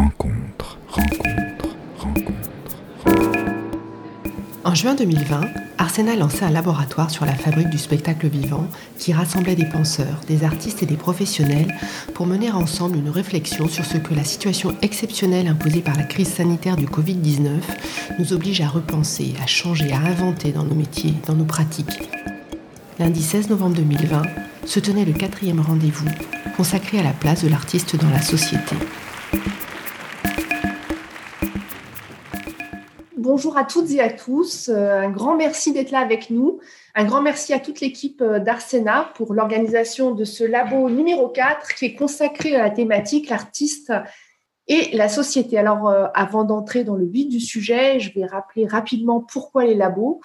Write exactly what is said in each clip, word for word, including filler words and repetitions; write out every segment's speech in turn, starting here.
Rencontre, rencontre, rencontre, rencontre. En juin deux mille vingt, Arsenal lançait un laboratoire sur la fabrique du spectacle vivant qui rassemblait des penseurs, des artistes et des professionnels pour mener ensemble une réflexion sur ce que la situation exceptionnelle imposée par la crise sanitaire du covid dix-neuf nous oblige à repenser, à changer, à inventer dans nos métiers, dans nos pratiques. Lundi seize novembre deux mille vingt, se tenait le quatrième rendez-vous consacré à la place de l'artiste dans la société. Bonjour à toutes et à tous, un grand merci d'être là avec nous, un grand merci à toute l'équipe d'Arsena pour l'organisation de ce labo numéro quatre qui est consacré à la thématique, l'artiste et la société. Alors avant d'entrer dans le vif du sujet, je vais rappeler rapidement pourquoi les labos.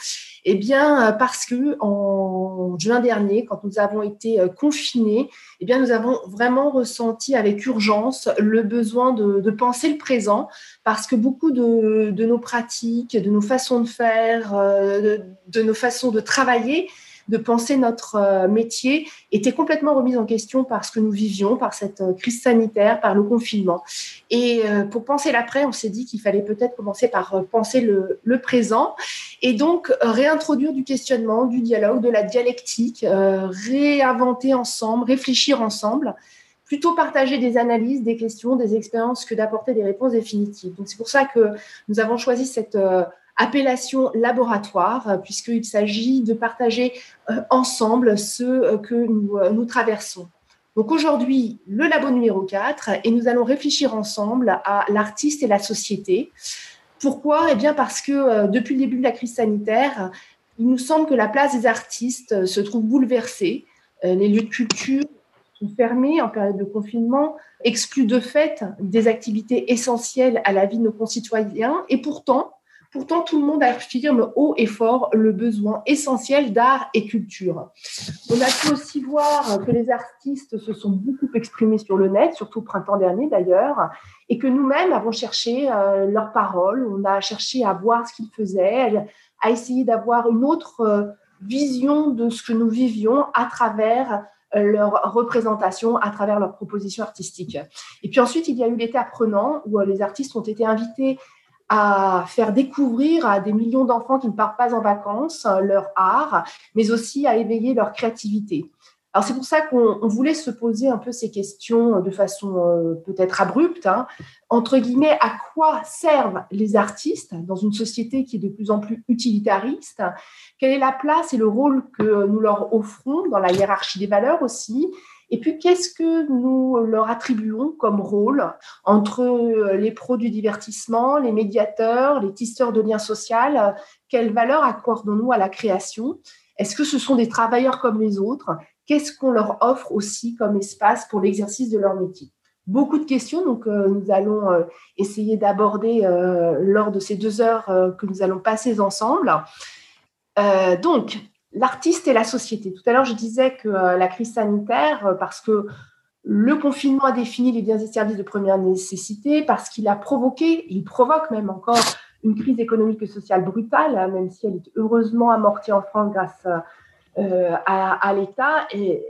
Eh bien parce que en juin dernier, quand nous avons été confinés, eh bien nous avons vraiment ressenti avec urgence le besoin de, de penser le présent, parce que beaucoup de, de nos pratiques, de nos façons de faire, de, de nos façons de travailler, de penser notre métier, était complètement remise en question par ce que nous vivions, par cette crise sanitaire, par le confinement. Et pour penser l'après, on s'est dit qu'il fallait peut-être commencer par penser le, le présent et donc réintroduire du questionnement, du dialogue, de la dialectique, euh, réinventer ensemble, réfléchir ensemble, plutôt partager des analyses, des questions, des expériences que d'apporter des réponses définitives. Donc c'est pour ça que nous avons choisi cette euh, appellation laboratoire, puisqu'il s'agit de partager ensemble ce que nous, nous traversons. Donc aujourd'hui, le labo numéro quatre, et nous allons réfléchir ensemble à l'artiste et la société. Pourquoi ? Eh bien parce que depuis le début de la crise sanitaire, il nous semble que la place des artistes se trouve bouleversée. Les lieux de culture sont fermés en période de confinement, exclus de fait des activités essentielles à la vie de nos concitoyens, et pourtant, Pourtant, tout le monde affirme haut et fort le besoin essentiel d'art et culture. On a pu aussi voir que les artistes se sont beaucoup exprimés sur le net, surtout au printemps dernier d'ailleurs, et que nous-mêmes avons cherché euh, leurs paroles, on a cherché à voir ce qu'ils faisaient, à essayer d'avoir une autre euh, vision de ce que nous vivions à travers leur représentation, à travers leurs propositions artistiques. Et puis ensuite, il y a eu l'été apprenant, où euh, les artistes ont été invités à faire découvrir à des millions d'enfants qui ne partent pas en vacances leur art, mais aussi à éveiller leur créativité. Alors, c'est pour ça qu'on on voulait se poser un peu ces questions de façon euh, peut-être abrupte, hein, entre guillemets, à quoi servent les artistes dans une société qui est de plus en plus utilitariste ? Quelle est la place et le rôle que nous leur offrons dans la hiérarchie des valeurs aussi ? Et puis, qu'est-ce que nous leur attribuons comme rôle entre les pros du divertissement, les médiateurs, les tisseurs de liens sociaux ? Quelle valeur accordons-nous à la création ? Est-ce que ce sont des travailleurs comme les autres ? Qu'est-ce qu'on leur offre aussi comme espace pour l'exercice de leur métier ? Beaucoup de questions, donc euh, nous allons euh, essayer d'aborder euh, lors de ces deux heures euh, que nous allons passer ensemble. Euh, donc, l'artiste et la société. Tout à l'heure, je disais que euh, la crise sanitaire, euh, parce que le confinement a défini les biens et services de première nécessité, parce qu'il a provoqué, il provoque même encore une crise économique et sociale brutale, hein, même si elle est heureusement amortie en France grâce euh, à, à l'État. Et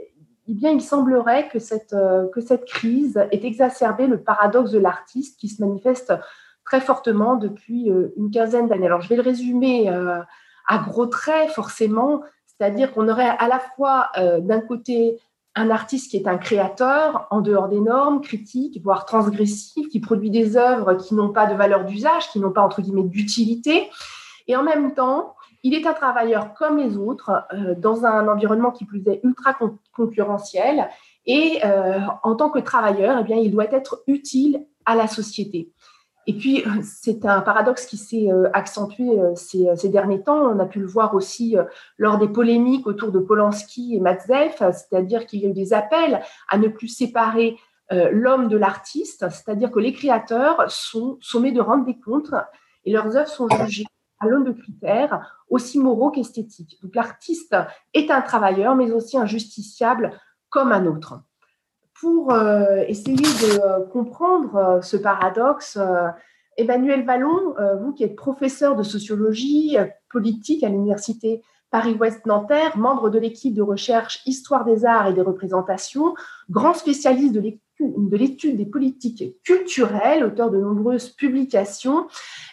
eh bien, il semblerait que cette, euh, que cette crise ait exacerbé le paradoxe de l'artiste qui se manifeste très fortement depuis euh, une quinzaine d'années. Alors, je vais le résumer euh, à gros traits, forcément. C'est-à-dire qu'on aurait à la fois, euh, d'un côté, un artiste qui est un créateur, en dehors des normes, critique, voire transgressif, qui produit des œuvres qui n'ont pas de valeur d'usage, qui n'ont pas, entre guillemets, d'utilité. Et en même temps, il est un travailleur comme les autres, euh, dans un environnement qui plus est ultra con- concurrentiel. Et euh, en tant que travailleur, eh bien, il doit être utile à la société. Et puis, c'est un paradoxe qui s'est accentué ces, ces derniers temps. On a pu le voir aussi lors des polémiques autour de Polanski et Matzeff, c'est-à-dire qu'il y a eu des appels à ne plus séparer l'homme de l'artiste, c'est-à-dire que les créateurs sont sommés de rendre des comptes et leurs œuvres sont jugées à l'aune de critères aussi moraux qu'esthétiques. Donc, l'artiste est un travailleur, mais aussi un justiciable comme un autre. Pour euh, essayer de euh, comprendre euh, ce paradoxe, euh, Emmanuel Vallon, euh, vous qui êtes professeur de sociologie euh, politique à l'Université Paris-Ouest-Nanterre, membre de l'équipe de recherche Histoire des arts et des représentations, grand spécialiste de de l'étude des politiques culturelles, auteur de nombreuses publications.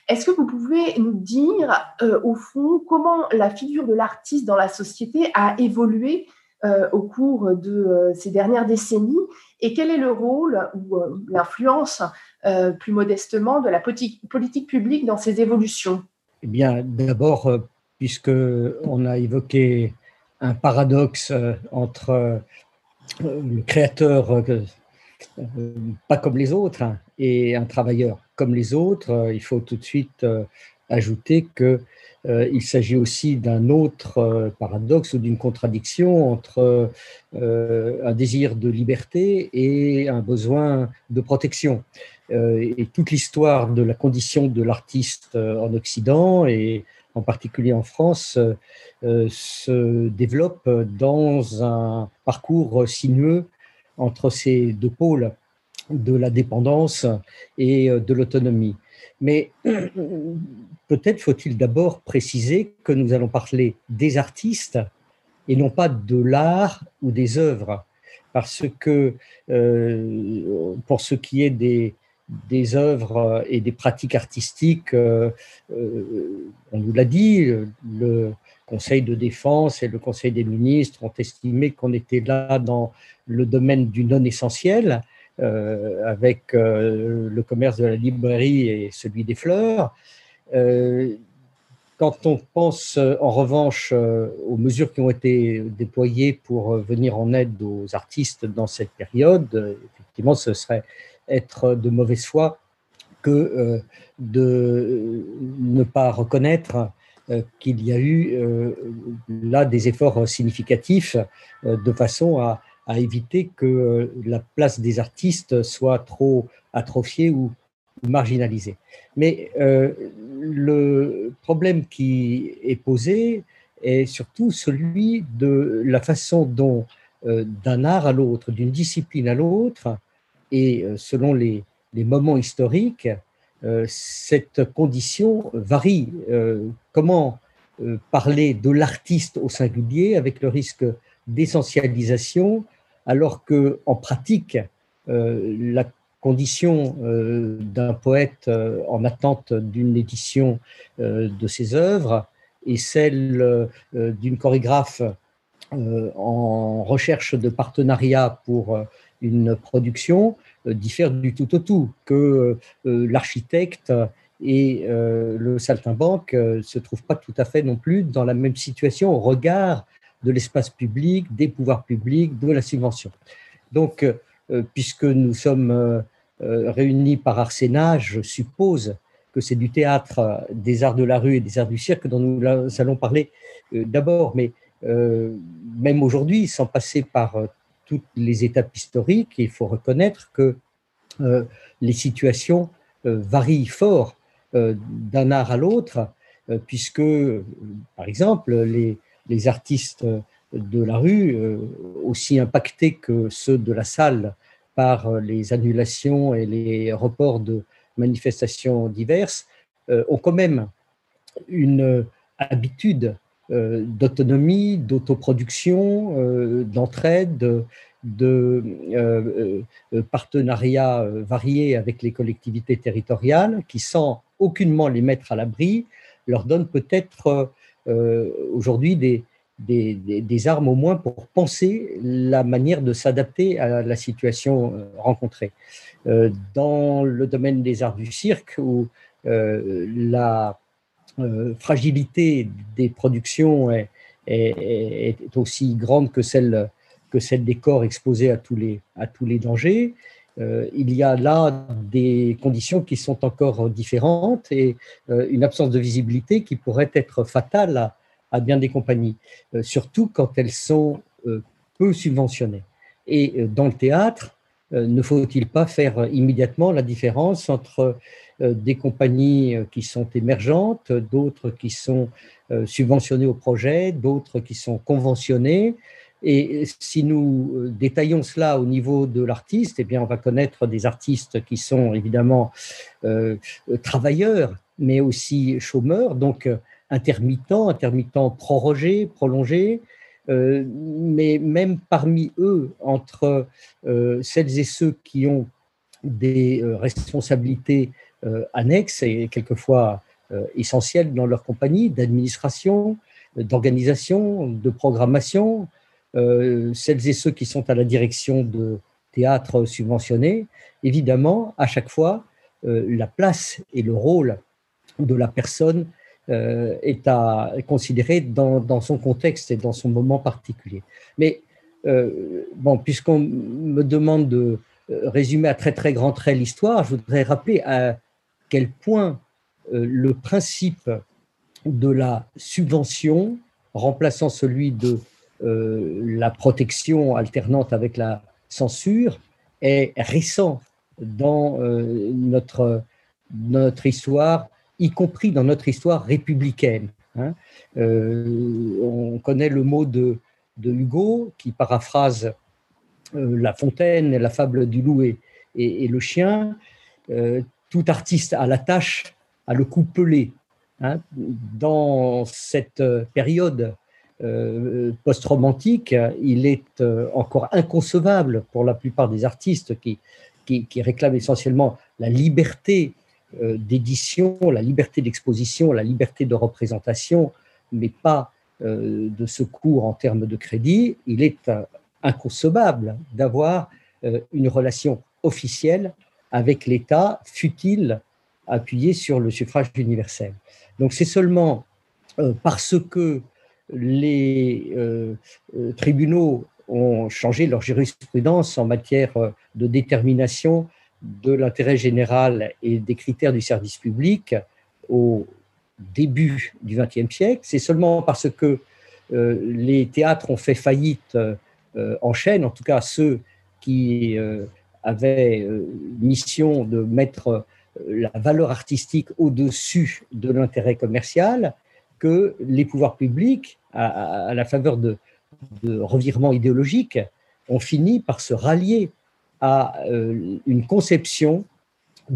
Est-ce que vous pouvez nous dire, euh, au fond, comment la figure de l'artiste dans la société a évolué euh, au cours de euh, ces dernières décennies et quel est le rôle ou euh, l'influence, euh, plus modestement, de la politique, politique publique dans ces évolutions ? Eh bien, d'abord, euh, puisqu'on a évoqué un paradoxe euh, entre euh, le créateur euh, Euh, pas comme les autres, hein, et un travailleur comme les autres, euh, il faut tout de suite euh, ajouter qu'il euh, s'agit aussi d'un autre euh, paradoxe ou d'une contradiction entre euh, un désir de liberté et un besoin de protection. Euh, et toute l'histoire de la condition de l'artiste euh, en Occident et en particulier en France, euh, se développe dans un parcours sinueux entre ces deux pôles de la dépendance et de l'autonomie. Mais peut-être faut-il d'abord préciser que nous allons parler des artistes et non pas de l'art ou des œuvres, parce que euh, pour ce qui est des, des œuvres et des pratiques artistiques, euh, euh, on nous l'a dit, le Conseil de défense et le Conseil des ministres ont estimé qu'on était là dans le domaine du non-essentiel, euh, avec euh, le commerce de la librairie et celui des fleurs. Euh, quand on pense en revanche euh, aux mesures qui ont été déployées pour venir en aide aux artistes dans cette période, euh, effectivement, ce serait être de mauvaise foi que euh, de ne pas reconnaître qu'il y a eu euh, là des efforts significatifs euh, de façon à, à éviter que euh, la place des artistes soit trop atrophiée ou marginalisée. Mais euh, le problème qui est posé est surtout celui de la façon dont euh, d'un art à l'autre, d'une discipline à l'autre, et euh, selon les, les moments historiques, cette condition varie. Comment parler de l'artiste au singulier avec le risque d'essentialisation, alors qu'en pratique, la condition d'un poète en attente d'une édition de ses œuvres et celle d'une chorégraphe en recherche de partenariat pour une production diffèrent du tout au tout, que euh, l'architecte et euh, le saltimbanque ne euh, se trouvent pas tout à fait non plus dans la même situation au regard de l'espace public, des pouvoirs publics, de la subvention. Donc, euh, puisque nous sommes euh, euh, réunis par Arsenal, je suppose que c'est du théâtre, des arts de la rue et des arts du cirque dont nous allons parler euh, d'abord, mais euh, même aujourd'hui, sans passer par euh, toutes les étapes historiques, il faut reconnaître que euh, les situations euh, varient fort euh, d'un art à l'autre, euh, puisque, euh, par exemple, les, les artistes de la rue, euh, aussi impactés que ceux de la salle par euh, les annulations et les reports de manifestations diverses, euh, ont quand même une euh, habitude d'autonomie, d'autoproduction, euh, d'entraide, de, de euh, euh, partenariats variés avec les collectivités territoriales qui, sans aucunement les mettre à l'abri, leur donnent peut-être euh, aujourd'hui des, des, des, des armes au moins pour penser la manière de s'adapter à la situation rencontrée. Euh, dans le domaine des arts du cirque, où euh, la Euh, fragilité des productions est, est, est aussi grande que celle, que celle des corps exposés à tous les, à tous les dangers. Euh, il y a là des conditions qui sont encore différentes et euh, une absence de visibilité qui pourrait être fatale à, à bien des compagnies, euh, surtout quand elles sont euh, peu subventionnées. Et euh, dans le théâtre, euh, ne faut-il pas faire immédiatement la différence entre des compagnies qui sont émergentes, d'autres qui sont subventionnées au projet, d'autres qui sont conventionnées. Et si nous détaillons cela au niveau de l'artiste, eh bien on va connaître des artistes qui sont évidemment euh, travailleurs, mais aussi chômeurs, donc intermittents, intermittents prorogés, prolongés, Euh, mais même parmi eux, entre euh, celles et ceux qui ont des euh, responsabilités euh, annexes et quelquefois euh, essentielles dans leur compagnie, d'administration, d'organisation, de programmation, euh, celles et ceux qui sont à la direction de théâtres subventionnés, évidemment, à chaque fois, euh, la place et le rôle de la personne Euh, est à considérer dans, dans son contexte et dans son moment particulier. Mais, euh, bon, puisqu'on me demande de résumer à très, très grands traits l'histoire, je voudrais rappeler à quel point euh, le principe de la subvention, remplaçant celui de euh, la protection alternante avec la censure, est récent dans euh, notre, notre histoire, y compris dans notre histoire républicaine. Hein. Euh, on connaît le mot de, de Hugo qui paraphrase euh, La Fontaine, la fable du loup et, et, et le chien. Euh, tout artiste à la tâche, à le coup pelé. Hein. Dans cette période euh, post-romantique, il est euh, encore inconcevable pour la plupart des artistes qui, qui, qui réclament essentiellement la liberté d'édition, la liberté d'exposition, la liberté de représentation, mais pas euh, de secours en termes de crédit. Il est euh, inconcevable d'avoir euh, une relation officielle avec l'État, fût-il appuyé sur le suffrage universel. Donc c'est seulement euh, parce que les euh, tribunaux ont changé leur jurisprudence en matière euh, de détermination de l'intérêt général et des critères du service public au début du vingtième siècle. C'est seulement parce que euh, les théâtres ont fait faillite euh, en chaîne, en tout cas ceux qui euh, avaient euh, mission de mettre la valeur artistique au-dessus de l'intérêt commercial, que les pouvoirs publics, à, à la faveur de, de revirements idéologiques, ont fini par se rallier à une conception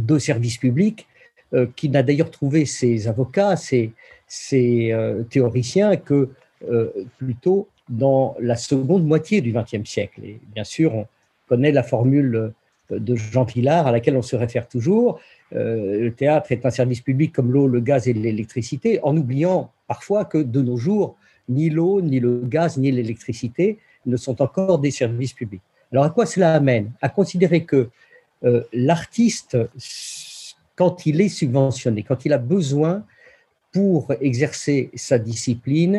de service public euh, qui n'a d'ailleurs trouvé ses avocats, ses, ses euh, théoriciens que euh, plutôt dans la seconde moitié du vingtième siècle. Et bien sûr, on connaît la formule de Jean Vilar à laquelle on se réfère toujours. Euh, le théâtre est un service public comme l'eau, le gaz et l'électricité, en oubliant parfois que de nos jours, ni l'eau, ni le gaz, ni l'électricité ne sont encore des services publics. Alors, à quoi cela amène? À considérer que euh, l'artiste, quand il est subventionné, quand il a besoin pour exercer sa discipline,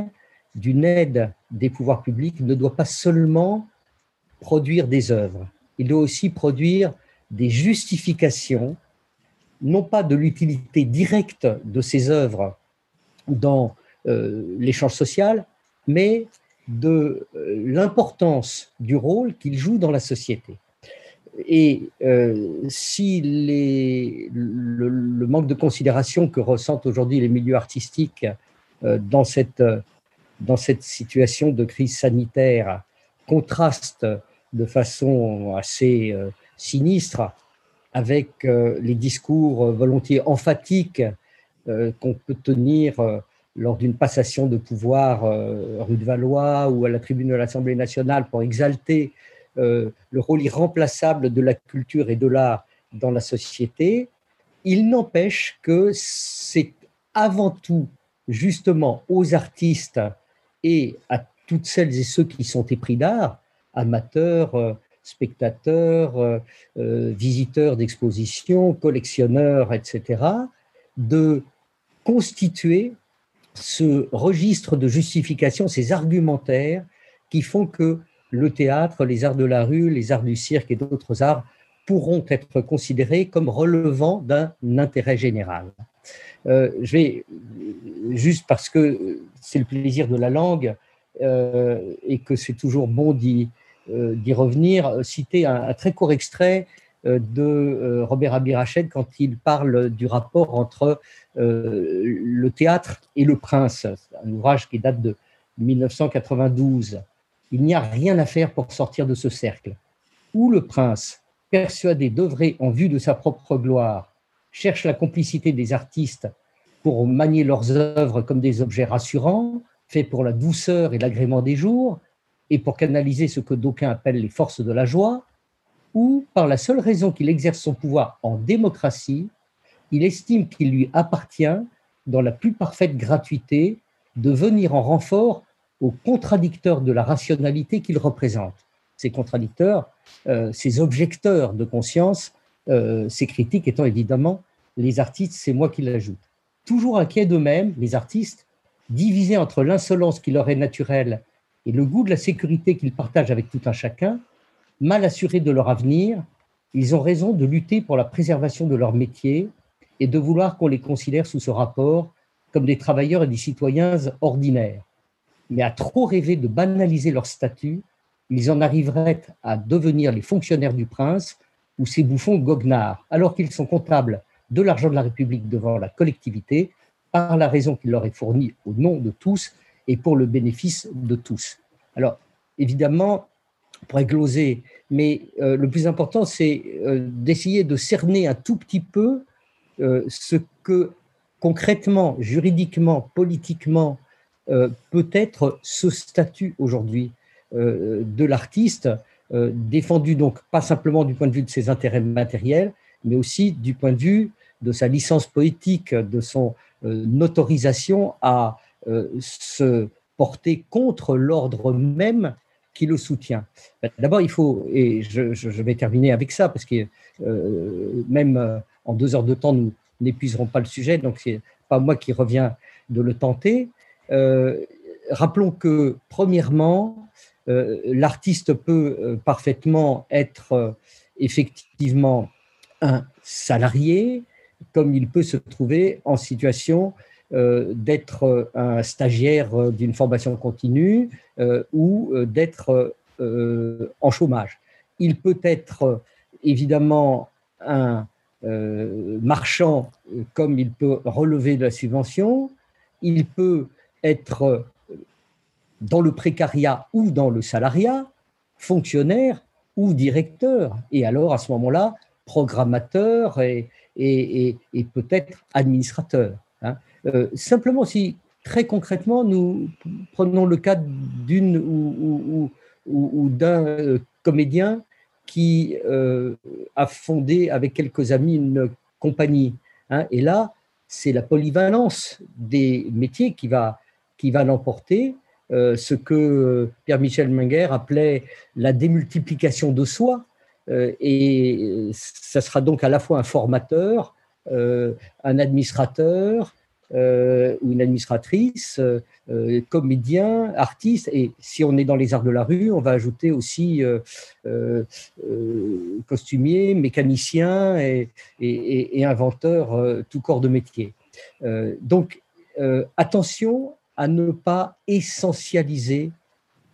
d'une aide des pouvoirs publics, ne doit pas seulement produire des œuvres. Il doit aussi produire des justifications, non pas de l'utilité directe de ses œuvres dans euh, l'échange social, mais de l'importance du rôle qu'il joue dans la société. Et euh, si les, le, le manque de considération que ressentent aujourd'hui les milieux artistiques euh, dans, cette, dans cette situation de crise sanitaire contraste de façon assez euh, sinistre avec euh, les discours volontiers emphatiques euh, qu'on peut tenir euh, lors d'une passation de pouvoir euh, rue de Valois ou à la tribune de l'Assemblée nationale pour exalter euh, le rôle irremplaçable de la culture et de l'art dans la société, il n'empêche que c'est avant tout justement aux artistes et à toutes celles et ceux qui sont épris d'art, amateurs, euh, spectateurs, euh, euh, visiteurs d'expositions, collectionneurs, et cetera, de constituer ce registre de justification, ces argumentaires qui font que le théâtre, les arts de la rue, les arts du cirque et d'autres arts pourront être considérés comme relevant d'un intérêt général. Euh, je vais, juste parce que c'est le plaisir de la langue euh, et que c'est toujours bon d'y, euh, d'y revenir, citer un, un très court extrait de Robert Abirached quand il parle du rapport entre euh, le théâtre et le prince, un ouvrage qui date de mille neuf cent quatre-vingt-douze. Il n'y a rien à faire pour sortir de ce cercle. Où le prince, persuadé d'œuvrer en vue de sa propre gloire, cherche la complicité des artistes pour manier leurs œuvres comme des objets rassurants, fait pour la douceur et l'agrément des jours, et pour canaliser ce que d'aucuns appellent les forces de la joie, ou par la seule raison qu'il exerce son pouvoir en démocratie, il estime qu'il lui appartient, dans la plus parfaite gratuité, de venir en renfort aux contradicteurs de la rationalité qu'il représente. Ces contradicteurs, euh, ces objecteurs de conscience, euh, ces critiques étant évidemment les artistes, c'est moi qui l'ajoute. Toujours inquiets d'eux-mêmes, les artistes, divisés entre l'insolence qui leur est naturelle et le goût de la sécurité qu'ils partagent avec tout un chacun, mal assurés de leur avenir, ils ont raison de lutter pour la préservation de leur métier et de vouloir qu'on les considère sous ce rapport comme des travailleurs et des citoyens ordinaires. Mais à trop rêver de banaliser leur statut, ils en arriveraient à devenir les fonctionnaires du prince ou ces bouffons goguenards, alors qu'ils sont comptables de l'argent de la République devant la collectivité, par la raison qui leur est fournie au nom de tous et pour le bénéfice de tous. Alors, évidemment, on pourrait gloser, mais euh, le plus important, c'est euh, d'essayer de cerner un tout petit peu euh, ce que, concrètement, juridiquement, politiquement, euh, peut être ce statut aujourd'hui euh, de l'artiste, euh, défendu donc pas simplement du point de vue de ses intérêts matériels, mais aussi du point de vue de sa licence poétique, de son euh, autorisation à euh, se porter contre l'ordre même qui le soutient. D'abord, il faut, et je, je, je vais terminer avec ça, parce que euh, même en deux heures de temps, nous n'épuiserons pas le sujet, donc ce n'est pas moi qui reviens de le tenter. Euh, rappelons que, premièrement, euh, l'artiste peut euh, parfaitement être euh, effectivement un salarié, comme il peut se trouver en situation euh, d'être un stagiaire d'une formation continue euh, ou d'être euh, en chômage. Il peut être évidemment un euh, marchand, comme il peut relever de la subvention. Il peut être dans le précariat ou dans le salariat, fonctionnaire ou directeur. Et alors, à ce moment-là, programmateur et, et, et, et peut-être administrateur. Hein. Euh, simplement, si très concrètement, nous prenons le cas d'une ou, ou, ou, ou d'un comédien qui euh, a fondé avec quelques amis une compagnie. Hein. Et là, c'est la polyvalence des métiers qui va, qui va l'emporter, euh, ce que Pierre-Michel Minguet appelait la démultiplication de soi. Et ça sera donc à la fois un formateur, euh, un administrateur euh, ou une administratrice, euh, comédien, artiste. Et si on est dans les arts de la rue, on va ajouter aussi euh, euh, costumier, mécanicien et, et, et inventeur, euh, tout corps de métier. Euh, donc, euh, attention à ne pas essentialiser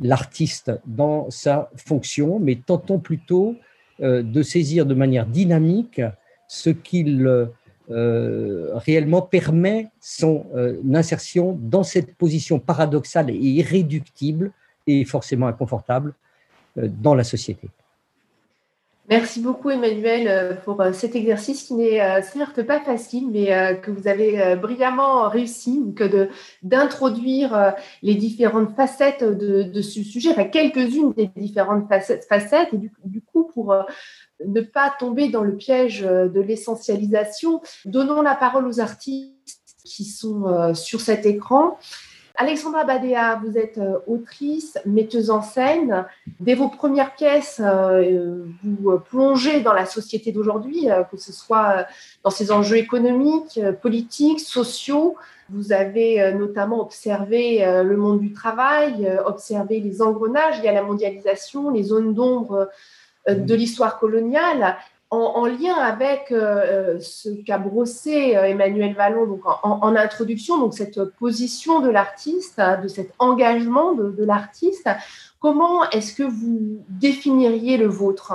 l'artiste dans sa fonction, mais tentons plutôt de saisir de manière dynamique ce qu'il euh, réellement permet son euh, insertion dans cette position paradoxale et irréductible et forcément inconfortable euh, dans la société. Merci beaucoup Emmanuel pour cet exercice qui n'est certes pas facile, mais que vous avez brillamment réussi, que de, d'introduire les différentes facettes de, de ce sujet, enfin quelques-unes des différentes facettes, facettes et du, du coup pour ne pas tomber dans le piège de l'essentialisation. Donnons la parole aux artistes qui sont sur cet écran. Alexandra Badea, vous êtes autrice, metteuse en scène. Dès vos premières pièces, vous plongez dans la société d'aujourd'hui, que ce soit dans ses enjeux économiques, politiques, sociaux. Vous avez notamment observé le monde du travail, observé les engrenages liés à la mondialisation, les zones d'ombre de l'histoire coloniale, en, en lien avec euh, ce qu'a brossé Emmanuel Vallon donc en, en introduction, donc cette position de l'artiste, de cet engagement de, de l'artiste. Comment est-ce que vous définiriez le vôtre ?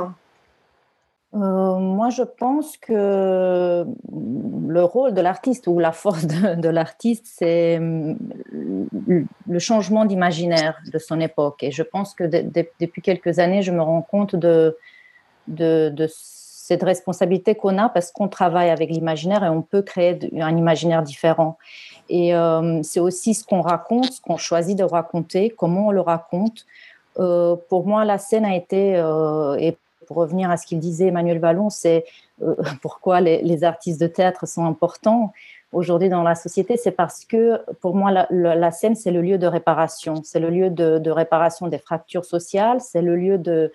euh, Moi, je pense que le rôle de l'artiste ou la force de, de l'artiste, c'est le changement d'imaginaire de son époque. Et je pense que de, de, depuis quelques années, je me rends compte de, de, de cette responsabilité qu'on a parce qu'on travaille avec l'imaginaire et on peut créer un imaginaire différent. Et euh, c'est aussi ce qu'on raconte, ce qu'on choisit de raconter, comment on le raconte. Euh, pour moi, la scène a été, euh, et pour revenir à ce qu'il disait Emmanuel Vallon, c'est euh, pourquoi les, les artistes de théâtre sont importants aujourd'hui dans la société, c'est parce que pour moi, la, la, la scène, c'est le lieu de réparation. C'est le lieu de, de réparation des fractures sociales, c'est le lieu de,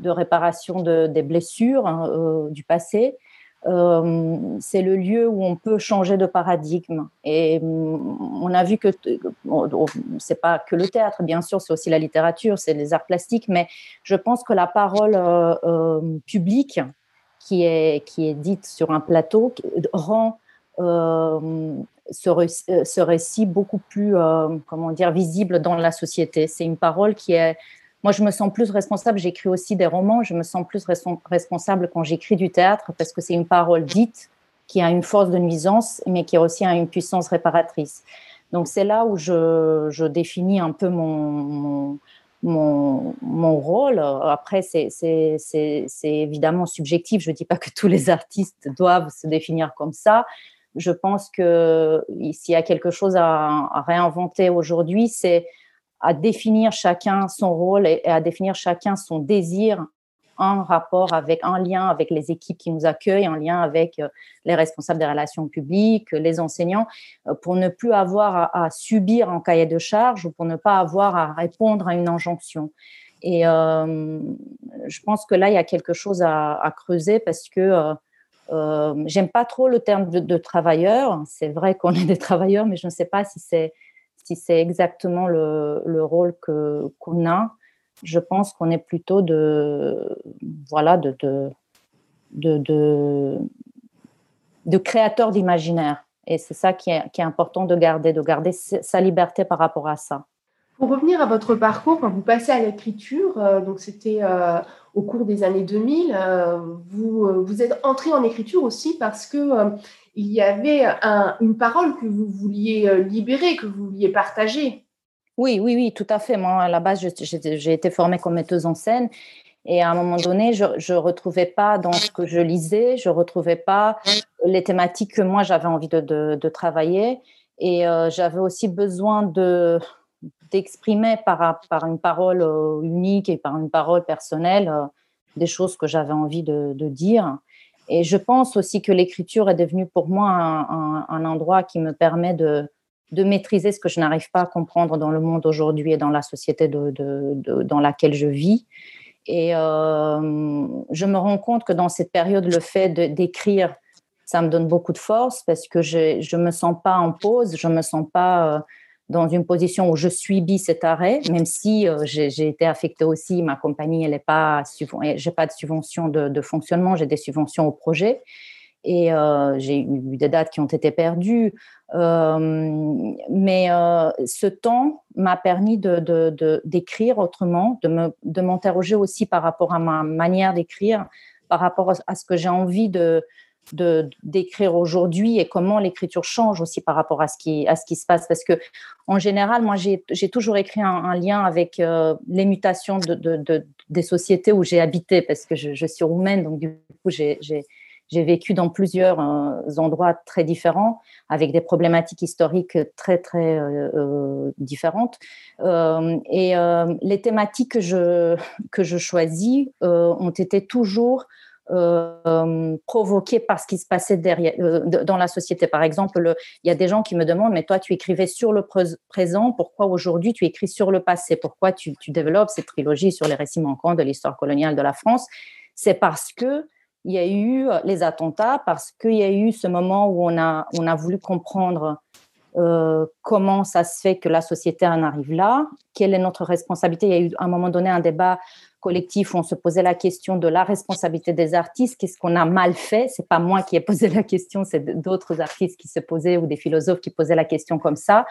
de réparation de, des blessures hein, euh, du passé. Euh, c'est le lieu où on peut changer de paradigme. Et on a vu que, c'est pas que le théâtre, bien sûr, c'est aussi la littérature, c'est les arts plastiques, mais je pense que la parole euh, euh, publique qui est, qui est dite sur un plateau rend euh, ce, ré- ce récit beaucoup plus euh, comment dire, visible dans la société. C'est une parole qui est... Moi, je me sens plus responsable, j'écris aussi des romans, je me sens plus responsable quand j'écris du théâtre parce que c'est une parole dite qui a une force de nuisance, mais qui aussi a une puissance réparatrice. Donc, c'est là où je, je définis un peu mon, mon, mon rôle. Après, c'est, c'est, c'est, c'est évidemment subjectif, je ne dis pas que tous les artistes doivent se définir comme ça. Je pense que s'il y a quelque chose à, à réinventer aujourd'hui, c'est à définir chacun son rôle et à définir chacun son désir en rapport avec, en lien avec les équipes qui nous accueillent, en lien avec les responsables des relations publiques, les enseignants, pour ne plus avoir à, à subir un cahier de charge ou pour ne pas avoir à répondre à une injonction. Et euh, je pense que là, il y a quelque chose à, à creuser parce que euh, euh, j'aime pas trop le terme de, de travailleur. C'est vrai qu'on est des travailleurs, mais je ne sais pas si c'est si c'est exactement le, le rôle que, qu'on a. Je pense qu'on est plutôt de, voilà, de, de, de, de, de créateur d'imaginaire. Et c'est ça qui est, qui est important de garder, de garder sa liberté par rapport à ça. Pour revenir à votre parcours, quand vous passez à l'écriture, euh, donc c'était euh, au cours des années deux mille, euh, vous, euh, vous êtes entrée en écriture aussi parce que euh, il y avait un, une parole que vous vouliez libérer, que vous vouliez partager. Oui, oui, oui, tout à fait. Moi, à la base, je, j'ai, j'ai été formée comme metteuse en scène et à un moment donné, je ne retrouvais pas dans ce que je lisais, je ne retrouvais pas les thématiques que moi, j'avais envie de, de, de travailler et euh, j'avais aussi besoin de... d'exprimer par, par une parole euh, unique et par une parole personnelle euh, des choses que j'avais envie de, de dire. Et je pense aussi que l'écriture est devenue pour moi un, un, un endroit qui me permet de, de maîtriser ce que je n'arrive pas à comprendre dans le monde aujourd'hui et dans la société de, de, de, dans laquelle je vis. Et euh, je me rends compte que dans cette période, le fait de, d'écrire, ça me donne beaucoup de force parce que je ne me sens pas en pause, je ne me sens pas... Euh, dans une position où je subis cet arrêt, même si euh, j'ai, j'ai été affectée aussi, ma compagnie, elle n'est pas, j'ai pas de subvention de, de fonctionnement, j'ai des subventions au projet et euh, j'ai eu des dates qui ont été perdues. Euh, mais euh, ce temps m'a permis de, de, de, d'écrire autrement, de, me, de m'interroger aussi par rapport à ma manière d'écrire, par rapport à ce que j'ai envie de... De, d'écrire aujourd'hui et comment l'écriture change aussi par rapport à ce qui, à ce qui se passe. Parce que, en général, moi, j'ai, j'ai toujours écrit un, un lien avec euh, les mutations de, de, de, des sociétés où j'ai habité, parce que je, je suis roumaine, donc du coup, j'ai, j'ai, j'ai vécu dans plusieurs euh, endroits très différents, avec des problématiques historiques très, très euh, différentes. Euh, et euh, les thématiques que je, que je choisis euh, ont été toujours... Euh, provoquée par ce qui se passait derrière, euh, dans la société. Par exemple, il y a des gens qui me demandent « Mais toi, tu écrivais sur le pré- présent, pourquoi aujourd'hui tu écris sur le passé? Pourquoi tu, tu développes cette trilogie sur les récits manquants de l'histoire coloniale de la France ?» C'est parce qu'il y a eu les attentats, parce qu'il y a eu ce moment où on a, on a voulu comprendre euh, comment ça se fait que la société en arrive là, quelle est notre responsabilité. Il y a eu à un moment donné un débat collectif où on se posait la question de la responsabilité des artistes, qu'est-ce qu'on a mal fait? C'est pas moi qui ai posé la question, c'est d'autres artistes qui se posaient ou des philosophes qui posaient la question comme ça.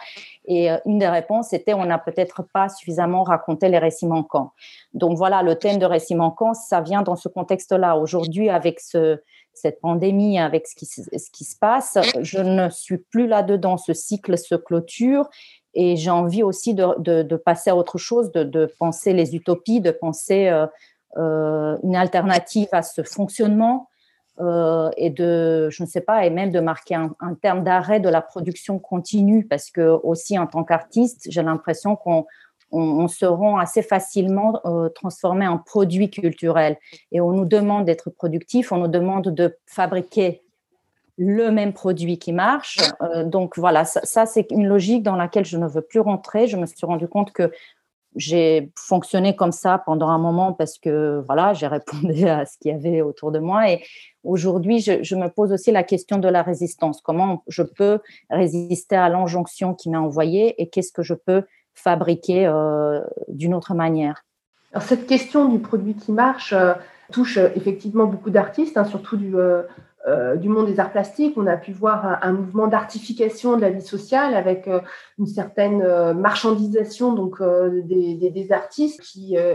Et une des réponses était on n'a peut-être pas suffisamment raconté les récits manquants. Donc voilà, le thème de récits manquants, ça vient dans ce contexte-là. Aujourd'hui, avec ce, cette pandémie, avec ce qui, ce qui se passe, je ne suis plus là-dedans. Ce cycle se clôture. Et j'ai envie aussi de, de, de passer à autre chose, de, de penser les utopies, de penser euh, euh, une alternative à ce fonctionnement, euh, et de, je ne sais pas, et même de marquer un, un terme d'arrêt de la production continue, parce que aussi en tant qu'artiste, j'ai l'impression qu'on on, on se rend assez facilement euh, transformé en produit culturel, et on nous demande d'être productif, on nous demande de fabriquer le même produit qui marche. Euh, donc voilà, ça, ça c'est une logique dans laquelle je ne veux plus rentrer. Je me suis rendu compte que j'ai fonctionné comme ça pendant un moment parce que voilà, j'ai répondu à ce qu'il y avait autour de moi. Et aujourd'hui, je, je me pose aussi la question de la résistance. Comment je peux résister à l'injonction qui m'a envoyée et qu'est-ce que je peux fabriquer euh, d'une autre manière ? Alors, cette question du produit qui marche euh, touche effectivement beaucoup d'artistes, hein, surtout du, euh, euh, du monde des arts plastiques. On a pu voir un, un mouvement d'artification de la vie sociale avec euh, une certaine euh, marchandisation donc, euh, des, des, des artistes qui euh,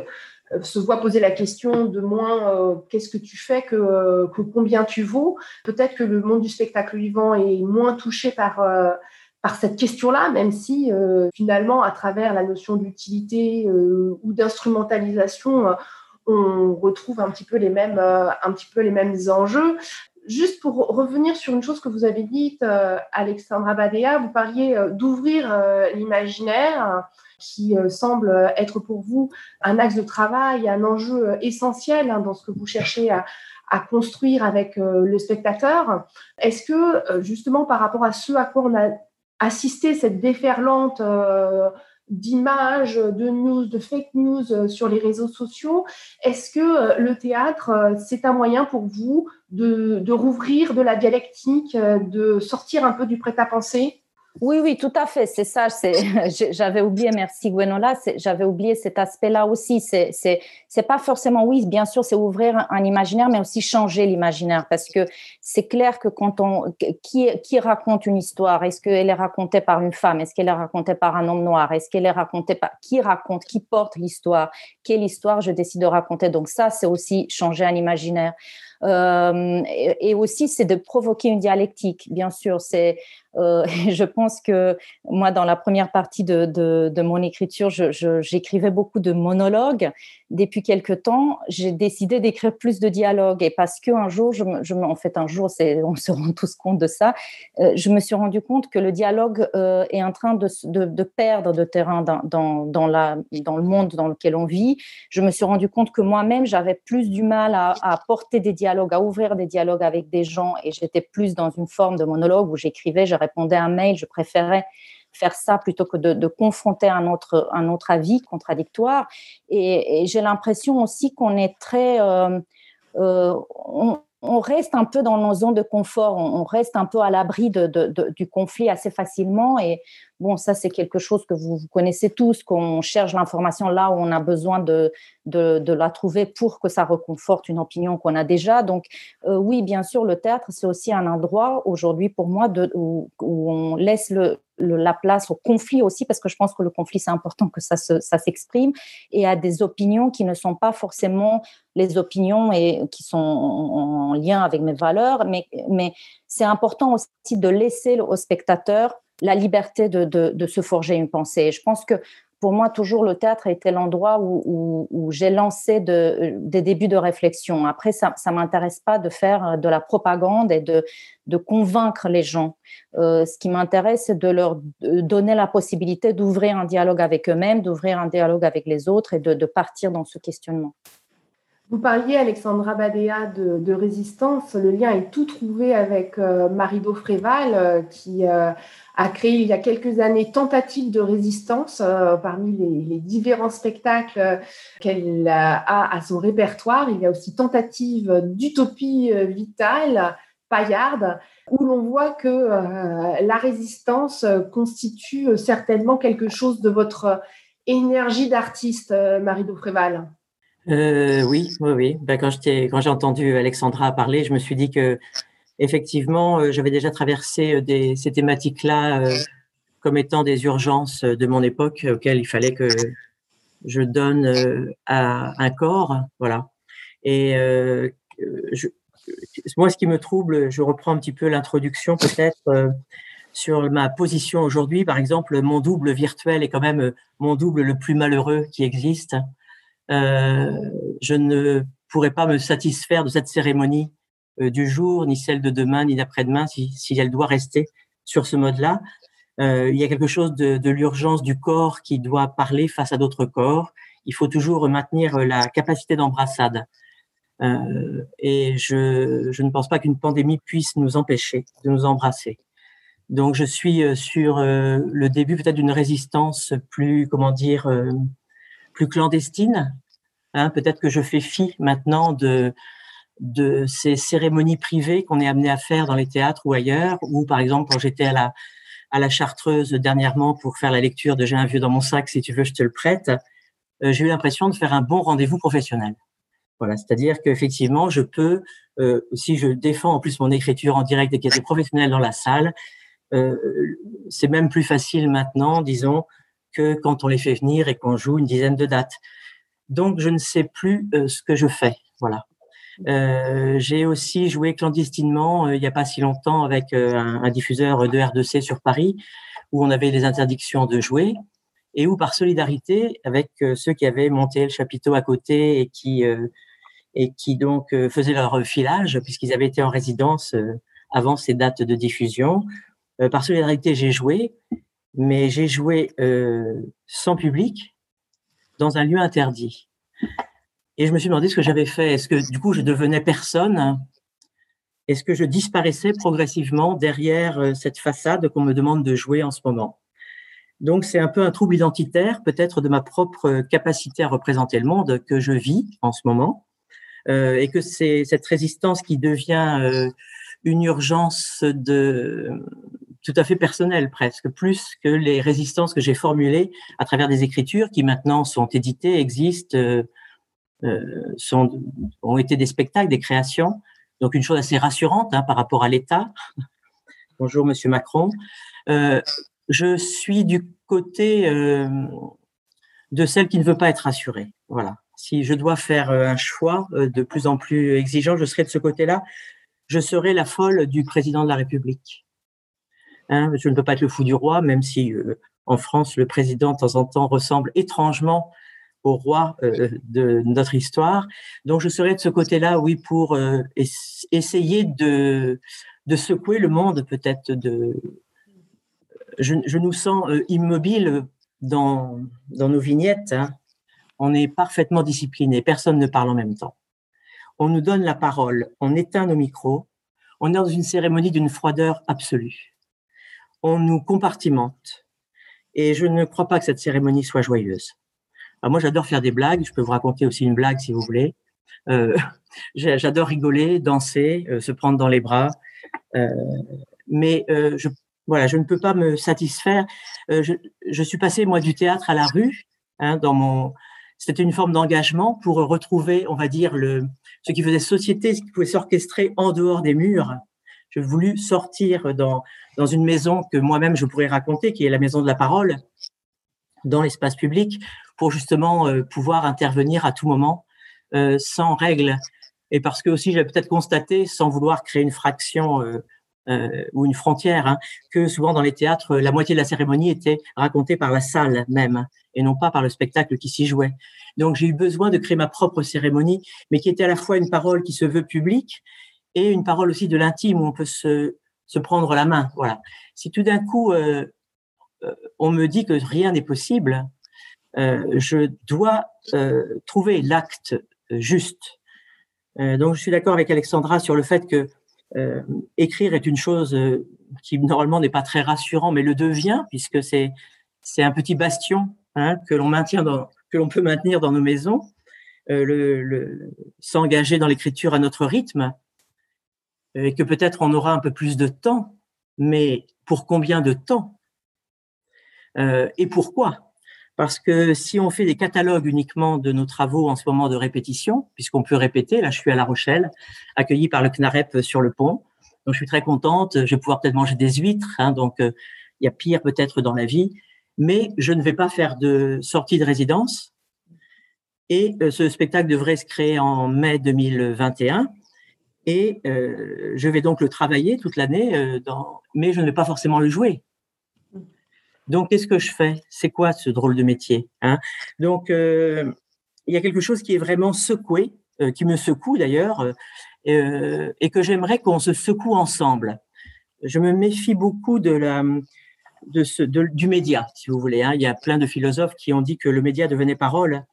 se voient poser la question de moins euh, qu'est-ce que tu fais que, euh, que combien tu vaux. Peut-être que le monde du spectacle vivant est moins touché par... Euh, par cette question-là, même si euh, finalement, à travers la notion d'utilité euh, ou d'instrumentalisation, euh, on retrouve un petit peu les mêmes, euh, un petit peu les mêmes enjeux. Juste pour revenir sur une chose que vous avez dite, euh, Alexandra Badea, vous parliez euh, d'ouvrir euh, l'imaginaire, qui euh, semble être pour vous un axe de travail, un enjeu essentiel hein, dans ce que vous cherchez à à construire avec euh, le spectateur. Est-ce que, euh, justement, par rapport à ce à quoi on a assister cette déferlante euh, d'images, de news, de fake news euh, sur les réseaux sociaux, est-ce que euh, le théâtre, euh, c'est un moyen pour vous de, de rouvrir de la dialectique, euh, de sortir un peu du prêt-à-penser ? Oui, oui, tout à fait, c'est ça. C'est, j'avais oublié, merci Gwenola, j'avais oublié cet aspect-là aussi. C'est, c'est, c'est pas forcément, oui, bien sûr, c'est ouvrir un imaginaire, mais aussi changer l'imaginaire, parce que c'est clair que quand on, qui, qui raconte une histoire ? Est-ce qu'elle est racontée par une femme ? Est-ce qu'elle est racontée par un homme noir ? Est-ce qu'elle est racontée par, qui raconte, qui porte l'histoire ? Quelle histoire je décide de raconter ? Donc ça, c'est aussi changer un imaginaire. Euh, et, et aussi, c'est de provoquer une dialectique, bien sûr. C'est, euh, je pense que moi, dans la première partie de, de, de mon écriture, je, je, j'écrivais beaucoup de monologues. Depuis quelque temps, j'ai décidé d'écrire plus de dialogues. Et parce qu'un jour, je, je, en fait, un jour, c'est, on se rend tous compte de ça, euh, je me suis rendu compte que le dialogue euh, est en train de, de, de perdre de terrain dans, dans, dans, la, dans le monde dans lequel on vit. Je me suis rendu compte que moi-même, j'avais plus du mal à, à porter des dialogues, à ouvrir des dialogues avec des gens, et j'étais plus dans une forme de monologue où j'écrivais, je répondais à un mail, je préférais faire ça plutôt que de, de confronter un autre, un autre avis contradictoire. Et, et j'ai l'impression aussi qu'on est très... Euh, euh, on, on reste un peu dans nos zones de confort, on, on reste un peu à l'abri de, de, de, du conflit assez facilement. Et bon, ça, c'est quelque chose que vous, vous connaissez tous, qu'on cherche l'information là où on a besoin de, de, de la trouver pour que ça reconforte une opinion qu'on a déjà. Donc, euh, oui, bien sûr, le théâtre, c'est aussi un endroit aujourd'hui pour moi de, où, où on laisse le, le, la place au conflit aussi, parce que je pense que le conflit, c'est important que ça, se, ça s'exprime, et à des opinions qui ne sont pas forcément les opinions et, qui sont en, en lien avec mes valeurs. Mais, mais c'est important aussi de laisser au spectateur la liberté de, de, de se forger une pensée. Et je pense que pour moi, toujours, le théâtre a été l'endroit où, où, où j'ai lancé de, des débuts de réflexion. Après, ça ne m'intéresse pas de faire de la propagande et de, de convaincre les gens. Euh, ce qui m'intéresse, c'est de leur donner la possibilité d'ouvrir un dialogue avec eux-mêmes, d'ouvrir un dialogue avec les autres et de, de partir dans ce questionnement. Vous parliez, Alexandra Badea, de, de résistance. Le lien est tout trouvé avec euh, Marie-Do Fréval, euh, qui euh, a créé il y a quelques années Tentative de résistance euh, parmi les, les différents spectacles qu'elle a à son répertoire. Il y a aussi Tentative d'utopie vitale, Paillarde, où l'on voit que euh, la résistance constitue certainement quelque chose de votre énergie d'artiste, euh, Marie-Do Fréval. Euh, oui, oui, oui. Ben, quand, quand j'ai entendu Alexandra parler, je me suis dit que effectivement, euh, j'avais déjà traversé des, ces thématiques-là euh, comme étant des urgences de mon époque auxquelles il fallait que je donne euh, à un corps, voilà. Et euh, je, moi, ce qui me trouble, je reprends un petit peu l'introduction peut-être euh, sur ma position aujourd'hui. Par exemple, mon double virtuel est quand même mon double le plus malheureux qui existe. Euh, je ne pourrais pas me satisfaire de cette cérémonie euh, du jour, ni celle de demain, ni d'après-demain, si, si elle doit rester sur ce mode-là. Euh, il y a quelque chose de, de l'urgence du corps qui doit parler face à d'autres corps. Il faut toujours maintenir la capacité d'embrassade. Euh, et je, je ne pense pas qu'une pandémie puisse nous empêcher de nous embrasser. Donc, je suis sur euh, le début peut-être d'une résistance plus, comment dire, euh, plus clandestine. Hein, peut-être que je fais fi maintenant de, de ces cérémonies privées qu'on est amené à faire dans les théâtres ou ailleurs, ou par exemple, quand j'étais à la, à la Chartreuse dernièrement pour faire la lecture de « J'ai un vieux dans mon sac, si tu veux, je te le prête », euh, j'ai eu l'impression de faire un bon rendez-vous professionnel. Voilà, c'est-à-dire qu'effectivement, je peux, euh, si je défends en plus mon écriture en direct et qu'il y a des professionnels dans la salle, euh, c'est même plus facile maintenant, disons, que quand on les fait venir et qu'on joue une dizaine de dates. Donc, je ne sais plus euh, ce que je fais, voilà. Euh, j'ai aussi joué clandestinement, euh, il n'y a pas si longtemps, avec euh, un, un diffuseur de R deux C sur Paris, où on avait des interdictions de jouer, et où, par solidarité, avec euh, ceux qui avaient monté le chapiteau à côté et qui, euh, et qui donc euh, faisaient leur filage, puisqu'ils avaient été en résidence euh, avant ces dates de diffusion, euh, par solidarité, j'ai joué, mais j'ai joué euh, sans public, dans un lieu interdit. Et je me suis demandé ce que j'avais fait. Est-ce que, du coup, je devenais personne? Est-ce que je disparaissais progressivement derrière cette façade qu'on me demande de jouer en ce moment? Donc, c'est un peu un trouble identitaire, peut-être de ma propre capacité à représenter le monde que je vis en ce moment, euh, et que c'est cette résistance qui devient euh, une urgence de... tout à fait personnel presque, plus que les résistances que j'ai formulées à travers des écritures qui maintenant sont éditées, existent, euh, euh, sont, ont été des spectacles, des créations. Donc, une chose assez rassurante hein, par rapport à l'État. Bonjour, Monsieur Macron. Euh, je suis du côté euh, de celle qui ne veut pas être rassurée. Voilà. Si je dois faire un choix de plus en plus exigeant, je serai de ce côté-là. Je serai la folle du président de la République. Hein, je ne peux pas être le fou du roi, même si euh, en France, le président, de temps en temps, ressemble étrangement au roi euh, de notre histoire. Donc, je serai de ce côté-là, oui, pour euh, es- essayer de, de secouer le monde, peut-être. De... Je, je nous sens euh, immobiles dans, dans nos vignettes. Hein. On est parfaitement disciplinés. Personne ne parle en même temps. On nous donne la parole. On éteint nos micros. On est dans une cérémonie d'une froideur absolue. On nous compartimente. Et je ne crois pas que cette cérémonie soit joyeuse. Alors moi, j'adore faire des blagues. Je peux vous raconter aussi une blague, si vous voulez. Euh, j'adore rigoler, danser, euh, se prendre dans les bras. Euh, mais euh, je, voilà, je ne peux pas me satisfaire. Euh, je, je suis passé, moi, du théâtre à la rue. Hein, dans mon... C'était une forme d'engagement pour retrouver, on va dire, le... ce qui faisait société, ce qui pouvait s'orchestrer en dehors des murs. J'ai voulu sortir dans, dans une maison que moi-même je pourrais raconter, qui est la maison de la parole, dans l'espace public, pour justement euh, pouvoir intervenir à tout moment, euh, sans règles. Et parce que aussi, j'avais peut-être constaté, sans vouloir créer une fraction euh, euh, ou une frontière, hein, que souvent dans les théâtres, la moitié de la cérémonie était racontée par la salle même, et non pas par le spectacle qui s'y jouait. Donc, j'ai eu besoin de créer ma propre cérémonie, mais qui était à la fois une parole qui se veut publique, et une parole aussi de l'intime où on peut se, se prendre la main. Voilà. Si tout d'un coup, euh, euh, on me dit que rien n'est possible, euh, je dois euh, trouver l'acte juste. Euh, donc, je suis d'accord avec Alexandra sur le fait que euh, écrire est une chose euh, qui, normalement, n'est pas très rassurant, mais le devient, puisque c'est, c'est un petit bastion hein, que l'on maintient dans, que l'on peut maintenir dans nos maisons, euh, le, le, s'engager dans l'écriture à notre rythme, et que peut-être on aura un peu plus de temps, mais pour combien de temps euh, et pourquoi? Parce que si on fait des catalogues uniquement de nos travaux en ce moment de répétition, puisqu'on peut répéter, là je suis à La Rochelle, accueillie par le CNAREP sur le pont, donc je suis très contente, je vais pouvoir peut-être manger des huîtres, hein, donc il euh, y a pire peut-être dans la vie, mais je ne vais pas faire de sortie de résidence, et euh, ce spectacle devrait se créer en mai deux mille vingt et un, Et euh, je vais donc le travailler toute l'année, euh, dans... mais je ne vais pas forcément le jouer. Donc, qu'est-ce que je fais? C'est quoi ce drôle de métier hein? Donc, euh, il y a quelque chose qui est vraiment secoué, euh, qui me secoue d'ailleurs, euh, euh, et que j'aimerais qu'on se secoue ensemble. Je me méfie beaucoup de la, de ce, de, du média, si vous voulez. Hein. Il y a plein de philosophes qui ont dit que le média devenait parole,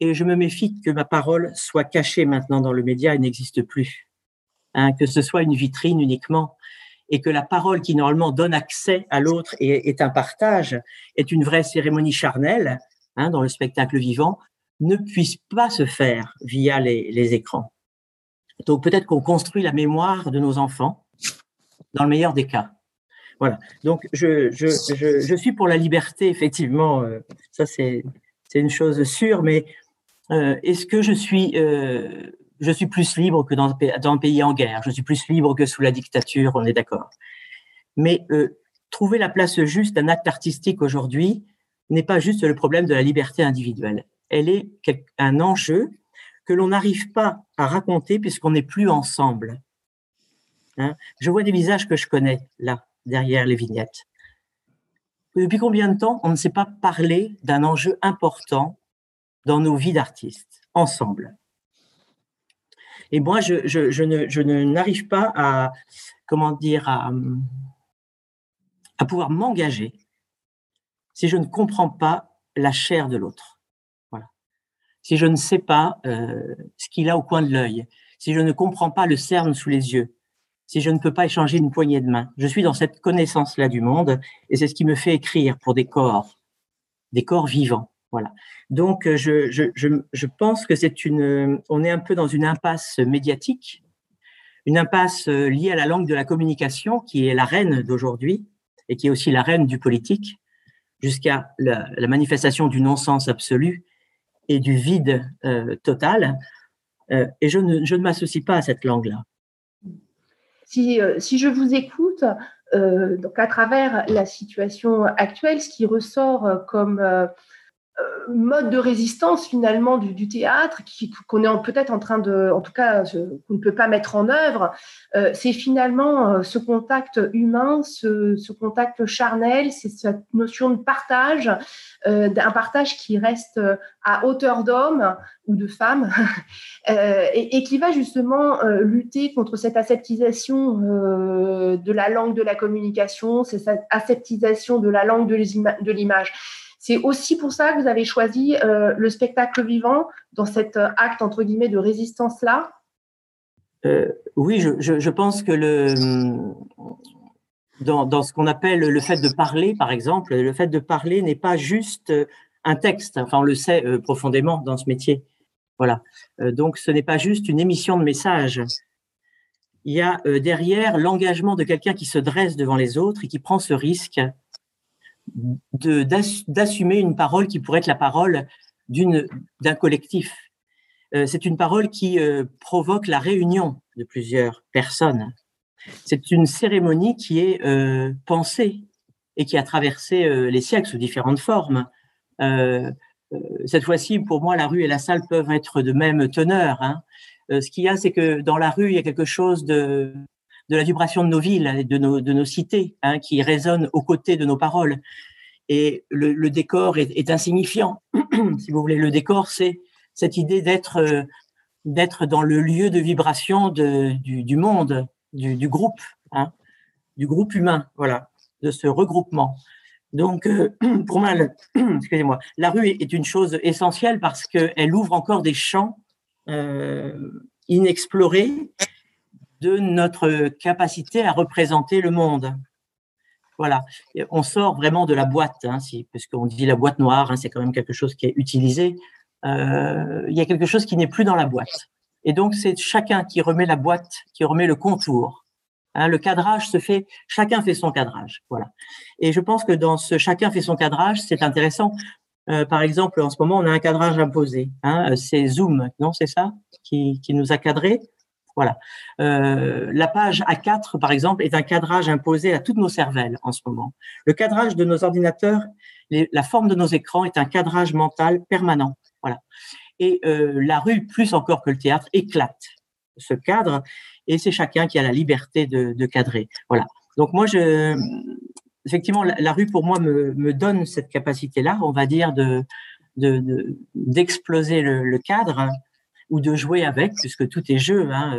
et je me méfie que ma parole soit cachée maintenant dans le média et n'existe plus, hein, que ce soit une vitrine uniquement, et que la parole qui normalement donne accès à l'autre et est un partage, est une vraie cérémonie charnelle, hein, dans le spectacle vivant, ne puisse pas se faire via les, les écrans. Donc peut-être qu'on construit la mémoire de nos enfants, dans le meilleur des cas. Voilà. Donc je, je, je, je suis pour la liberté, effectivement, euh, ça c'est, c'est une chose sûre, mais euh, est-ce que je suis, euh, je suis plus libre que dans, dans un pays en guerre? Je suis plus libre que sous la dictature, on est d'accord. Mais euh, trouver la place juste d'un acte artistique aujourd'hui n'est pas juste le problème de la liberté individuelle. Elle est un enjeu que l'on n'arrive pas à raconter puisqu'on n'est plus ensemble. Hein, je vois des visages que je connais, là, derrière les vignettes. Depuis combien de temps on ne s'est pas parlé d'un enjeu important dans nos vies d'artistes, ensemble? Et moi, je, je, je, ne, je ne, n'arrive pas à, comment dire, à, à pouvoir m'engager si je ne comprends pas la chair de l'autre. Voilà. Si je ne sais pas euh, ce qu'il a au coin de l'œil, si je ne comprends pas le cerne sous les yeux, si je ne peux pas échanger une poignée de main. Je suis dans cette connaissance-là du monde, et c'est ce qui me fait écrire pour des corps, des corps vivants. Voilà. Donc, je, je, je, je pense que c'est une, on est un peu dans une impasse médiatique, une impasse liée à la langue de la communication, qui est la reine d'aujourd'hui, et qui est aussi la reine du politique, jusqu'à la, la manifestation du non-sens absolu et du vide euh, total. Euh, et je ne, je ne m'associe pas à cette langue-là. Si, si je vous écoute, euh, donc à travers la situation actuelle, ce qui ressort comme euh, mode de résistance finalement du, du théâtre, qui, qu'on est peut-être en train de, en tout cas, qu'on ne peut pas mettre en œuvre, euh, c'est finalement ce contact humain, ce, ce contact charnel, c'est cette notion de partage, euh, d'un partage qui reste à hauteur d'homme ou de femmes, euh, et, et qui va justement euh, lutter contre cette aseptisation euh, de la langue de la communication, cette aseptisation de la langue de, l'ima- de l'image. C'est aussi pour ça que vous avez choisi euh, le spectacle vivant dans cet acte, entre guillemets, de résistance-là. euh, Oui, je, je, je pense que le, dans, dans ce qu'on appelle le fait de parler, par exemple, le fait de parler n'est pas juste un texte, enfin on le sait euh, profondément dans ce métier. Voilà. Euh, donc, ce n'est pas juste une émission de messages. Il y a euh, derrière l'engagement de quelqu'un qui se dresse devant les autres et qui prend ce risque de, d'ass- d'assumer une parole qui pourrait être la parole d'une, d'un collectif. Euh, c'est une parole qui euh, provoque la réunion de plusieurs personnes. C'est une cérémonie qui est euh, pensée et qui a traversé euh, les siècles sous différentes formes. Euh, cette fois-ci, pour moi, la rue et la salle peuvent être de même teneur. Hein. Euh, ce qu'il y a, c'est que dans la rue, il y a quelque chose de, de la vibration de nos villes et de nos, de nos cités, hein, qui résonne aux côtés de nos paroles. Et le, le décor est, est insignifiant. Si vous voulez, le décor, c'est cette idée d'être, euh, d'être dans le lieu de vibration de, du, du monde, du, du groupe, hein, du groupe humain, voilà, de ce regroupement. Donc, euh, pour moi, le, excusez-moi, la rue est une chose essentielle parce qu'elle ouvre encore des champs euh, inexplorés de notre capacité à représenter le monde. Voilà. On sort vraiment de la boîte, hein, si, parce qu'on dit la boîte noire, hein, c'est quand même quelque chose qui est utilisé. Euh, il y a quelque chose qui n'est plus dans la boîte. Et donc, c'est chacun qui remet la boîte, qui remet le contour. Hein, le cadrage se fait, chacun fait son cadrage, voilà. Et je pense que dans ce chacun fait son cadrage, c'est intéressant. Euh, par exemple, en ce moment, on a un cadrage imposé. Hein, c'est Zoom, non, c'est ça, qui, qui nous a cadré. Voilà. Euh, la page A quatre, par exemple, est un cadrage imposé à toutes nos cervelles en ce moment. Le cadrage de nos ordinateurs, les, la forme de nos écrans est un cadrage mental permanent. Voilà. Et euh, la rue, plus encore que le théâtre, éclate ce cadre. Et c'est chacun qui a la liberté de, de cadrer. Voilà. Donc moi, je, effectivement, la, la rue pour moi me, me donne cette capacité-là, on va dire, de, de, de d'exploser le, le cadre, hein, ou de jouer avec, puisque tout est jeu. Hein,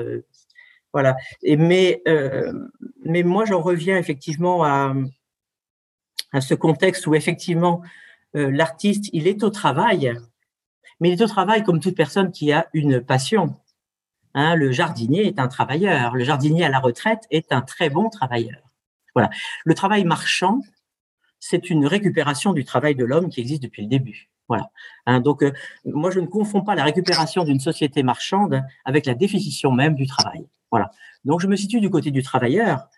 Voilà. Et mais, euh, mais moi, j'en reviens effectivement à, à ce contexte où effectivement, euh, l'artiste, il est au travail, mais il est au travail comme toute personne qui a une passion. Hein, le jardinier est un travailleur. Le jardinier à la retraite est un très bon travailleur. Voilà. Le travail marchand, c'est une récupération du travail de l'homme qui existe depuis le début. Voilà. Hein, donc, euh, moi, je ne confonds pas la récupération d'une société marchande avec la définition même du travail. Voilà. Donc, je me situe du côté du travailleur,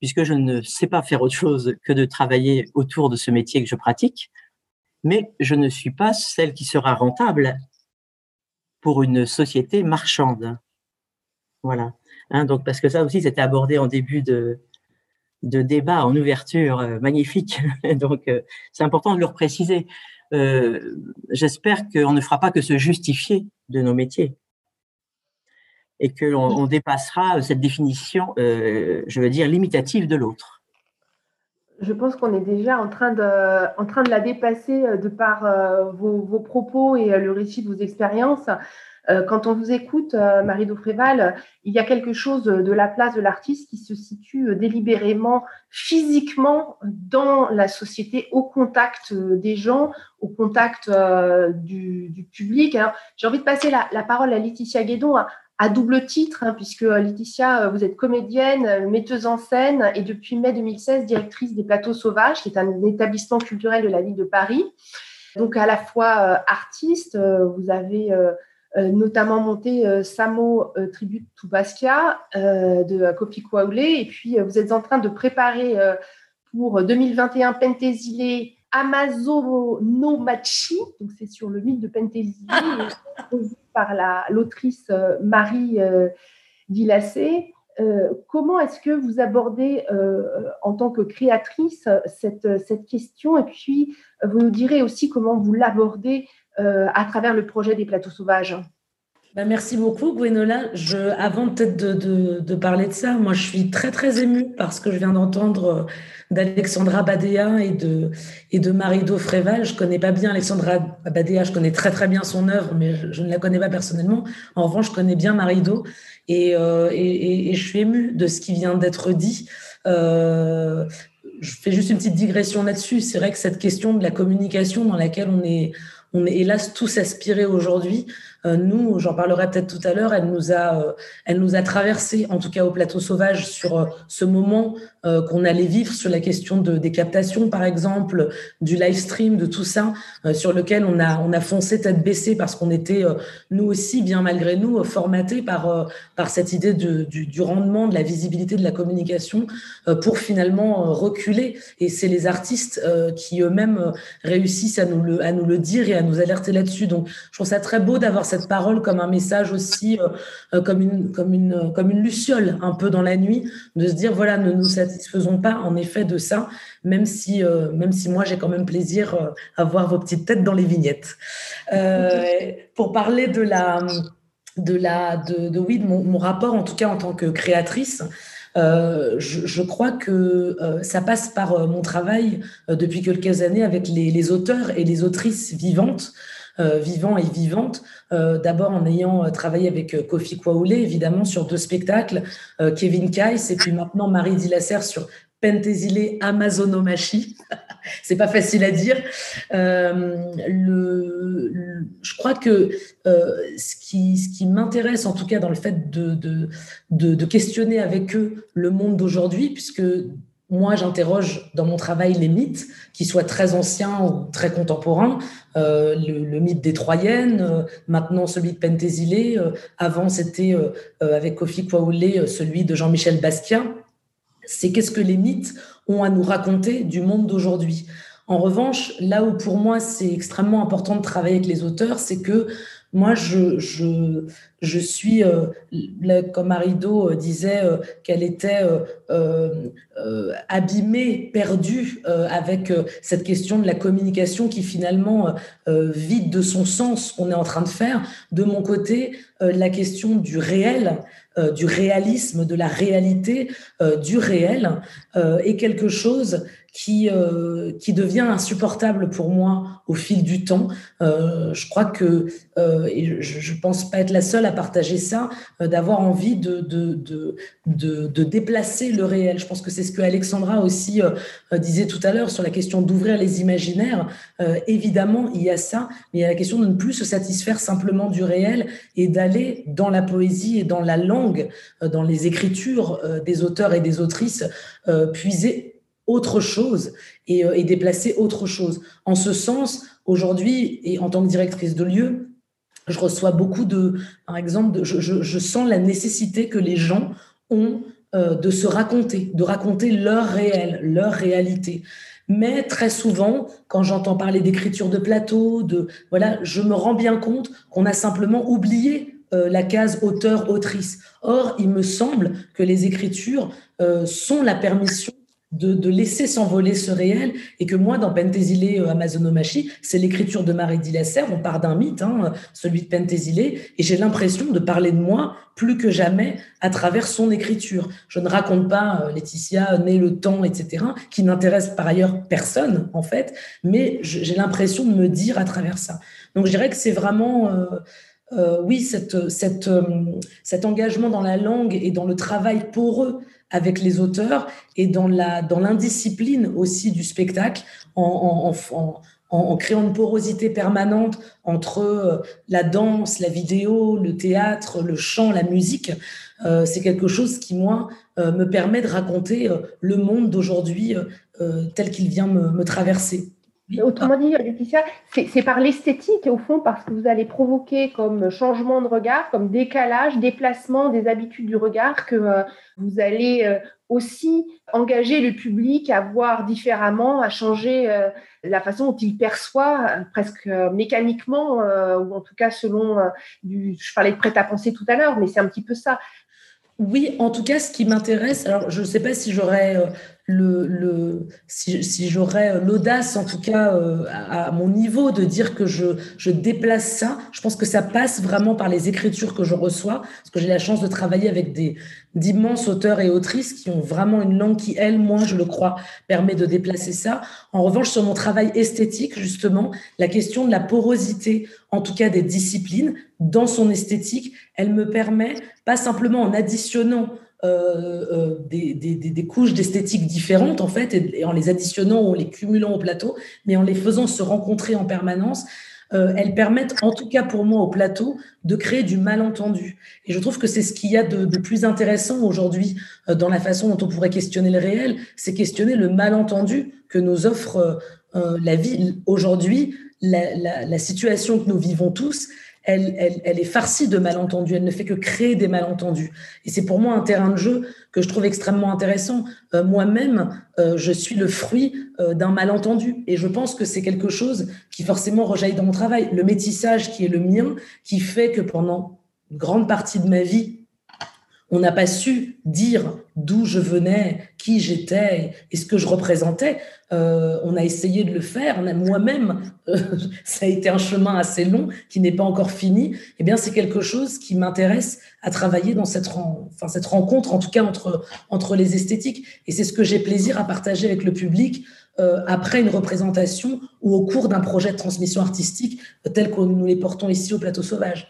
puisque je ne sais pas faire autre chose que de travailler autour de ce métier que je pratique, mais je ne suis pas celle qui sera rentable pour une société marchande. Voilà. Hein, donc, parce que ça aussi, c'était abordé en début de... de débat en ouverture euh, magnifique. Donc, euh, c'est important de le repréciser. Euh, j'espère qu'on ne fera pas que se justifier de nos métiers et qu'on on dépassera cette définition, euh, je veux dire, limitative de l'autre. Je pense qu'on est déjà en train de, en train de la dépasser de par euh, vos, vos propos et le récit de vos expériences. Quand on vous écoute, Marie-Do Fréval, il y a quelque chose de la place de l'artiste qui se situe délibérément, physiquement dans la société, au contact des gens, au contact du, du public. Alors, j'ai envie de passer la, la parole à Laetitia Guédon à, à double titre, hein, puisque Laetitia, vous êtes comédienne, metteuse en scène et depuis mai deux mille seize, directrice des Plateaux Sauvages, qui est un établissement culturel de la ville de Paris. Donc, à la fois artiste, vous avez... Euh, notamment monté euh, Samo euh, Tribute to Basquiat euh, de Koffi Kwahulé. Et puis, euh, vous êtes en train de préparer euh, pour deux mille vingt et un Penthésilée Amazonomachie. Donc, c'est sur le mythe de Penthésilée, par la, l'autrice euh, Marie euh, Dilasser. Euh, comment est-ce que vous abordez, euh, en tant que créatrice, cette, cette question? Et puis, vous nous direz aussi comment vous l'abordez Euh, à travers le projet des Plateaux Sauvages. Ben merci beaucoup, Gwénola. Je, avant peut-être de, de, de parler de ça, moi je suis très très émue par ce que je viens d'entendre d'Alexandra Badea et de, et de Marie-Do Fréval. Je ne connais pas bien Alexandra Badea, je connais très très bien son œuvre, mais je, je ne la connais pas personnellement. En revanche, je connais bien Marie-Do et, euh, et, et, et je suis émue de ce qui vient d'être dit. Euh, je fais juste une petite digression là-dessus. C'est vrai que cette question de la communication dans laquelle on est... On est hélas tous aspirés aujourd'hui. Euh, nous, j'en parlerai peut-être tout à l'heure, elle nous a, euh, elle nous a traversé, en tout cas au Plateau Sauvage, sur euh, ce moment euh, qu'on allait vivre, sur la question de, des captations, par exemple, du live stream, de tout ça, euh, sur lequel on a, on a foncé tête baissée parce qu'on était, euh, nous aussi, bien malgré nous, euh, formatés par, euh, par cette idée de, du, du rendement, de la visibilité, de la communication, euh, pour finalement euh, reculer. Et c'est les artistes euh, qui eux-mêmes euh, réussissent à nous le, à nous le dire et à nous alerter là-dessus. Donc, je trouve ça très beau d'avoir cette parole comme un message aussi, euh, comme, une, comme, une, comme une luciole un peu dans la nuit, de se dire, voilà, ne nous satisfaisons pas en effet de ça, même si, euh, même si moi j'ai quand même plaisir euh, à voir vos petites têtes dans les vignettes. Euh, pour parler de, la, de, la, de, de, oui, de mon, mon rapport, en tout cas en tant que créatrice, Euh, je, je crois que euh, ça passe par euh, mon travail euh, depuis quelques années avec les, les auteurs et les autrices vivantes, euh, vivants et vivantes. Euh, d'abord en ayant euh, travaillé avec euh, Koffi Kwahulé, évidemment, sur deux spectacles, euh, Kevin Kais et puis maintenant Marie Dilasser sur Penthésilée Amazonomachie. C'est pas facile à dire. Euh, le, le, je crois que euh, ce qui, ce qui m'intéresse, en tout cas dans le fait de, de, de, de questionner avec eux le monde d'aujourd'hui, puisque moi, j'interroge dans mon travail les mythes, qu'ils soient très anciens ou très contemporains, euh, le, le mythe des Troyennes, euh, maintenant celui de Penthésilée, euh, avant c'était euh, euh, avec Koffi Kwahulé, euh, celui de Jean-Michel Basquiat. C'est qu'est-ce que les mythes ont à nous raconter du monde d'aujourd'hui. En revanche, là où pour moi c'est extrêmement important de travailler avec les auteurs, c'est que moi je, je, je suis, euh, là, comme Marie-Do disait euh, qu'elle était euh, euh, abîmée, perdue euh, avec euh, cette question de la communication qui finalement euh, vide de son sens ce qu'on est en train de faire. De mon côté, euh, la question du réel, euh, du réalisme, de la réalité, euh, du réel, euh, est quelque chose qui, euh, qui devient insupportable pour moi au fil du temps. Euh, je crois que, euh, et je ne pense pas être la seule à partager ça, euh, d'avoir envie de, de, de, de, de déplacer le réel. Je pense que c'est ce que Alexandra aussi euh, disait tout à l'heure sur la question d'ouvrir les imaginaires. Euh, évidemment, il y a ça, mais il y a la question de ne plus se satisfaire simplement du réel et d'aller dans la poésie et dans la langue, euh, dans les écritures euh, des auteurs et des autrices, euh, puiser autre chose et, et déplacer autre chose. En ce sens, aujourd'hui, et en tant que directrice de lieu, je reçois beaucoup de, par exemple, de, je, je, je sens la nécessité que les gens ont euh, de se raconter, de raconter leur réel, leur réalité. Mais très souvent, quand j'entends parler d'écriture de plateau, de, voilà, je me rends bien compte qu'on a simplement oublié Euh, la case auteur-autrice. Or, il me semble que les écritures euh, sont la permission de, de laisser s'envoler ce réel, et que moi, dans Penthésilée Amazonomachie, c'est l'écriture de Marie Dilasser. On part d'un mythe, hein, celui de Penthésilée, et j'ai l'impression de parler de moi plus que jamais à travers son écriture. Je ne raconte pas euh, Laetitia, Né le temps, et cetera, qui n'intéresse par ailleurs personne, en fait, mais j'ai l'impression de me dire à travers ça. Donc, je dirais que c'est vraiment... Euh, Euh, oui, cette, cette, euh, cet engagement dans la langue et dans le travail poreux avec les auteurs et dans, la, dans l'indiscipline aussi du spectacle, en, en, en, en créant une porosité permanente entre la danse, la vidéo, le théâtre, le chant, la musique. Euh, c'est quelque chose qui, moi, euh, me permet de raconter euh, le monde d'aujourd'hui euh, tel qu'il vient me, me traverser. Autrement dit, Laetitia, c'est, c'est par l'esthétique, au fond, parce que vous allez provoquer comme changement de regard, comme décalage, déplacement des habitudes du regard, que euh, vous allez euh, aussi engager le public à voir différemment, à changer euh, la façon dont il perçoit, euh, presque euh, mécaniquement, euh, ou en tout cas selon euh, du. Je parlais de prêt-à-penser tout à l'heure, mais c'est un petit peu ça. Oui, en tout cas, ce qui m'intéresse, alors je ne sais pas si j'aurais euh, le, le, si, si j'aurais l'audace, en tout cas euh, à, à mon niveau, de dire que je, je déplace ça. Je pense que ça passe vraiment par les écritures que je reçois, parce que j'ai la chance de travailler avec des, d'immenses auteurs et autrices qui ont vraiment une langue qui, elle, moi, je le crois, permet de déplacer ça. En revanche, sur mon travail esthétique, justement, la question de la porosité, en tout cas des disciplines, dans son esthétique, elle me permet, pas simplement en additionnant euh, euh, des, des, des couches d'esthétique différentes, en fait, et, et en les additionnant ou en les cumulant au plateau, mais en les faisant se rencontrer en permanence, euh, elles permettent, en tout cas pour moi, au plateau, de créer du malentendu. Et je trouve que c'est ce qu'il y a de, de plus intéressant aujourd'hui euh, dans la façon dont on pourrait questionner le réel, c'est questionner le malentendu que nous offre euh, euh, la vie. Aujourd'hui, la, la, la situation que nous vivons tous, Elle, elle, elle est farcie de malentendus, elle ne fait que créer des malentendus. Et c'est pour moi un terrain de jeu que je trouve extrêmement intéressant. Euh, moi-même, euh, je suis le fruit euh, d'un malentendu. Et je pense que c'est quelque chose qui forcément rejaillit dans mon travail. Le métissage qui est le mien, qui fait que pendant une grande partie de ma vie, on n'a pas su dire d'où je venais, qui j'étais et ce que je représentais. Euh, on a essayé de le faire. On a, moi-même, euh, ça a été un chemin assez long qui n'est pas encore fini. Eh bien, c'est quelque chose qui m'intéresse à travailler dans cette, enfin, cette rencontre, en tout cas entre, entre les esthétiques. Et c'est ce que j'ai plaisir à partager avec le public euh, après une représentation ou au cours d'un projet de transmission artistique euh, tel que nous les portons ici au Plateau Sauvage.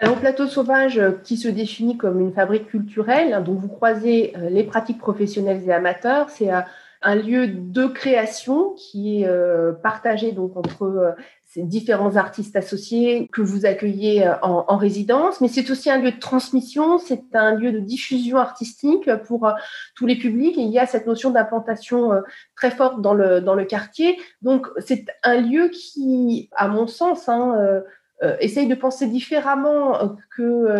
Alors, Plateau Sauvage, qui se définit comme une fabrique culturelle, dont vous croisez les pratiques professionnelles et amateurs, c'est un, un lieu de création qui est euh, partagé donc entre euh, ces différents artistes associés que vous accueillez en, en résidence, mais c'est aussi un lieu de transmission, c'est un lieu de diffusion artistique pour euh, tous les publics, et il y a cette notion d'implantation euh, très forte dans le, dans le quartier. Donc, c'est un lieu qui, à mon sens, hein, euh, Euh, essaye de penser différemment que euh,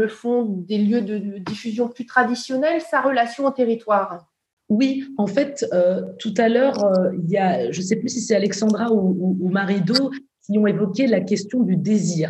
le font des lieux de, de diffusion plus traditionnels, sa relation au territoire. Oui, en fait, euh, tout à l'heure, euh, il y a, je ne sais plus si c'est Alexandra ou, ou, ou Marie-Do qui ont évoqué la question du désir.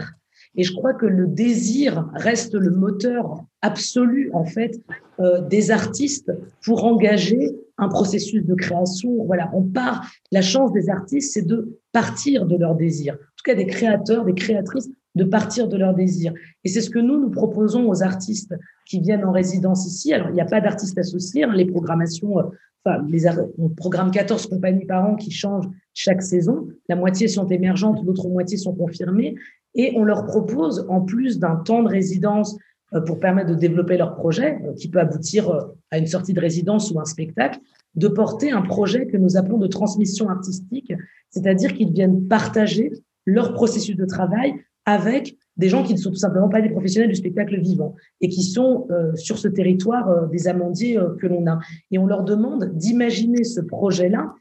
Et je crois que le désir reste le moteur absolu, en fait, euh, des artistes pour engager un processus de création. Voilà, on part. La chance des artistes, c'est de partir de leur désir. En tout cas, des créateurs, des créatrices de partir de leurs désirs. Et c'est ce que nous, nous proposons aux artistes qui viennent en résidence ici. Alors, il n'y a pas d'artistes associés, hein, les programmations, euh, enfin, les ar- on programme quatorze compagnies par an qui changent chaque saison. La moitié sont émergentes, l'autre moitié sont confirmées. Et on leur propose, en plus d'un temps de résidence euh, pour permettre de développer leur projet, euh, qui peut aboutir euh, à une sortie de résidence ou un spectacle, de porter un projet que nous appelons de transmission artistique, c'est-à-dire qu'ils viennent partager leur processus de travail avec des gens qui ne sont tout simplement pas des professionnels du spectacle vivant et qui sont euh, sur ce territoire euh, des amandiers euh, que l'on a. Et on leur demande d'imaginer ce projet-là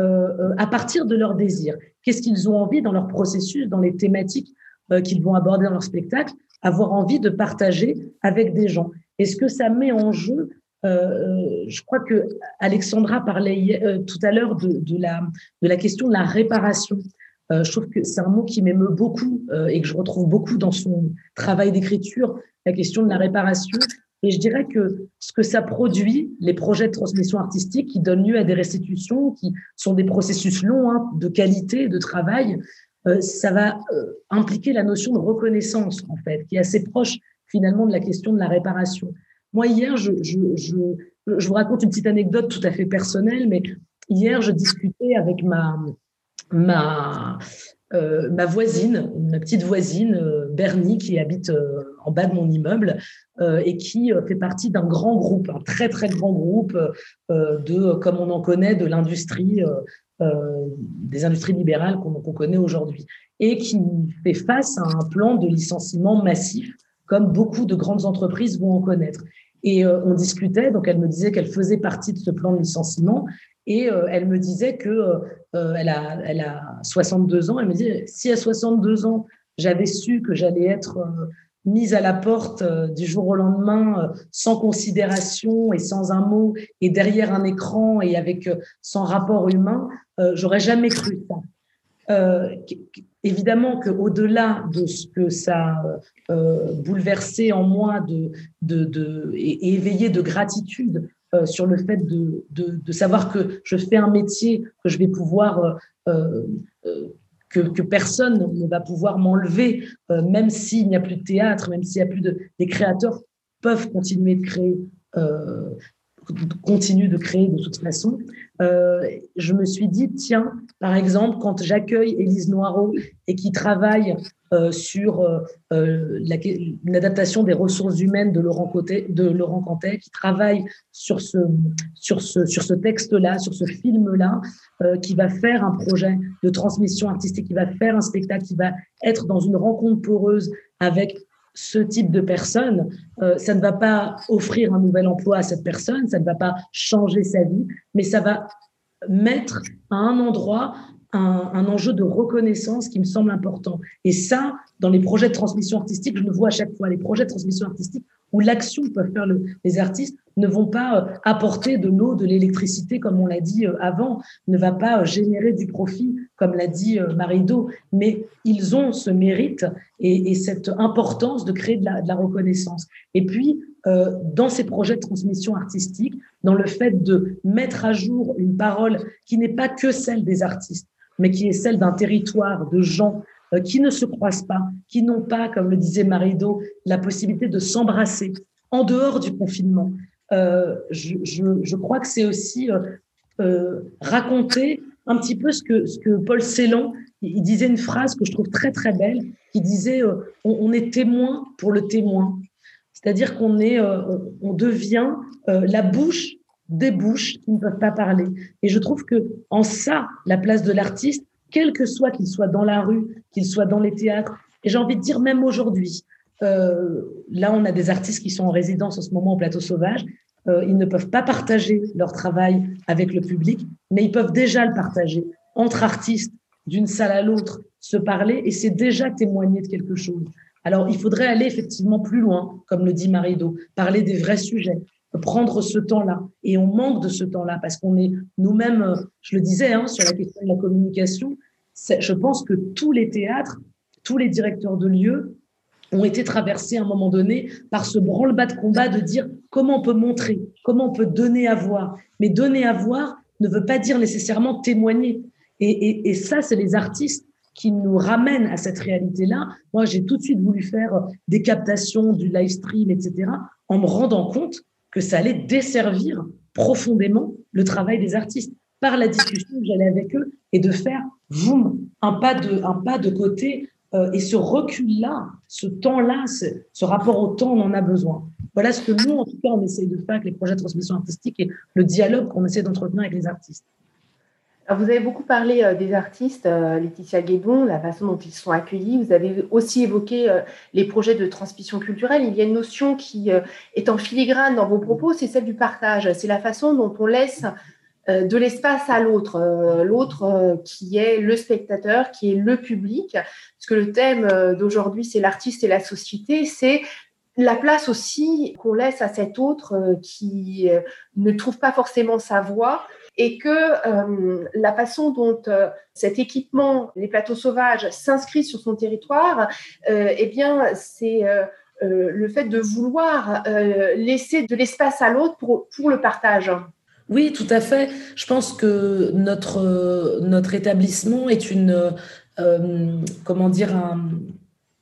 euh, euh, à partir de leurs désirs. Qu'est-ce qu'ils ont envie dans leur processus, dans les thématiques euh, qu'ils vont aborder dans leur spectacle, avoir envie de partager avec des gens. Est-ce que ça met en jeu euh, je crois que Alexandra parlait euh, tout à l'heure de, de, la, de la question de la réparation. Euh, je trouve que c'est un mot qui m'émeut beaucoup euh, et que je retrouve beaucoup dans son travail d'écriture, la question de la réparation. Et je dirais que ce que ça produit, les projets de transmission artistique qui donnent lieu à des restitutions, qui sont des processus longs hein, de qualité, de travail, euh, ça va euh, impliquer la notion de reconnaissance, en fait, qui est assez proche finalement de la question de la réparation. Moi, hier, je, je, je, je vous raconte une petite anecdote tout à fait personnelle, mais hier, je discutais avec ma... Ma, euh, ma voisine, ma petite voisine, euh, Bernie, qui habite euh, en bas de mon immeuble euh, et qui euh, fait partie d'un grand groupe, un très, très grand groupe euh, de, comme on en connaît, de l'industrie, euh, euh, des industries libérales qu'on, qu'on connaît aujourd'hui et qui fait face à un plan de licenciement massif, comme beaucoup de grandes entreprises vont en connaître. Et euh, on discutait, donc elle me disait qu'elle faisait partie de ce plan de licenciement. Et euh, elle me disait que euh, elle a, elle a soixante-deux ans. Elle me disait, si à soixante-deux ans, j'avais su que j'allais être euh, mise à la porte euh, du jour au lendemain, euh, sans considération et sans un mot, et derrière un écran et avec euh, sans rapport humain, euh, j'aurais jamais cru ça. Euh, évidemment qu'au-delà de ce que ça euh, bouleversait en moi de, de, de, et, et éveillé de gratitude, Euh, sur le fait de, de, de savoir que je fais un métier que je vais pouvoir, euh, euh, que, que personne ne va pouvoir m'enlever, euh, même s'il n'y a plus de théâtre, même s'il n'y a plus de... Les créateurs peuvent continuer de créer, euh, continuent de créer de toute façon. Euh, je me suis dit, tiens, par exemple, quand j'accueille Élise Noirot et qui travaille euh, sur euh, la, une adaptation des ressources humaines de Laurent Côté, de Laurent Cantet, qui travaille sur ce, sur ce, sur ce texte-là, sur ce film-là, euh, qui va faire un projet de transmission artistique, qui va faire un spectacle, qui va être dans une rencontre poreuse avec ce type de personne, euh, ça ne va pas offrir un nouvel emploi à cette personne, ça ne va pas changer sa vie, mais ça va mettre à un endroit un, un enjeu de reconnaissance qui me semble important. Et ça, dans les projets de transmission artistique, je le vois à chaque fois, les projets de transmission artistique où l'action que peuvent faire le, les artistes ne vont pas euh, apporter de l'eau, de l'électricité, comme on l'a dit euh, avant, ne va pas euh, générer du profit, comme l'a dit euh, Marie-Do, mais ils ont ce mérite et, et cette importance de créer de la, de la reconnaissance. Et puis, euh, dans ces projets de transmission artistique, dans le fait de mettre à jour une parole qui n'est pas que celle des artistes, mais qui est celle d'un territoire, de gens euh, qui ne se croisent pas, qui n'ont pas, comme le disait Marie-Do, la possibilité de s'embrasser en dehors du confinement. Euh, je, je, je crois que c'est aussi euh, euh, raconter un petit peu ce que, ce que Paul Célan, il disait une phrase que je trouve très très belle, qui disait euh, on, on est témoin pour le témoin, c'est-à-dire qu'on est, euh, on, on devient euh, la bouche des bouches qui ne peuvent pas parler. Et je trouve que en ça, la place de l'artiste, quel que soit qu'il soit dans la rue, qu'il soit dans les théâtres, et j'ai envie de dire même aujourd'hui, euh, là on a des artistes qui sont en résidence en ce moment au Plateaux Sauvages. Euh, ils ne peuvent pas partager leur travail avec le public, mais ils peuvent déjà le partager entre artistes, d'une salle à l'autre, se parler, et c'est déjà témoigner de quelque chose. Alors, il faudrait aller effectivement plus loin, comme le dit Marie-Do, parler des vrais sujets, prendre ce temps-là. Et on manque de ce temps-là parce qu'on est nous-mêmes, je le disais, hein, sur la question de la communication, je pense que tous les théâtres, tous les directeurs de lieux ont été traversés à un moment donné par ce branle-bas de combat de dire comment on peut montrer, comment on peut donner à voir. Mais donner à voir ne veut pas dire nécessairement témoigner. Et, et, et ça, c'est les artistes qui nous ramène à cette réalité-là. Moi, j'ai tout de suite voulu faire des captations, du live stream, et cetera, en me rendant compte que ça allait desservir profondément le travail des artistes par la discussion que j'allais avec eux et de faire, boum, un pas de, un pas de côté. Euh, et ce recul-là, ce temps-là, ce, ce rapport au temps, on en a besoin. Voilà ce que nous, en tout cas, on essaye de faire avec les projets de transmission artistique et le dialogue qu'on essaie d'entretenir avec les artistes. Alors, vous avez beaucoup parlé euh, des artistes, euh, Laetitia Guédon, la façon dont ils sont accueillis. Vous avez aussi évoqué euh, les projets de transmission culturelle. Il y a une notion qui euh, est en filigrane dans vos propos, c'est celle du partage. C'est la façon dont on laisse euh, de l'espace à l'autre, euh, l'autre euh, qui est le spectateur, qui est le public. Parce que le thème euh, d'aujourd'hui, c'est l'artiste et la société, c'est la place aussi qu'on laisse à cet autre euh, qui euh, ne trouve pas forcément sa voix. Et que euh, la façon dont euh, cet équipement, les Plateaux Sauvages, s'inscrit sur son territoire, euh, eh bien, c'est euh, euh, le fait de vouloir euh, laisser de l'espace à l'autre pour, pour le partage. Oui, tout à fait. Je pense que notre, euh, notre établissement est une, euh, comment dire, un,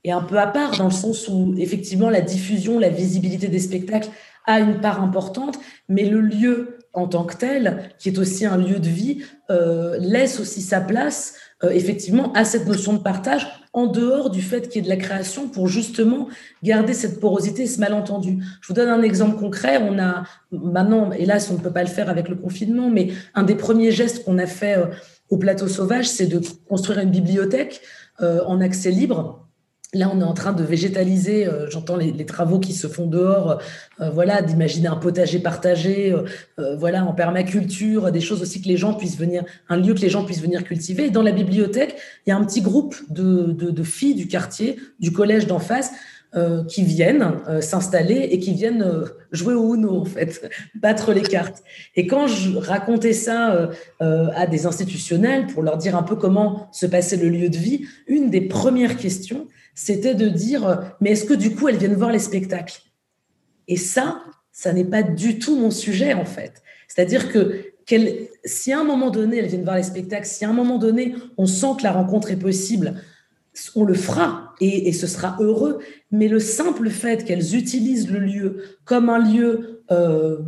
est un peu à part dans le sens où, effectivement, la diffusion, la visibilité des spectacles a une part importante, mais le lieu en tant que tel, qui est aussi un lieu de vie, euh, laisse aussi sa place, euh, effectivement, à cette notion de partage, en dehors du fait qu'il y ait de la création pour justement garder cette porosité et ce malentendu. Je vous donne un exemple concret. On a maintenant, hélas, on ne peut pas le faire avec le confinement, mais un des premiers gestes qu'on a fait euh, au Plateau Sauvage, c'est de construire une bibliothèque euh, en accès libre. Là, on est en train de végétaliser, euh, j'entends les, les travaux qui se font dehors, euh, voilà, d'imaginer un potager partagé, euh, euh, voilà, en permaculture, des choses aussi que les gens puissent venir, un lieu que les gens puissent venir cultiver. Et dans la bibliothèque, il y a un petit groupe de, de, de filles du quartier, du collège d'en face, euh, qui viennent euh, s'installer et qui viennent euh, jouer au Uno, en fait, battre les cartes. Et quand je racontais ça euh, euh, à des institutionnels pour leur dire un peu comment se passait le lieu de vie, une des premières questions, c'était de dire « mais est-ce que du coup, elles viennent voir les spectacles ?» Et ça, ça n'est pas du tout mon sujet, en fait. C'est-à-dire que si à un moment donné, elles viennent voir les spectacles, si à un moment donné, on sent que la rencontre est possible, on le fera et, et ce sera heureux. Mais le simple fait qu'elles utilisent le lieu comme un lieu euh,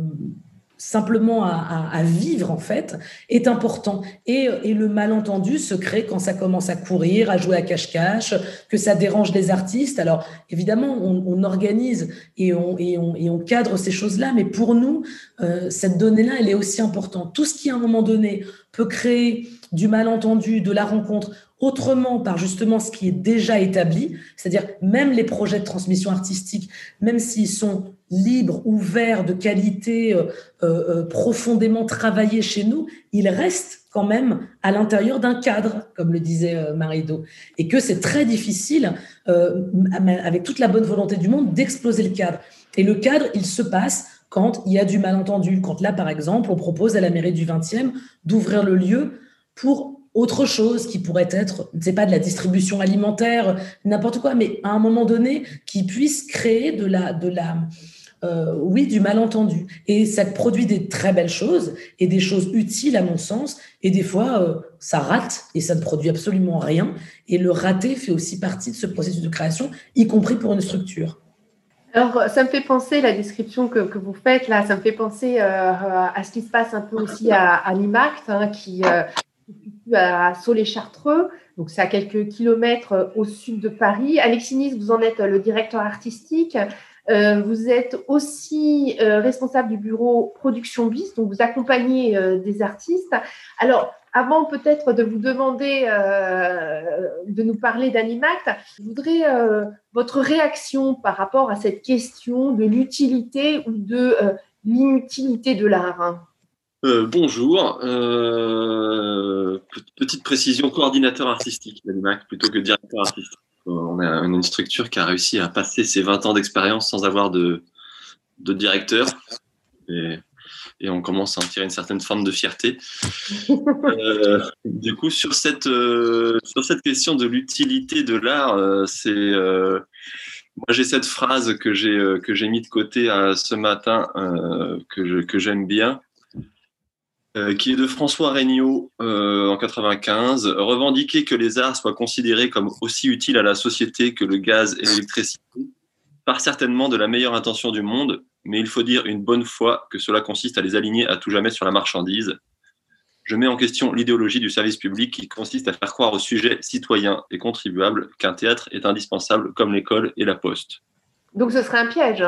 simplement à, à, à vivre, en fait, est important. Et, et le malentendu se crée quand ça commence à courir, à jouer à cache-cache, que ça dérange les artistes. Alors, évidemment, on, on organise et on, et, on, et on cadre ces choses-là, mais pour nous, euh, cette donnée-là, elle est aussi importante. Tout ce qui, à un moment donné, peut créer du malentendu, de la rencontre, autrement par justement ce qui est déjà établi, c'est-à-dire même les projets de transmission artistique, même s'ils sont libres, ouverts, de qualité, euh, euh, profondément travaillés chez nous, ils restent quand même à l'intérieur d'un cadre, comme le disait euh, Marie-Do, et que c'est très difficile, euh, avec toute la bonne volonté du monde, d'exploser le cadre. Et le cadre, il se passe quand il y a du malentendu, quand là, par exemple, on propose à la mairie du vingtième d'ouvrir le lieu pour autre chose qui pourrait être, je ne sais pas, de la distribution alimentaire, n'importe quoi, mais à un moment donné, qui puisse créer de la, de la, euh, oui, du malentendu. Et ça produit des très belles choses et des choses utiles à mon sens. Et des fois, euh, ça rate et ça ne produit absolument rien. Et le raté fait aussi partie de ce processus de création, y compris pour une structure. Alors, ça me fait penser, la description que, que vous faites là, ça me fait penser euh, à ce qui se passe un peu aussi à Animact, hein, qui euh, à Saulx-les-Chartreux, donc c'est à quelques kilomètres au sud de Paris. Alexis Nys, vous en êtes le directeur artistique. Euh, vous êtes aussi euh, responsable du bureau Production Bis, donc vous accompagnez euh, des artistes. Alors, avant peut-être de vous demander euh, de nous parler d'Animact, je voudrais euh, votre réaction par rapport à cette question de l'utilité ou de euh, l'inutilité de l'art. Euh, bonjour. Euh, petite précision, coordinateur artistique d'Animact plutôt que directeur artistique. On a une structure qui a réussi à passer ses vingt ans d'expérience sans avoir de, de directeur. Et, et on commence à en tirer une certaine forme de fierté. euh, du coup, sur cette, euh, sur cette question de l'utilité de l'art, euh, c'est... Euh, moi, j'ai cette phrase que j'ai, euh, que j'ai mise de côté euh, ce matin, euh, que, je, que j'aime bien. euh, qui est de François Regnault euh, en quatre-vingt-quinze, revendiquer que les arts soient considérés comme aussi utiles à la société que le gaz et l'électricité, part certainement de la meilleure intention du monde, mais il faut dire une bonne fois que cela consiste à les aligner à tout jamais sur la marchandise. Je mets en question l'idéologie du service public qui consiste à faire croire aux sujets citoyens et contribuables qu'un théâtre est indispensable comme l'école et la poste. Donc ce serait un piège.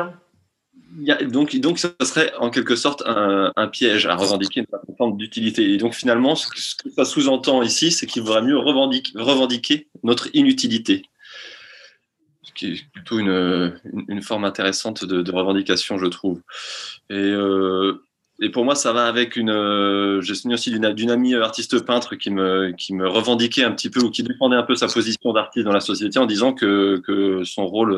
Il y a, donc, donc ce serait en quelque sorte un, un piège à revendiquer une forme d'utilité. Et donc finalement, ce que, ce que ça sous-entend ici, c'est qu'il vaudrait mieux revendiquer, revendiquer notre inutilité. Ce qui est plutôt une, une, une forme intéressante de, de revendication, je trouve. Et... Euh, Et pour moi, ça va avec une. Euh, J'ai souvenir aussi d'une, d'une amie artiste peintre qui me qui me revendiquait un petit peu ou qui défendait un peu sa position d'artiste dans la société en disant que que son rôle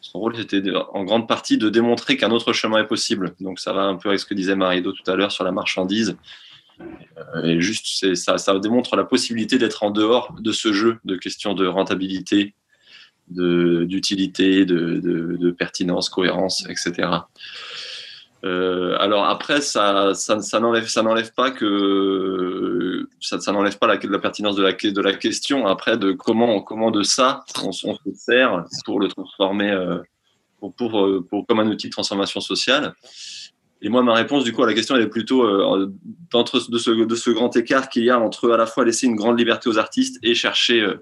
son rôle c'était en grande partie de démontrer qu'un autre chemin est possible. Donc ça va un peu avec ce que disait Marie-Do tout à l'heure sur la marchandise. Et juste, c'est ça ça démontre la possibilité d'être en dehors de ce jeu de questions de rentabilité, de d'utilité, de, de de pertinence, cohérence, et cetera. Euh, alors après, ça, ça, ça n'enlève, ça n'enlève pas que ça, ça n'enlève pas la, la pertinence de la, de la question. Après, de comment, comment de ça on, on se sert pour le transformer, euh, pour, pour, pour comme un outil de transformation sociale. Et moi, ma réponse du coup à la question, elle est plutôt euh, d'entre de ce, de ce grand écart qu'il y a entre à la fois laisser une grande liberté aux artistes et chercher, euh,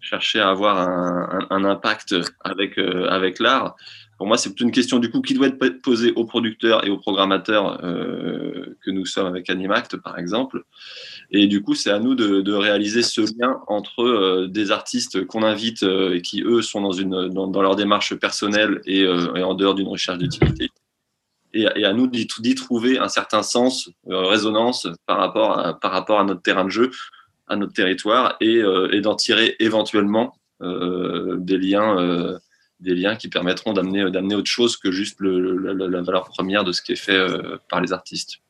chercher à avoir un, un, un impact avec, euh, avec l'art. Pour moi, c'est plutôt une question du coup qui doit être posée aux producteurs et aux programmateurs euh, que nous sommes avec Animact, par exemple. Et du coup, c'est à nous de, de réaliser ce lien entre euh, des artistes qu'on invite euh, et qui, eux, sont dans, une, dans, dans leur démarche personnelle et, euh, et en dehors d'une recherche d'utilité. Et, et à nous d'y, d'y trouver un certain sens, euh, résonance par rapport, à, par rapport à notre terrain de jeu, à notre territoire, et, euh, et d'en tirer éventuellement euh, des liens... Euh, des liens qui permettront d'amener, d'amener autre chose que juste le, le, la valeur première de ce qui est fait euh, par les artistes.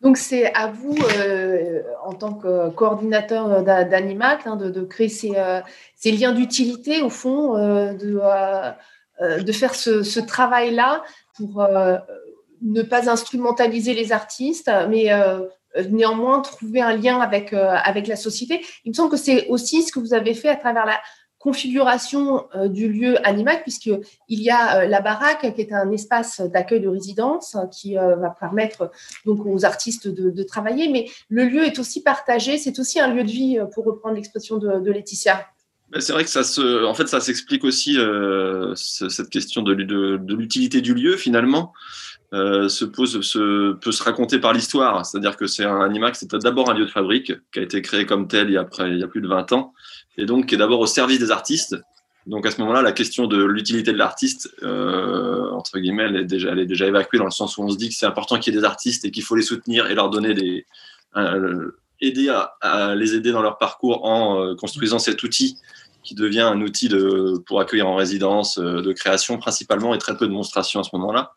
Donc c'est à vous, euh, en tant que coordinateur d'Animact, hein, de, de créer ces, euh, ces liens d'utilité, au fond, euh, de, euh, de faire ce, ce travail-là pour euh, ne pas instrumentaliser les artistes, mais euh, néanmoins trouver un lien avec, euh, avec la société. Il me semble que c'est aussi ce que vous avez fait à travers la configuration du lieu Animact, puisqu'il y a la baraque qui est un espace d'accueil de résidence qui va permettre donc aux artistes de, de travailler, mais le lieu est aussi partagé, c'est aussi un lieu de vie, pour reprendre l'expression de, de Laetitia. C'est vrai que ça se, en fait, ça s'explique aussi, euh, cette question de, de, de l'utilité du lieu, finalement, euh, se pose, se, peut se raconter par l'histoire, c'est-à-dire que c'est un Animact, c'est d'abord un lieu de fabrique qui a été créé comme tel il y a, près, il y a plus de vingt ans, et donc qui est d'abord au service des artistes. Donc à ce moment-là, la question de l'utilité de l'artiste, euh, entre guillemets, elle est, déjà, elle est déjà évacuée dans le sens où on se dit que c'est important qu'il y ait des artistes et qu'il faut les soutenir et leur donner des... Euh, aider à, à les aider dans leur parcours en euh, construisant cet outil qui devient un outil de, pour accueillir en résidence, euh, de création principalement et très peu de démonstration à ce moment-là.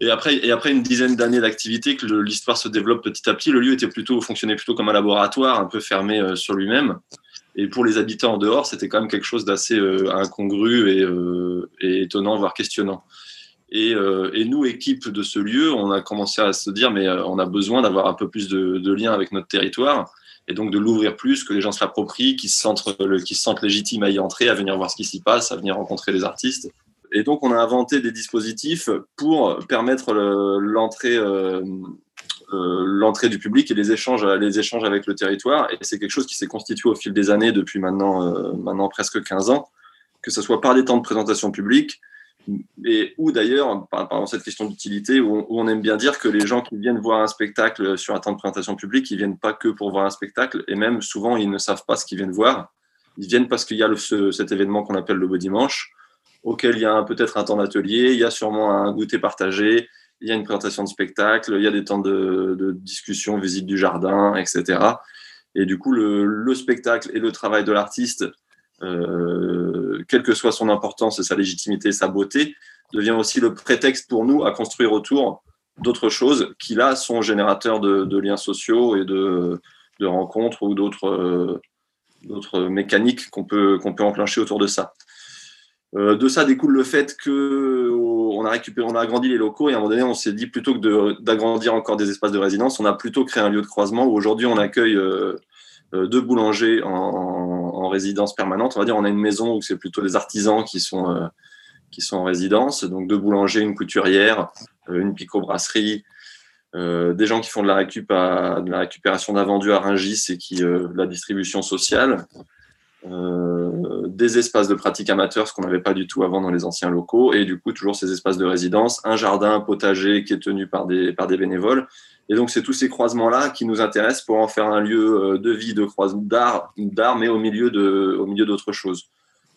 Et après, et après une dizaine d'années d'activité, que le, l'histoire se développe petit à petit, le lieu était plutôt, fonctionnait plutôt comme un laboratoire un peu fermé euh, sur lui-même. Et pour les habitants en dehors, c'était quand même quelque chose d'assez euh, incongru et, euh, et étonnant, voire questionnant. Et, euh, et nous, équipe de ce lieu, on a commencé à se dire, mais euh, on a besoin d'avoir un peu plus de, de liens avec notre territoire, et donc de l'ouvrir plus, que les gens se l'approprient, qu'ils se sentent, le, qu'ils se sentent légitimes à y entrer, à venir voir ce qui s'y passe, à venir rencontrer les artistes. Et donc, on a inventé des dispositifs pour permettre le, l'entrée... Euh, Euh, l'entrée du public et les échanges, les échanges avec le territoire. Et c'est quelque chose qui s'est constitué au fil des années, depuis maintenant, euh, maintenant presque quinze ans, que ce soit par des temps de présentation publique, et, ou d'ailleurs, par, par cette question d'utilité, où on, où on aime bien dire que les gens qui viennent voir un spectacle sur un temps de présentation publique, ils ne viennent pas que pour voir un spectacle, et même souvent, ils ne savent pas ce qu'ils viennent voir. Ils viennent parce qu'il y a le, ce, cet événement qu'on appelle le Beau Dimanche, auquel il y a un, peut-être un temps d'atelier, il y a sûrement un goûter partagé, il y a une présentation de spectacle, il y a des temps de, de discussion, visite du jardin, et cetera. Et du coup, le, le spectacle et le travail de l'artiste, euh, quelle que soit son importance, sa légitimité, sa beauté, devient aussi le prétexte pour nous à construire autour d'autres choses qui, là, sont générateurs de, de liens sociaux et de, de rencontres ou d'autres, euh, d'autres mécaniques qu'on peut, qu'on peut enclencher autour de ça. Euh, de ça découle le fait que on a récupéré, on a agrandi les locaux, et à un moment donné, on s'est dit, plutôt que de, d'agrandir encore des espaces de résidence, on a plutôt créé un lieu de croisement où aujourd'hui on accueille euh, deux boulangers en, en résidence permanente. On va dire, on a une maison où c'est plutôt des artisans qui sont euh, qui sont en résidence, donc deux boulangers, une couturière, une picobrasserie, euh, des gens qui font de la récup, à, de la récupération d'avendus à Rungis et qui euh, de la distribution sociale. Euh, des espaces de pratique amateur, ce qu'on n'avait pas du tout avant dans les anciens locaux, et du coup toujours ces espaces de résidence, un jardin, un potager qui est tenu par des, par des bénévoles. Et donc c'est tous ces croisements-là qui nous intéressent pour en faire un lieu de vie, de croisement, d'art, d'art, mais au milieu, de, au milieu d'autre chose,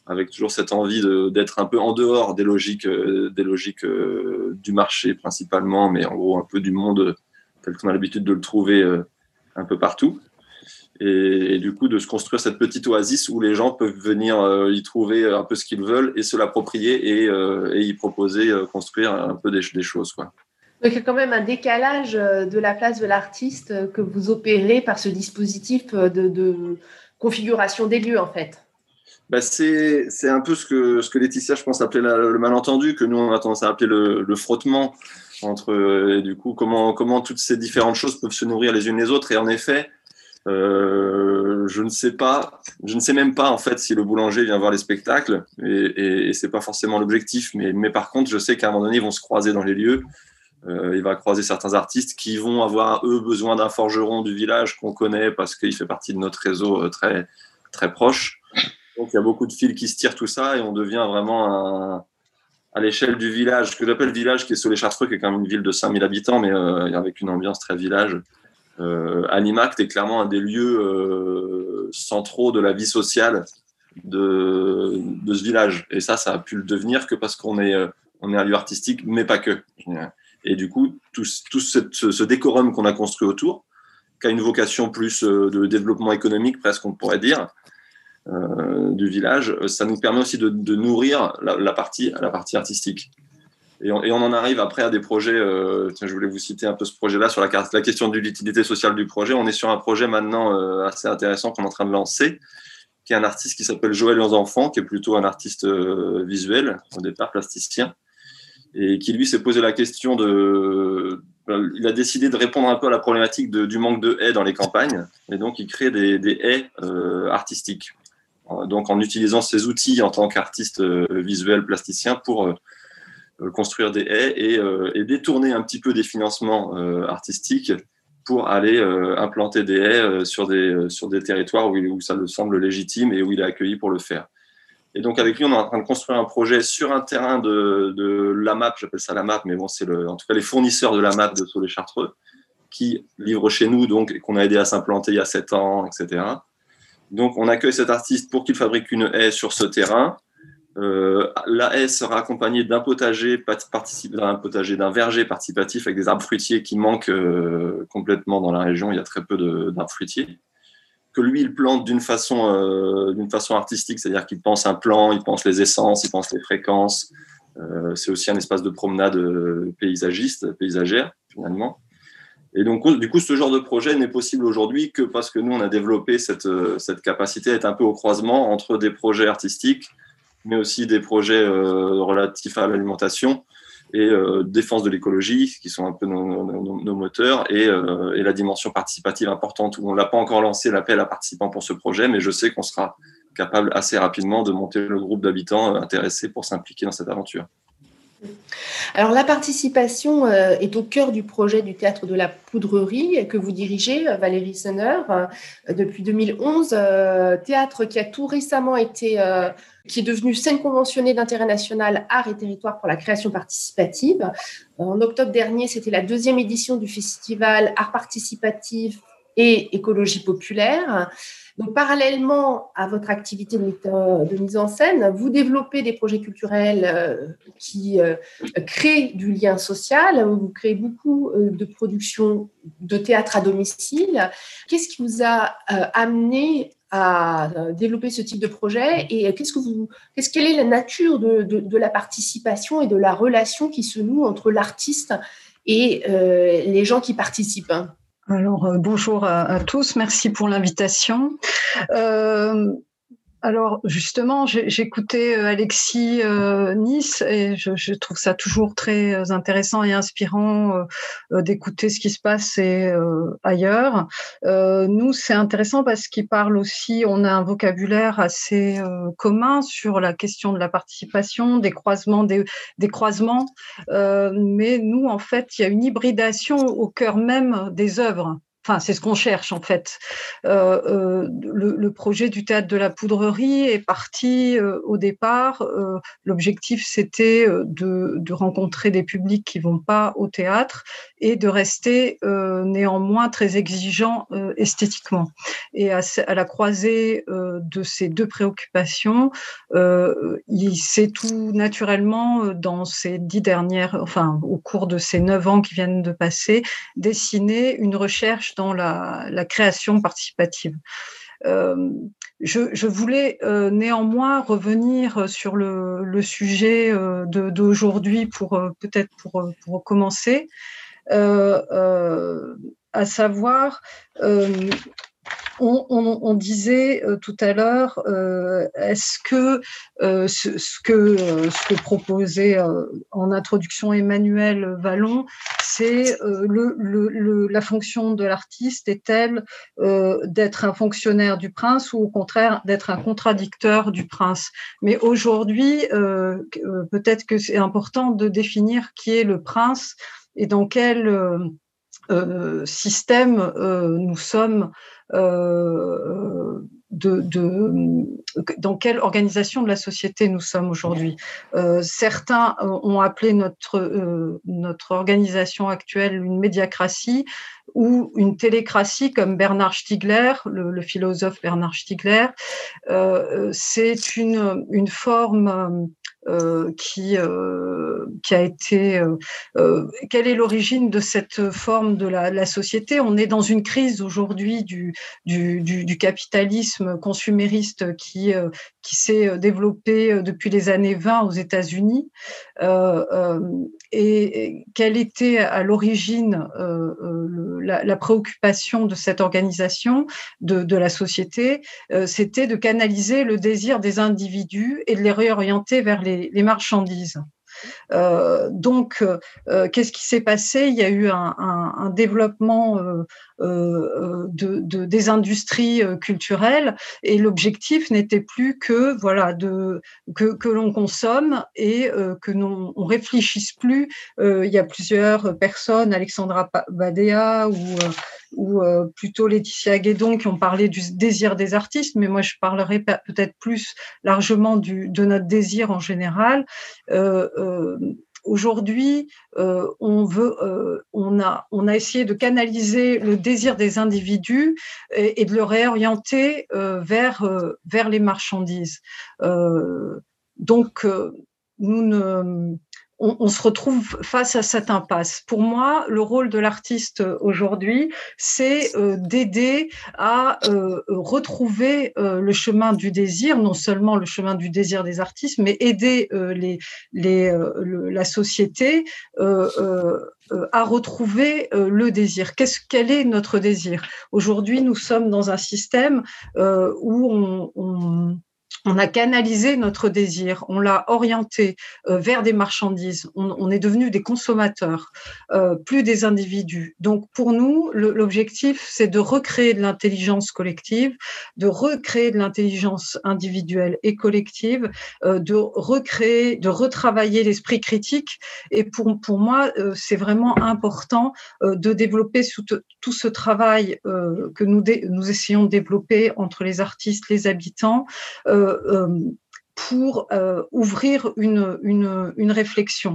avec toujours cette envie de, d'être un peu en dehors des logiques, des logiques euh, du marché principalement, mais en gros un peu du monde tel qu'on a l'habitude de le trouver euh, un peu partout. Et, et du coup, de se construire cette petite oasis où les gens peuvent venir euh, y trouver un peu ce qu'ils veulent et se l'approprier et, euh, et y proposer, euh, construire un peu des, des choses, quoi. Donc, il y a quand même un décalage de la place de l'artiste que vous opérez par ce dispositif de, de configuration des lieux, en fait. Bah, c'est, c'est un peu ce que, ce que Laetitia, je pense, appelait la, le malentendu, que nous, on a tendance à appeler le, le frottement entre, euh, du coup, comment, comment toutes ces différentes choses peuvent se nourrir les unes les autres. Et en effet, Euh, je ne sais pas, je ne sais même pas en fait si le boulanger vient voir les spectacles, et, et, et c'est pas forcément l'objectif. Mais, mais par contre, je sais qu'à un moment donné, ils vont se croiser dans les lieux. Euh, il va croiser certains artistes qui vont avoir eux besoin d'un forgeron du village qu'on connaît parce qu'il fait partie de notre réseau très très proche. Donc il y a beaucoup de fils qui se tirent tout ça, et on devient vraiment un, à l'échelle du village, ce que j'appelle village, qui est Saulx-les-Chartreux, qui est quand même une ville de cinq mille habitants, mais euh, avec une ambiance très village. Euh, Animact est clairement un des lieux euh, centraux de la vie sociale de, de ce village. Et ça, ça a pu le devenir que parce qu'on est, euh, on est un lieu artistique, mais pas que. Et du coup, tout, tout cette, ce décorum qu'on a construit autour, qui a une vocation plus euh, de développement économique, presque on pourrait dire, euh, du village, ça nous permet aussi de, de nourrir la, la, partie, la partie artistique. Et on, et on en arrive après à des projets, euh, tiens, je voulais vous citer un peu ce projet-là sur la, la question de l'utilité sociale du projet. On est sur un projet maintenant euh, assez intéressant qu'on est en train de lancer, qui est un artiste qui s'appelle Joël Enfant, qui est plutôt un artiste euh, visuel, au départ plasticien, et qui lui s'est posé la question de... Euh, il a décidé de répondre un peu à la problématique de, du manque de haies dans les campagnes, et donc il crée des, des haies euh, artistiques. Donc en utilisant ses outils en tant qu'artiste euh, visuel, plasticien, pour... Euh, construire des haies et, euh, et détourner un petit peu des financements euh, artistiques pour aller euh, implanter des haies euh, sur, des, euh, sur des territoires où, il, où ça le semble légitime et où il est accueilli pour le faire. Et donc avec lui, on est en train de construire un projet sur un terrain de, de l'A M A P, j'appelle ça l'A M A P, mais bon, c'est le, en tout cas les fournisseurs de l'A M A P de Saulx-les-Chartreux qui livrent chez nous, donc, et qu'on a aidé à s'implanter il y a sept ans, et cetera. Donc on accueille cet artiste pour qu'il fabrique une haie sur ce terrain. Euh, la haie sera accompagnée d'un potager, participe, d'un potager, d'un verger participatif avec des arbres fruitiers qui manquent euh, complètement dans la région. Il y a très peu de, d'arbres fruitiers. Que lui, il plante d'une façon, euh, d'une façon artistique, c'est-à-dire qu'il pense un plan, il pense les essences, il pense les fréquences. Euh, c'est aussi un espace de promenade euh, paysagiste, paysagère, finalement. Et donc, du coup, ce genre de projet n'est possible aujourd'hui que parce que nous, on a développé cette, cette capacité à être un peu au croisement entre des projets artistiques, mais aussi des projets euh, relatifs à l'alimentation et euh, défense de l'écologie, qui sont un peu nos, nos, nos moteurs, et, euh, et la dimension participative importante. On ne l'a pas encore lancé, l'appel à participants pour ce projet, mais je sais qu'on sera capable assez rapidement de monter le groupe d'habitants intéressés pour s'impliquer dans cette aventure. Alors, la participation est au cœur du projet du Théâtre de la Poudrerie que vous dirigez, Valérie Senner, depuis deux mille onze. Théâtre qui a tout récemment été, qui est devenu scène conventionnée d'intérêt national Art et Territoire pour la création participative. En octobre dernier, c'était la deuxième édition du festival Art participatif et écologie populaire. Donc, parallèlement à votre activité de mise en scène, vous développez des projets culturels qui créent du lien social. Vous créez beaucoup de productions de théâtre à domicile. Qu'est-ce qui vous a amené à développer ce type de projet, et qu'est-ce que vous, qu'est-ce, quelle est la nature de, de, de la participation et de la relation qui se noue entre l'artiste et euh, les gens qui participent? Alors, bonjour à, à tous, merci pour l'invitation. Euh, Alors justement, j'écoutais Alexis euh, Nys et je, je trouve ça toujours très intéressant et inspirant euh, d'écouter ce qui se passe et, euh, ailleurs. Euh, nous, c'est intéressant parce qu'il parle aussi, on a un vocabulaire assez euh, commun sur la question de la participation, des croisements, des, des croisements. Euh, mais nous, en fait, il y a une hybridation au cœur même des œuvres. Enfin, c'est ce qu'on cherche en fait. Euh, euh, le, le projet du Théâtre de la Poudrerie est parti euh, au départ. Euh, l'objectif, c'était de, de rencontrer des publics qui ne vont pas au théâtre et de rester euh, néanmoins très exigeants euh, esthétiquement. Et à, à la croisée euh, de ces deux préoccupations, euh, il s'est tout naturellement, dans ces dix dernières, enfin, au cours de ces neuf ans qui viennent de passer, dessiné une recherche dans la, la création participative. Euh, je, je voulais euh, néanmoins revenir sur le, le sujet euh, de, d'aujourd'hui pour euh, peut-être pour, pour commencer, euh, euh, à savoir, euh, on, on, on disait euh, tout à l'heure, euh, est-ce que, euh, ce, ce que euh, ce que proposait euh, en introduction Emmanuel Vallon, c'est euh, le, le, le, la fonction de l'artiste est-elle euh, d'être un fonctionnaire du prince ou au contraire d'être un contradicteur du prince? Mais aujourd'hui, euh, peut-être que c'est important de définir qui est le prince et dans quel euh, euh, système euh, nous sommes. Euh, de, de, dans quelle organisation de la société nous sommes aujourd'hui. Euh, certains ont appelé notre, euh, notre organisation actuelle une médiacratie ou une télécratie, comme Bernard Stiegler, le, le philosophe Bernard Stiegler. Euh, c'est une, une forme euh, qui, euh, qui a été… Euh, quelle est l'origine de cette forme de la, la société? On est dans une crise aujourd'hui du, du, du, du capitalisme consumériste qui, euh, qui s'est développé depuis les années vingt aux États-Unis. Euh, euh, et quelle était à l'origine euh, le La, la préoccupation de cette organisation, de, de la société, euh, c'était de canaliser le désir des individus et de les réorienter vers les, les marchandises. Euh, donc, euh, qu'est-ce qui s'est passé? Il y a eu un, un, un développement euh, euh, de, de, des industries culturelles et l'objectif n'était plus que, voilà, de, que, que l'on consomme et euh, que l'on ne réfléchisse plus. Euh, il y a plusieurs personnes, Alexandra Badea ou, euh, ou euh, plutôt Laetitia Guédon, qui ont parlé du désir des artistes, mais moi je parlerai peut-être plus largement du, de notre désir en général. Euh, Euh, aujourd'hui, euh, on veut, euh, on a, on a essayé de canaliser le désir des individus et, et de le réorienter euh, vers, euh, vers les marchandises. Euh, donc, euh, nous ne, on, on se retrouve face à cette impasse. Pour moi, le rôle de l'artiste aujourd'hui, c'est euh, d'aider à euh, retrouver euh, le chemin du désir, non seulement le chemin du désir des artistes, mais aider euh, les, les, euh, le, la société euh, euh, à retrouver le désir. Qu'est-ce, quel est notre désir? Aujourd'hui, nous sommes dans un système euh, où on... on On a canalisé notre désir, on l'a orienté euh, vers des marchandises, on, on est devenu des consommateurs, euh, plus des individus. Donc pour nous, le, l'objectif, c'est de recréer de l'intelligence collective, de recréer de l'intelligence individuelle et collective, euh, de recréer, de retravailler l'esprit critique. Et pour, pour moi, euh, c'est vraiment important euh, de développer sous t- tout ce travail euh, que nous, dé- nous essayons de développer entre les artistes, les habitants, euh, pour euh, ouvrir une, une, une réflexion.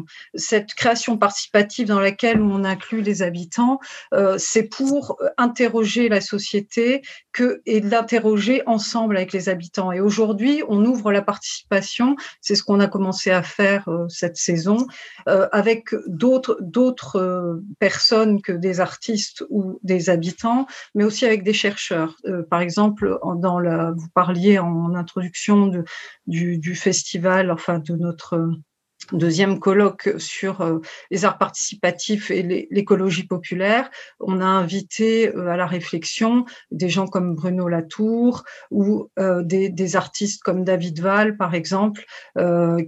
Cette création participative dans laquelle on inclut les habitants, euh, c'est pour interroger la société que, et l'interroger ensemble avec les habitants. Et aujourd'hui, on ouvre la participation, c'est ce qu'on a commencé à faire euh, cette saison, euh, avec d'autres, d'autres euh, personnes que des artistes ou des habitants, mais aussi avec des chercheurs. Euh, par exemple, dans la, vous parliez en introduction de, du, du festival, enfin de notre deuxième colloque sur les arts participatifs et l'écologie populaire. On a invité à la réflexion des gens comme Bruno Latour ou des, des artistes comme David Val, par exemple,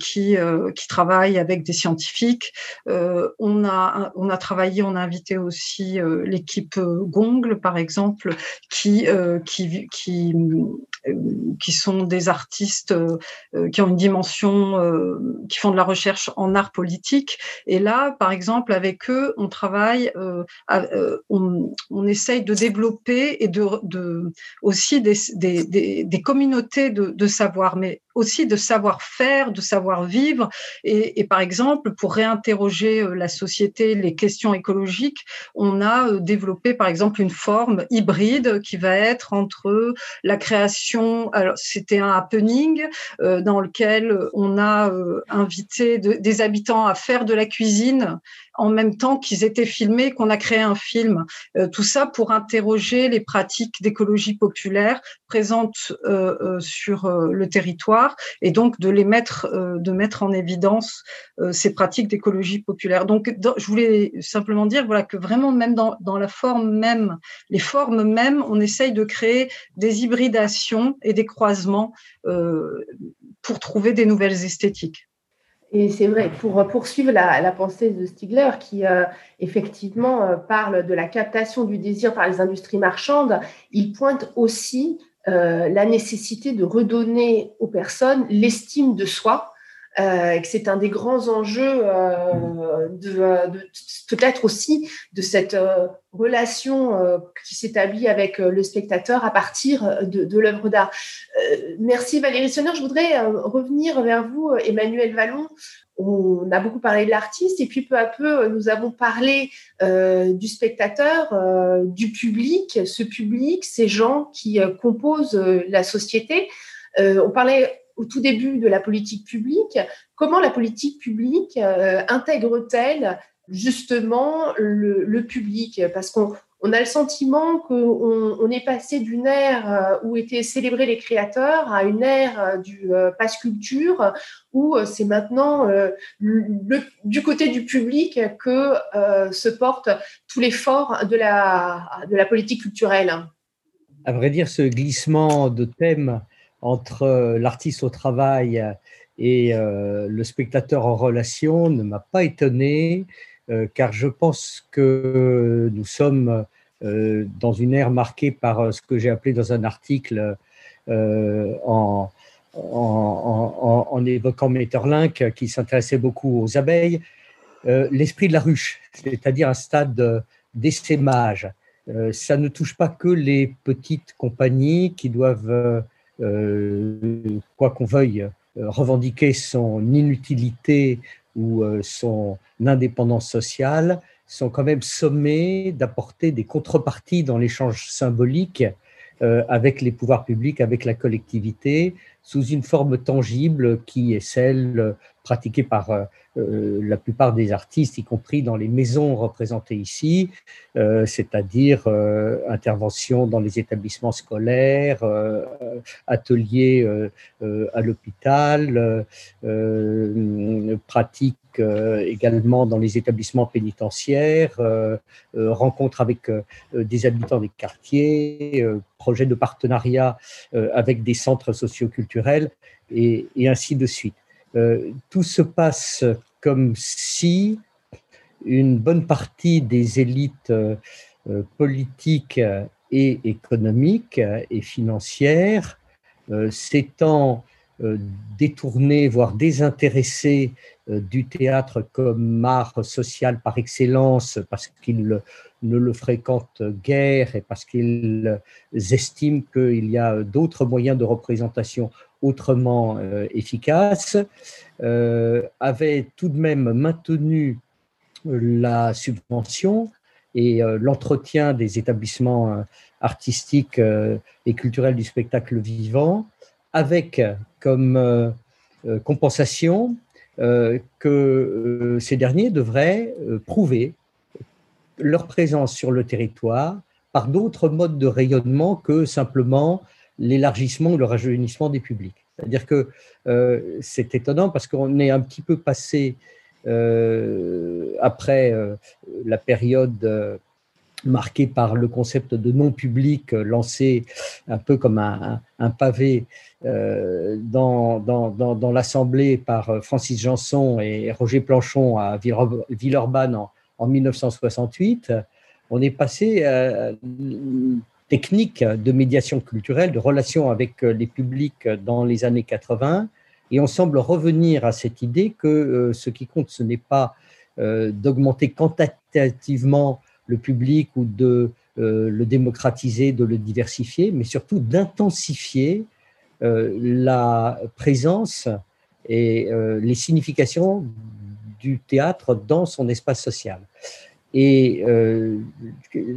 qui, qui travaillent avec des scientifiques. On a, on a travaillé, on a invité aussi l'équipe Gongle, par exemple, qui, qui, qui, qui sont des artistes qui ont une dimension, qui font de la recherche en art politique. Et là, par exemple, avec eux, on travaille, euh, à, euh, on, on essaye de développer et de, de aussi des, des, des, des communautés de, de savoir, mais aussi de savoir-faire, de savoir-vivre. Et, et par exemple, pour réinterroger la société, les questions écologiques, on a développé, par exemple, une forme hybride qui va être entre la création, alors c'était un happening euh, dans lequel on a euh, invité des habitants à faire de la cuisine en même temps qu'ils étaient filmés, qu'on a créé un film. Euh, tout ça pour interroger les pratiques d'écologie populaire présentes euh, euh, sur euh, le territoire et donc de les mettre, euh, de mettre en évidence euh, ces pratiques d'écologie populaire. Donc, dans, je voulais simplement dire voilà, que vraiment, même dans, dans la forme même, les formes mêmes, on essaye de créer des hybridations et des croisements euh, pour trouver des nouvelles esthétiques. Et c'est vrai, pour poursuivre la, la pensée de Stiegler qui, euh, effectivement, euh, parle de la captation du désir par les industries marchandes, il pointe aussi euh, la nécessité de redonner aux personnes l'estime de soi, euh, et que c'est un des grands enjeux euh, de, de, peut-être aussi de cette euh, relation euh, qui s'établit avec euh, le spectateur à partir de, de l'œuvre d'art. Euh, merci Valérie Senner. Je voudrais euh, revenir vers vous, Emmanuel Vallon. On a beaucoup parlé de l'artiste et puis peu à peu, nous avons parlé euh, du spectateur, euh, du public, ce public, ces gens qui euh, composent euh, la société. Euh, on parlait au tout début de la politique publique. Comment la politique publique euh, intègre-t-elle justement le, le public, parce qu'on on a le sentiment qu'on on est passé d'une ère où étaient célébrés les créateurs à une ère du euh, pass culture, où c'est maintenant euh, le, du côté du public que euh, se portent tous les forts de la, de la politique culturelle. À vrai dire, ce glissement de thèmes entre l'artiste au travail et euh, le spectateur en relation ne m'a pas étonné, Euh, car je pense que nous sommes euh, dans une ère marquée par euh, ce que j'ai appelé dans un article euh, en, en, en, en évoquant Maeterlinck, qui s'intéressait beaucoup aux abeilles, euh, l'esprit de la ruche, c'est-à-dire un stade d'essaimage. Euh, ça ne touche pas que les petites compagnies qui doivent, euh, quoi qu'on veuille, euh, revendiquer son inutilité ou son indépendance sociale, sont quand même sommés d'apporter des contreparties dans l'échange symbolique euh, avec les pouvoirs publics, avec la collectivité, sous une forme tangible qui est celle pratiquée par euh, la plupart des artistes, y compris dans les maisons représentées ici, euh, c'est-à-dire euh, intervention dans les établissements scolaires, euh, ateliers euh, euh, à l'hôpital, euh, pratique euh, également dans les établissements pénitentiaires, euh, euh, rencontres avec euh, des habitants des quartiers, euh, projets de partenariat euh, avec des centres socioculturels, Et, et ainsi de suite. Euh, tout se passe comme si une bonne partie des élites euh, politiques et économiques et financières euh, s'étant euh, détournées, voire désintéressées euh, du théâtre comme art social par excellence, parce qu'ils ne le fréquentent guère et parce qu'ils estiment qu'il y a d'autres moyens de représentation autrement euh, efficaces, euh, avaient tout de même maintenu la subvention et euh, l'entretien des établissements euh, artistiques euh, et culturels du spectacle vivant, avec comme euh, euh, compensation euh, que euh, ces derniers devraient euh, prouver leur présence sur le territoire par d'autres modes de rayonnement que simplement l'élargissement ou le rajeunissement des publics. C'est-à-dire que euh, c'est étonnant parce qu'on est un petit peu passé euh, après euh, la période euh, marquée par le concept de non-public euh, lancé un peu comme un, un, un pavé euh, dans, dans, dans, dans l'Assemblée par Francis Janson et Roger Planchon à Villeurbanne en, en mille neuf cent soixante-huit. On est passé à une technique de médiation culturelle, de relation avec les publics dans les années quatre-vingts, et on semble revenir à cette idée que ce qui compte, ce n'est pas d'augmenter quantitativement le public ou de le démocratiser, de le diversifier, mais surtout d'intensifier la présence et les significations du théâtre dans son espace social. Et euh,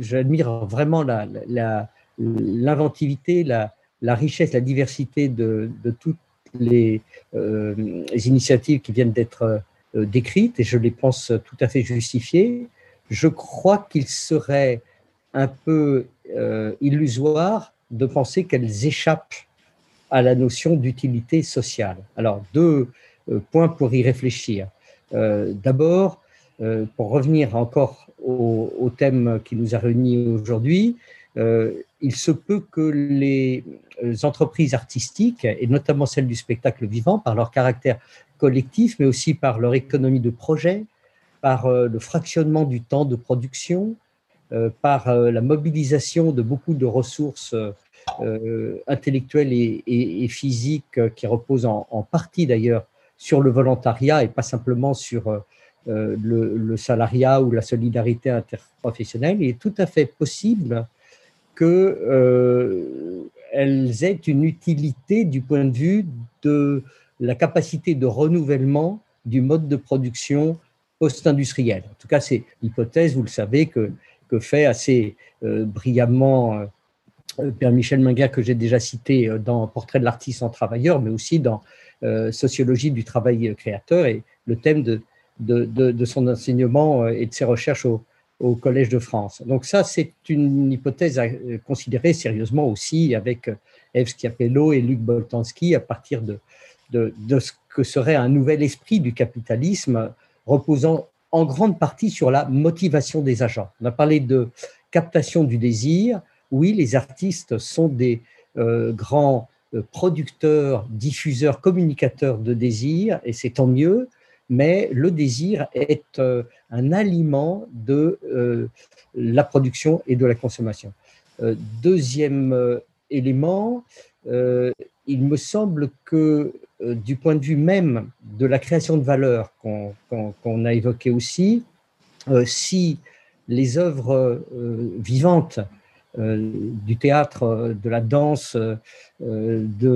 j'admire vraiment la, la, l'inventivité, la, la richesse, la diversité de, de toutes les, euh, les initiatives qui viennent d'être euh, décrites, et je les pense tout à fait justifiées. Je crois qu'il serait un peu euh, illusoire de penser qu'elles échappent à la notion d'utilité sociale. Alors, deux euh, points pour y réfléchir. Euh, d'abord, Euh, pour revenir encore au, au thème qui nous a réunis aujourd'hui, euh, il se peut que les entreprises artistiques, et notamment celles du spectacle vivant, par leur caractère collectif, mais aussi par leur économie de projet, par euh, le fractionnement du temps de production, euh, par euh, la mobilisation de beaucoup de ressources euh, intellectuelles et, et, et physiques qui reposent en, en partie d'ailleurs sur le volontariat et pas simplement sur euh, Euh, le, le salariat ou la solidarité interprofessionnelle, il est tout à fait possible qu'elles aient une utilité du point de vue de la capacité de renouvellement du mode de production post-industriel. En tout cas, c'est l'hypothèse, vous le savez, que, que fait assez euh, brillamment euh, Pierre-Michel Minguet, que j'ai déjà cité dans Portrait de l'artiste en travailleur, mais aussi dans euh, Sociologie du travail créateur, et le thème de De, de, de son enseignement et de ses recherches au, au Collège de France. Donc ça, c'est une hypothèse à considérer sérieusement aussi avec Ève Schiapello et Luc Boltanski à partir de, de, de ce que serait un nouvel esprit du capitalisme reposant en grande partie sur la motivation des agents. On a parlé de captation du désir. Oui, les artistes sont des euh, grands producteurs, diffuseurs, communicateurs de désir, et c'est tant mieux. Mais le désir est un aliment de euh, la production et de la consommation. Euh, deuxième euh, élément, euh, il me semble que euh, du point de vue même de la création de valeur qu'on, qu'on, qu'on a évoquée aussi, euh, si les œuvres euh, vivantes euh, du théâtre, de la danse, euh, de...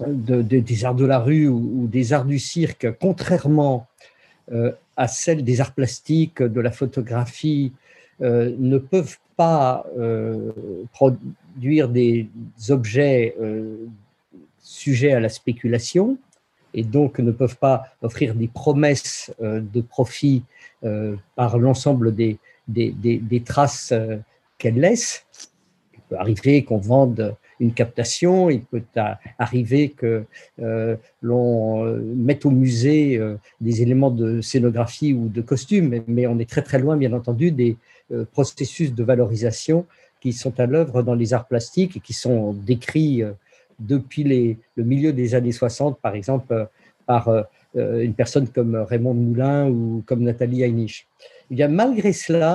De, de, des arts de la rue ou, ou des arts du cirque, contrairement euh, à celles des arts plastiques, de la photographie, euh, ne peuvent pas euh, produire des objets euh, sujets à la spéculation et donc ne peuvent pas offrir des promesses euh, de profit euh, par l'ensemble des, des, des, des traces euh, qu'elles laissent. Il peut arriver qu'on vende une captation, il peut arriver que euh, l'on mette au musée euh, des éléments de scénographie ou de costume, mais on est très très loin, bien entendu, des euh, processus de valorisation qui sont à l'œuvre dans les arts plastiques et qui sont décrits euh, depuis les, le milieu des années soixante, par exemple, euh, par euh, une personne comme Raymond Moulin ou comme Nathalie Heinisch. Eh bien, malgré cela,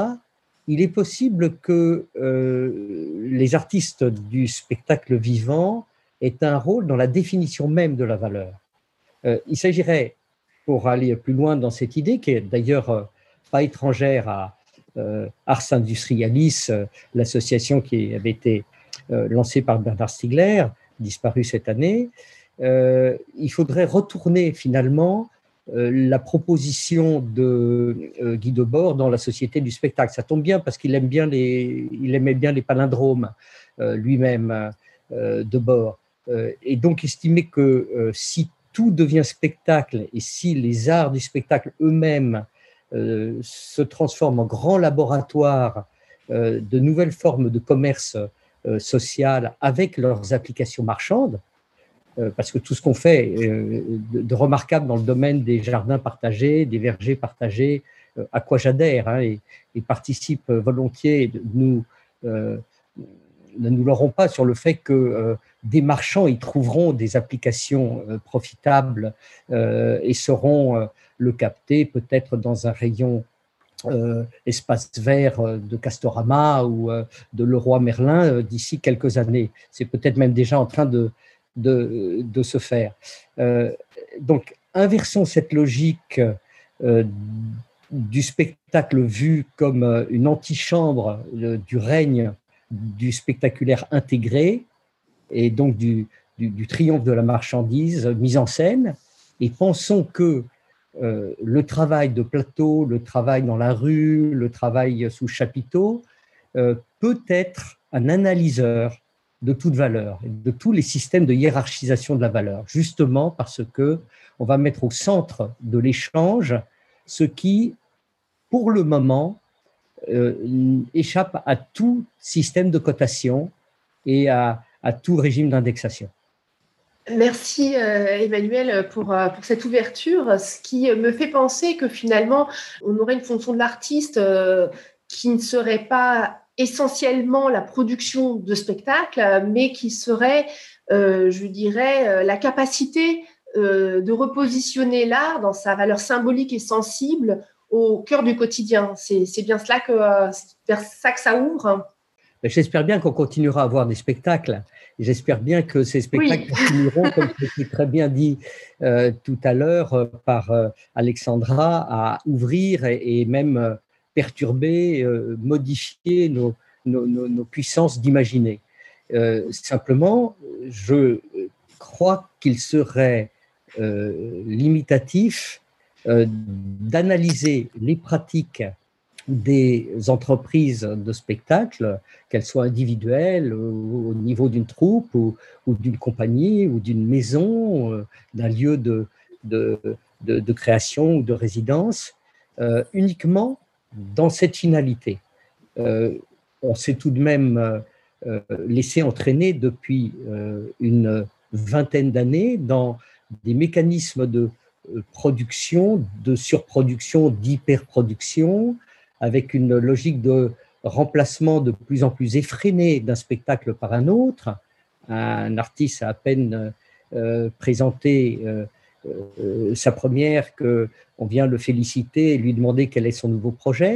il est possible que euh, les artistes du spectacle vivant aient un rôle dans la définition même de la valeur. Euh, il s'agirait, pour aller plus loin dans cette idée, qui est d'ailleurs pas étrangère à euh, Ars Industrialis, l'association qui avait été euh, lancée par Bernard Stiegler, disparue cette année, euh, il faudrait retourner finalement la proposition de Guy Debord dans La Société du spectacle. Ça tombe bien parce qu'il aime bien les, il aimait bien les palindromes euh, lui-même, euh, Debord. Euh, et donc estimer que euh, si tout devient spectacle et si les arts du spectacle eux-mêmes euh, se transforment en grands laboratoires euh, de nouvelles formes de commerce euh, social avec leurs applications marchandes, euh, parce que tout ce qu'on fait euh, de, de remarquable dans le domaine des jardins partagés, des vergers partagés, euh, à quoi j'adhère hein, et, et participe volontiers, nous euh, ne nous l'aurons pas sur le fait que euh, des marchands y trouveront des applications euh, profitables euh, et sauront euh, le capter peut-être dans un rayon euh, espace vert euh, de Castorama ou euh, de Leroy Merlin euh, d'ici quelques années. C'est peut-être même déjà en train de, de, de se faire. Euh, donc, inversons cette logique euh, du spectacle vu comme une antichambre euh, du règne du spectaculaire intégré et donc du, du, du triomphe de la marchandise mise en scène, et pensons que euh, le travail de plateau, le travail dans la rue, le travail sous chapiteau euh, peut être un analyseur de toute valeur, de tous les systèmes de hiérarchisation de la valeur, justement parce que on va mettre au centre de l'échange ce qui, pour le moment, Euh, échappe à tout système de cotation et à, à tout régime d'indexation. Merci euh, Emmanuel pour, pour cette ouverture, ce qui me fait penser que finalement on aurait une fonction de l'artiste euh, qui ne serait pas essentiellement la production de spectacles, mais qui serait, euh, je dirais, la capacité euh, de repositionner l'art dans sa valeur symbolique et sensible au cœur du quotidien. C'est, c'est bien cela que, vers ça que ça ouvre. J'espère bien qu'on continuera à avoir des spectacles. J'espère bien que ces spectacles oui. continueront, comme c'était très bien dit euh, tout à l'heure par euh, Alexandra, à ouvrir et, et même euh, perturber, euh, modifier nos, nos, nos, nos puissances d'imaginer. Euh, simplement, je crois qu'il serait euh, limitatif Euh, d'analyser les pratiques des entreprises de spectacle, qu'elles soient individuelles, euh, au niveau d'une troupe ou, ou d'une compagnie ou d'une maison, euh, d'un lieu de, de, de, de création ou de résidence, euh, uniquement dans cette finalité. Euh, on s'est tout de même euh, laissé entraîner depuis euh, une vingtaine d'années dans des mécanismes de production, de surproduction, d'hyperproduction, avec une logique de remplacement de plus en plus effréné d'un spectacle par un autre. Un artiste a à peine euh, présenté euh, euh, sa première qu'on vient le féliciter et lui demander quel est son nouveau projet.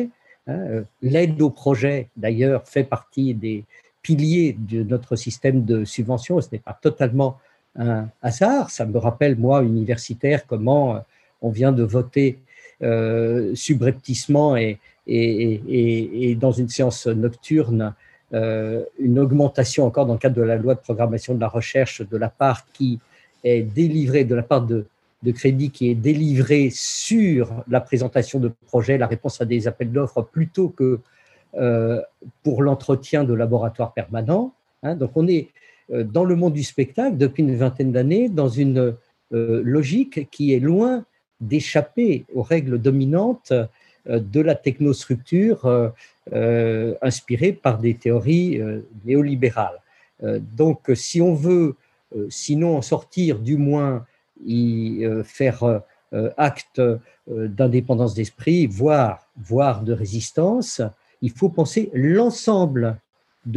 Hein, l'aide au projet, d'ailleurs, fait partie des piliers de notre système de subvention. Ce n'est pas totalement un hasard. Ça me rappelle, moi, universitaire, comment on vient de voter euh, subrepticement et, et, et, et dans une séance nocturne euh, une augmentation encore dans le cadre de la loi de programmation de la recherche de la part qui est délivrée, de la part de, de crédit qui est délivrée sur la présentation de projets, la réponse à des appels d'offres plutôt que euh, pour l'entretien de laboratoires permanents. Hein, donc, on est dans le monde du spectacle, depuis une vingtaine d'années, dans une euh, logique qui est loin d'échapper aux règles dominantes euh, de la technostructure euh, euh, inspirée par des théories euh, néolibérales. Euh, donc, si on veut, euh, sinon en sortir, du moins y euh, faire euh, acte euh, d'indépendance d'esprit, voire, voire de résistance, il faut penser l'ensemble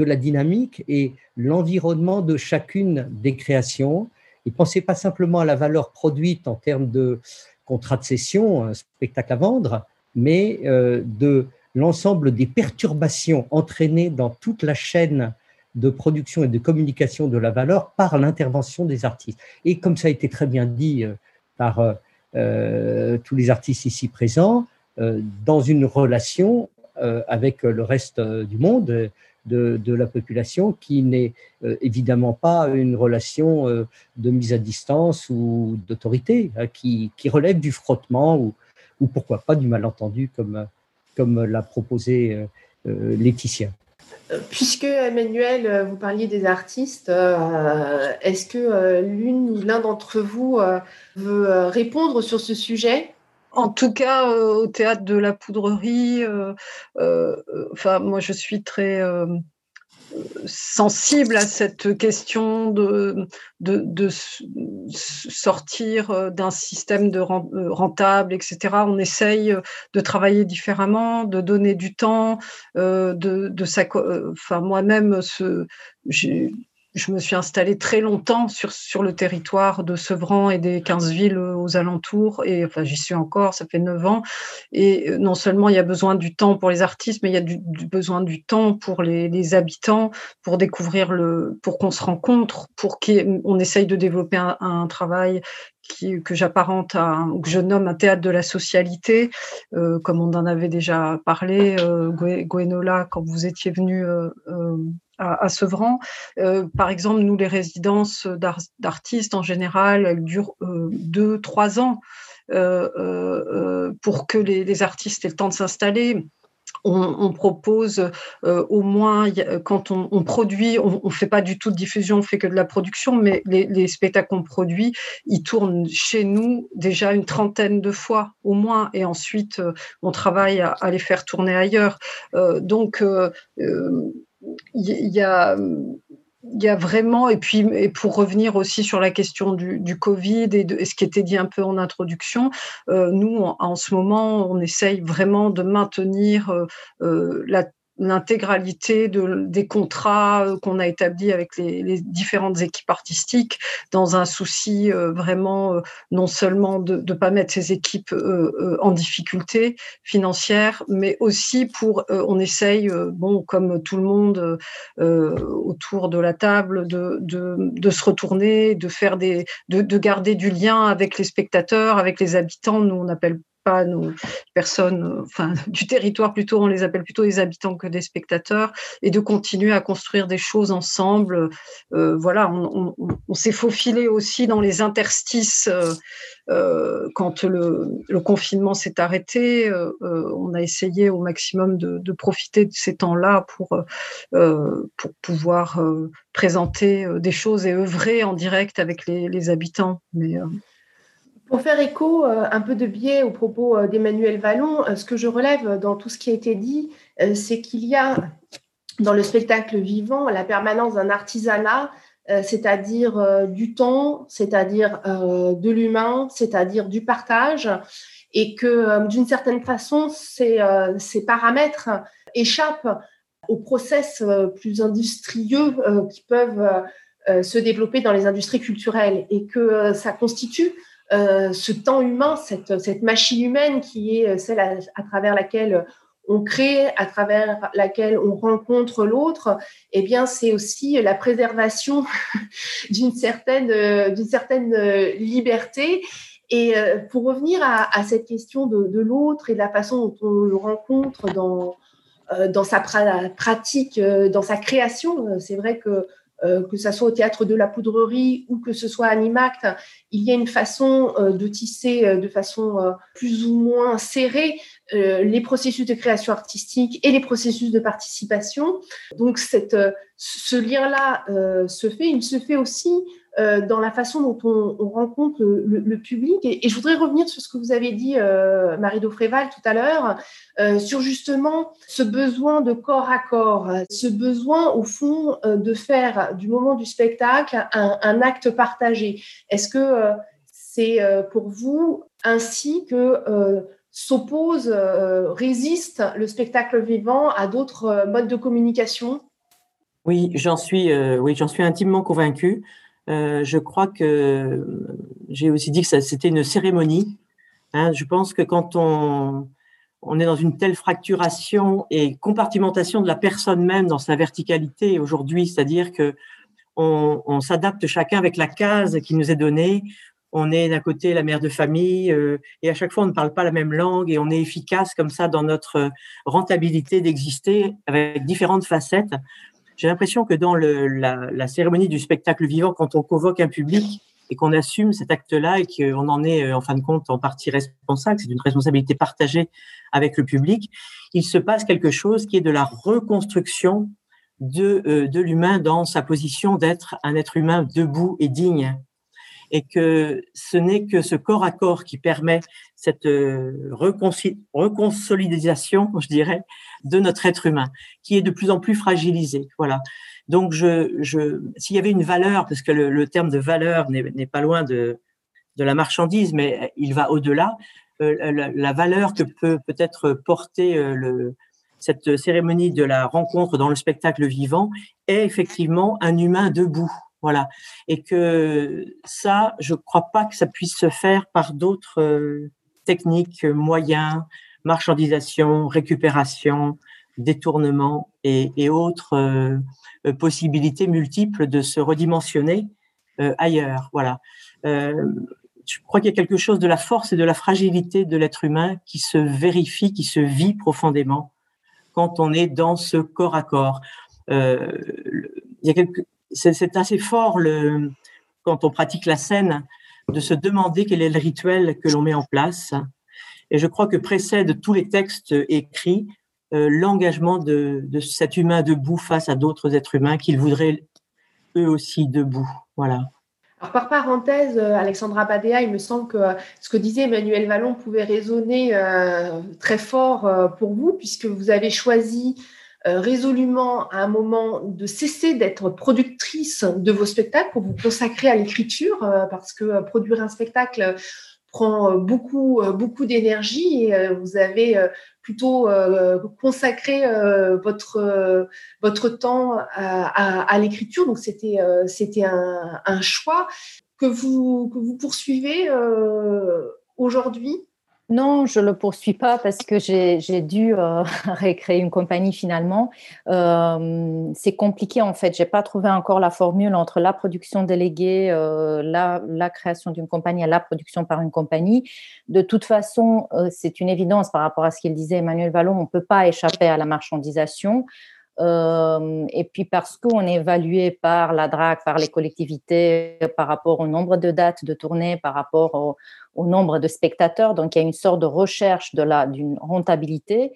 de la dynamique et l'environnement de chacune des créations. Et pensez pas simplement à la valeur produite en termes de contrat de cession, un spectacle à vendre, mais de l'ensemble des perturbations entraînées dans toute la chaîne de production et de communication de la valeur par l'intervention des artistes. Et comme ça a été très bien dit par euh, tous les artistes ici présents, euh, dans une relation euh, avec le reste du monde, De, de la population, qui n'est euh, évidemment pas une relation euh, de mise à distance ou d'autorité, hein, qui, qui relève du frottement ou, ou pourquoi pas du malentendu, comme, comme l'a proposé euh, Laetitia. Puisque, Emmanuel, vous parliez des artistes, euh, est-ce que euh, l'une ou l'un d'entre vous euh, veut répondre sur ce sujet ? En tout cas, euh, au Théâtre de la Poudrerie, euh, euh, enfin, moi, je suis très, euh, sensible à cette question de, de, de sortir d'un système de rentable, et cetera. On essaye de travailler différemment, de donner du temps, euh, de, de sa, euh, enfin, moi-même, ce, j'ai, je me suis installée très longtemps sur, sur le territoire de Sevran et des quinze villes aux alentours. Et enfin, j'y suis encore, ça fait neuf ans. Et non seulement il y a besoin du temps pour les artistes, mais il y a du, du besoin du temps pour les, les habitants, pour découvrir le, pour qu'on se rencontre, pour qu'on essaye de développer un, un travail qui, que j'apparente à, ou que je nomme un théâtre de la socialité, euh, comme on en avait déjà parlé, euh, Gwenola, quand vous étiez venu. Euh, euh, à Sevran. Euh, par exemple, nous, les résidences d'art, d'artistes, en général, elles durent euh, deux, trois ans euh, euh, pour que les, les artistes aient le temps de s'installer. On, on propose euh, au moins, quand on, on produit, on ne fait pas du tout de diffusion, on fait que de la production, mais les, les spectacles qu'on produit, ils tournent chez nous déjà une trentaine de fois au moins, et ensuite, euh, on travaille à, à les faire tourner ailleurs. Euh, donc, euh, euh, Il y a, il y a vraiment, et puis et pour revenir aussi sur la question du, du Covid et, de, et ce qui était dit un peu en introduction, euh, nous, en, en ce moment, on essaye vraiment de maintenir euh, la l'intégralité de, des contrats qu'on a établis avec les, les différentes équipes artistiques, dans un souci euh, vraiment euh, non seulement de ne pas mettre ces équipes euh, euh, en difficulté financière, mais aussi pour, euh, on essaye, euh, bon, comme tout le monde euh, autour de la table, de, de, de se retourner, de, faire des, de, de garder du lien avec les spectateurs, avec les habitants. Nous, on appelle pas nos personnes, enfin du territoire plutôt, on les appelle plutôt des habitants que des spectateurs, et de continuer à construire des choses ensemble. Euh, voilà, on, on, on s'est faufilé aussi dans les interstices euh, euh, quand le, le confinement s'est arrêté. Euh, on a essayé au maximum de, de profiter de ces temps-là pour, euh, pour pouvoir euh, présenter des choses et œuvrer en direct avec les, les habitants. Mais euh, Pour faire écho euh, un peu de biais aux propos euh, d'Emmanuel Vallon, euh, ce que je relève dans tout ce qui a été dit, euh, c'est qu'il y a dans le spectacle vivant la permanence d'un artisanat, euh, c'est-à-dire euh, du temps, c'est-à-dire euh, de l'humain, c'est-à-dire du partage, et que euh, d'une certaine façon, ces, euh, ces paramètres échappent aux process euh, plus industrieux euh, qui peuvent euh, se développer dans les industries culturelles, et que euh, ça constitue Euh, ce temps humain, cette, cette machine humaine qui est celle à, à travers laquelle on crée, à travers laquelle on rencontre l'autre, eh bien, c'est aussi la préservation d'une certaine, euh, d'une certaine euh, liberté. Et euh, pour revenir à, à cette question de, de l'autre et de la façon dont on le rencontre dans, euh, dans sa pra- pratique, euh, dans sa création, euh, c'est vrai que Euh, que ça soit au Théâtre de la Poudrerie ou que ce soit à Animact, il y a une façon euh, de tisser euh, de façon euh, plus ou moins serrée euh, les processus de création artistique et les processus de participation. Donc, cette, euh, ce lien-là euh, se fait. Il se fait aussi euh, dans la façon dont on, on rencontre le, le public. Et, et je voudrais revenir sur ce que vous avez dit, euh, Marie-Do Fréval, tout à l'heure, euh, sur justement ce besoin de corps à corps, ce besoin, au fond, euh, de faire du moment du spectacle un, un acte partagé. Est-ce que euh, c'est euh, pour vous ainsi que euh, s'oppose, euh, résiste le spectacle vivant à d'autres euh, modes de communication ? Oui, j'en suis, euh, oui, j'en suis intimement convaincue. Euh, je crois que j'ai aussi dit que ça, c'était une cérémonie. Hein, je pense que quand on, on est dans une telle fracturation et compartimentation de la personne même dans sa verticalité aujourd'hui, c'est-à-dire que on, on s'adapte chacun avec la case qui nous est donnée. On est d'un côté la mère de famille euh, et à chaque fois on ne parle pas la même langue et on est efficace comme ça dans notre rentabilité d'exister avec différentes facettes. J'ai l'impression que dans le, la, la cérémonie du spectacle vivant, quand on convoque un public et qu'on assume cet acte-là et qu'on en est en fin de compte en partie responsable, c'est une responsabilité partagée avec le public, il se passe quelque chose qui est de la reconstruction de, euh, de l'humain dans sa position d'être un être humain debout et digne. et que ce n'est que ce corps à corps qui permet cette reconsolidation, je dirais, de notre être humain, qui est de plus en plus fragilisé. Voilà. Donc, je, je, s'il y avait une valeur, parce que le, le terme de valeur n'est, n'est pas loin de, de la marchandise, mais il va au-delà, euh, la, la valeur que peut peut-être porter euh, le, cette cérémonie de la rencontre dans le spectacle vivant est effectivement un humain debout. Voilà. Et que ça, je ne crois pas que ça puisse se faire par d'autres euh, techniques, moyens, marchandisation, récupération, détournement et, et autres euh, possibilités multiples de se redimensionner euh, ailleurs. Voilà. Euh, je crois qu'il y a quelque chose de la force et de la fragilité de l'être humain qui se vérifie, qui se vit profondément quand on est dans ce corps à corps. Euh, il y a quelque... c'est, c'est assez fort le... quand on pratique la scène, de se demander quel est le rituel que l'on met en place. Et je crois que précède tous les textes écrits euh, l'engagement de, de cet humain debout face à d'autres êtres humains qu'ils voudraient eux aussi debout. Voilà. Alors, par parenthèse, Alexandra Badea, il me semble que ce que disait Emmanuel Vallon pouvait résonner euh, très fort euh, pour vous, puisque vous avez choisi euh, résolument à un moment de cesser d'être productrice de vos spectacles pour vous consacrer à l'écriture, euh, parce que euh, produire un spectacle prend beaucoup, beaucoup d'énergie et vous avez plutôt consacré votre, votre temps à, à, à l'écriture. Donc, c'était, c'était un, un choix que vous, que vous poursuivez aujourd'hui ? Non, je ne le poursuis pas parce que j'ai, j'ai dû euh, recréer une compagnie finalement. Euh, c'est compliqué en fait. Je n'ai pas trouvé encore la formule entre la production déléguée, euh, la, la création d'une compagnie et la production par une compagnie. De toute façon, euh, c'est une évidence par rapport à ce qu'il disait Emmanuel Vallon, on ne peut pas échapper à la marchandisation. Euh, et puis parce qu'on est évalué par la D R A C, par les collectivités, par rapport au nombre de dates de tournée, par rapport au, au nombre de spectateurs, donc il y a une sorte de recherche de la, d'une rentabilité.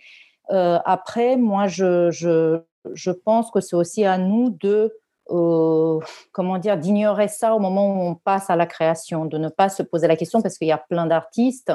Euh, après, moi, je, je, je pense que c'est aussi à nous de, euh, comment dire, d'ignorer ça au moment où on passe à la création, de ne pas se poser la question parce qu'il y a plein d'artistes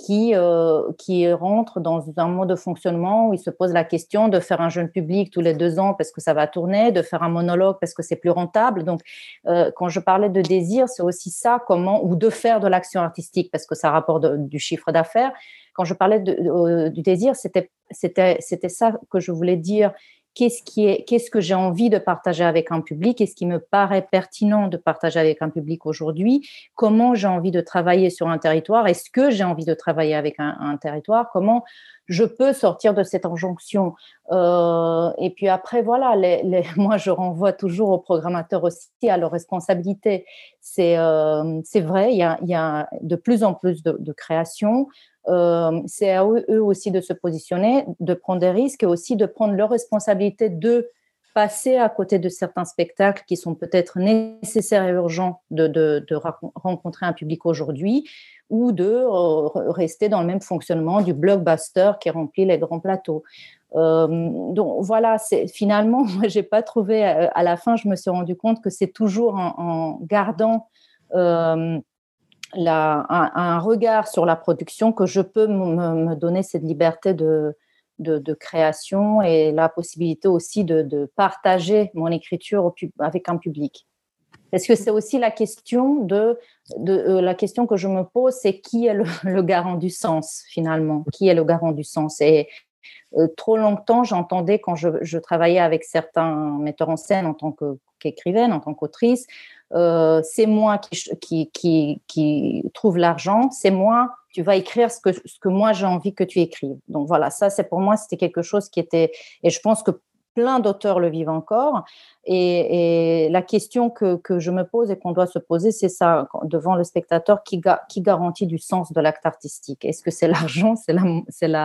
qui, euh, qui rentrent dans un mode de fonctionnement où ils se posent la question de faire un jeune public tous les deux ans parce que ça va tourner, de faire un monologue parce que c'est plus rentable. Donc, euh, quand je parlais de désir, c'est aussi ça, comment, ou de faire de l'action artistique parce que ça rapporte de, du chiffre d'affaires. Quand je parlais de, euh, du désir, c'était, c'était, c'était ça que je voulais dire. Qu'est-ce, qui est, qu'est-ce que j'ai envie de partager avec un public? Qu'est-ce qui me paraît pertinent de partager avec un public aujourd'hui? Comment j'ai envie de travailler sur un territoire? Est-ce que j'ai envie de travailler avec un, un territoire? Comment je peux sortir de cette injonction? euh, Et puis après, voilà, les, les, moi, je renvoie toujours aux programmateurs aussi à leurs responsabilités. C'est, euh, c'est vrai, il y a, il y a de plus en plus de, de créations. Euh, c'est à eux, eux aussi de se positionner, de prendre des risques et aussi de prendre leur responsabilité de passer à côté de certains spectacles qui sont peut-être nécessaires et urgents de, de, de rencontrer un public aujourd'hui ou de euh, rester dans le même fonctionnement du blockbuster qui remplit les grands plateaux. Euh, donc voilà, c'est, finalement, moi, j'ai pas trouvé, à, à la fin, je me suis rendu compte que c'est toujours en, en gardant... Euh, La, un, un regard sur la production que je peux me, me donner cette liberté de, de, de création et la possibilité aussi de, de partager mon écriture au pub, avec un public. Parce que c'est aussi la question, de, de, euh, la question que je me pose, c'est qui est le, le garant du sens finalement? Qui est le garant du sens? Et euh, trop longtemps, j'entendais quand je, je travaillais avec certains metteurs en scène en tant que, qu'écrivaine, en tant qu'autrice, Euh, c'est moi qui, qui, qui, qui trouve l'argent, c'est moi, tu vas écrire ce que, ce que moi j'ai envie que tu écrives. Donc voilà, ça c'est pour moi, c'était quelque chose qui était, et je pense que plein d'auteurs le vivent encore, et, et la question que, que je me pose et qu'on doit se poser, c'est ça, devant le spectateur, qui, ga, qui garantit du sens de l'acte artistique? Est-ce que c'est l'argent, c'est la, c'est la,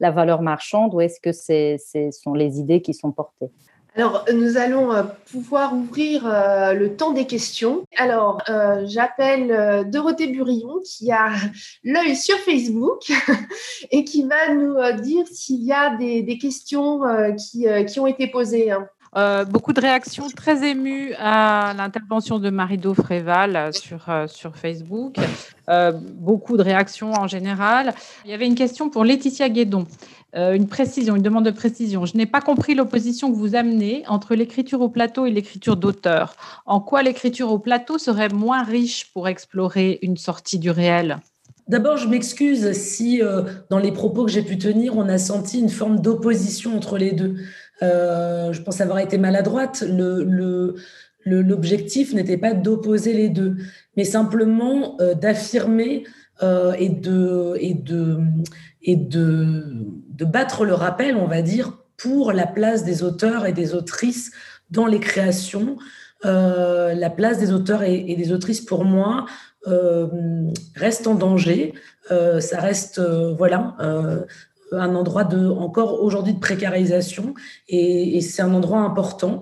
la valeur marchande, ou est-ce que c'est, c'est, sont les idées qui sont portées? Alors, nous allons pouvoir ouvrir euh, le temps des questions. Alors, euh, j'appelle euh, Dorothée Burillon qui a l'œil sur Facebook et qui va nous euh, dire s'il y a des, des questions euh, qui, euh, qui ont été posées. Euh, beaucoup de réactions très émues à l'intervention de Marie-Do Fréval sur, euh, sur Facebook. Euh, beaucoup de réactions en général. Il y avait une question pour Laetitia Guédon. Euh, une précision, une demande de précision. Je n'ai pas compris l'opposition que vous amenez entre l'écriture au plateau et l'écriture d'auteur. En quoi l'écriture au plateau serait moins riche pour explorer une sortie du réel ? D'abord, je m'excuse si euh, dans les propos que j'ai pu tenir, on a senti une forme d'opposition entre les deux. Euh, je pense avoir été maladroite. Le, le, le, l'objectif n'était pas d'opposer les deux, mais simplement euh, d'affirmer euh, et, de, et, de, et de, de battre le rappel, on va dire, pour la place des auteurs et des autrices dans les créations. Euh, la place des auteurs et, et des autrices, pour moi, Euh, reste en danger, euh, ça reste euh, voilà, euh, un endroit de, encore aujourd'hui de précarisation et, et c'est un endroit important.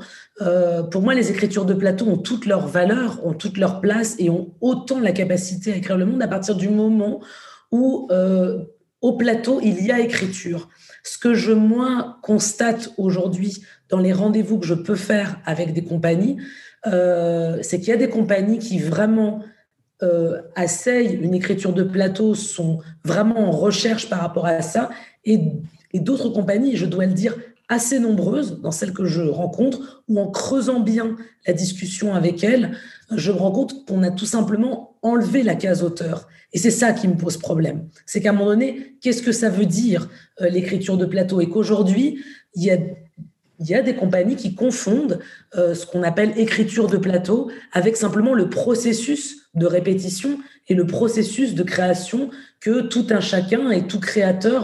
Euh, pour moi, les écritures de plateau ont toutes leurs valeurs, ont toutes leurs places et ont autant la capacité à écrire le monde à partir du moment où euh, au plateau, il y a écriture. Ce que je, moi, constate aujourd'hui dans les rendez-vous que je peux faire avec des compagnies, euh, c'est qu'il y a des compagnies qui vraiment Euh, asseyent une écriture de plateau, sont vraiment en recherche par rapport à ça, et, et d'autres compagnies, je dois le dire, assez nombreuses, dans celles que je rencontre, où en creusant bien la discussion avec elles, je me rends compte qu'on a tout simplement enlevé la case auteur. Et c'est ça qui me pose problème. C'est qu'à un moment donné, qu'est-ce que ça veut dire euh, l'écriture de plateau ? Et qu'aujourd'hui, il y a... Il y a des compagnies qui confondent euh, ce qu'on appelle écriture de plateau avec simplement le processus de répétition et le processus de création que tout un chacun et tout créateur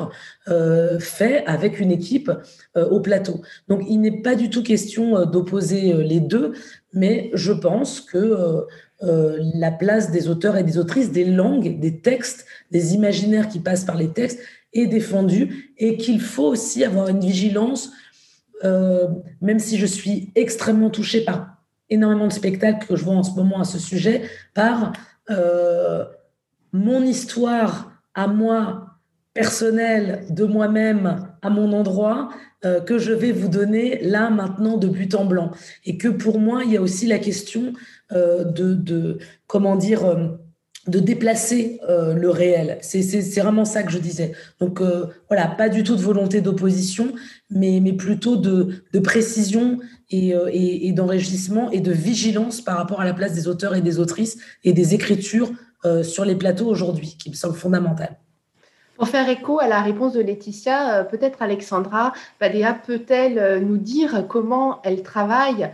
euh, fait avec une équipe euh, au plateau. Donc, il n'est pas du tout question euh, d'opposer euh, les deux, mais je pense que euh, euh, la place des auteurs et des autrices, des langues, des textes, des imaginaires qui passent par les textes est défendue et qu'il faut aussi avoir une vigilance. Euh, même si je suis extrêmement touchée par énormément de spectacles que je vois en ce moment à ce sujet, par euh, mon histoire à moi, personnelle, de moi-même, à mon endroit, euh, que je vais vous donner là, maintenant, de but en blanc. Et que pour moi, il y a aussi la question euh, de, de, comment dire, euh, de déplacer euh, le réel. C'est, c'est, c'est vraiment ça que je disais. Donc, euh, voilà, pas du tout de volonté d'opposition, mais, mais plutôt de, de précision et, euh, et, et d'enrichissement et de vigilance par rapport à la place des auteurs et des autrices et des écritures euh, sur les plateaux aujourd'hui, qui me semble fondamentale. Pour faire écho à la réponse de Laetitia, euh, peut-être Alexandra Badea peut-elle nous dire comment elle travaille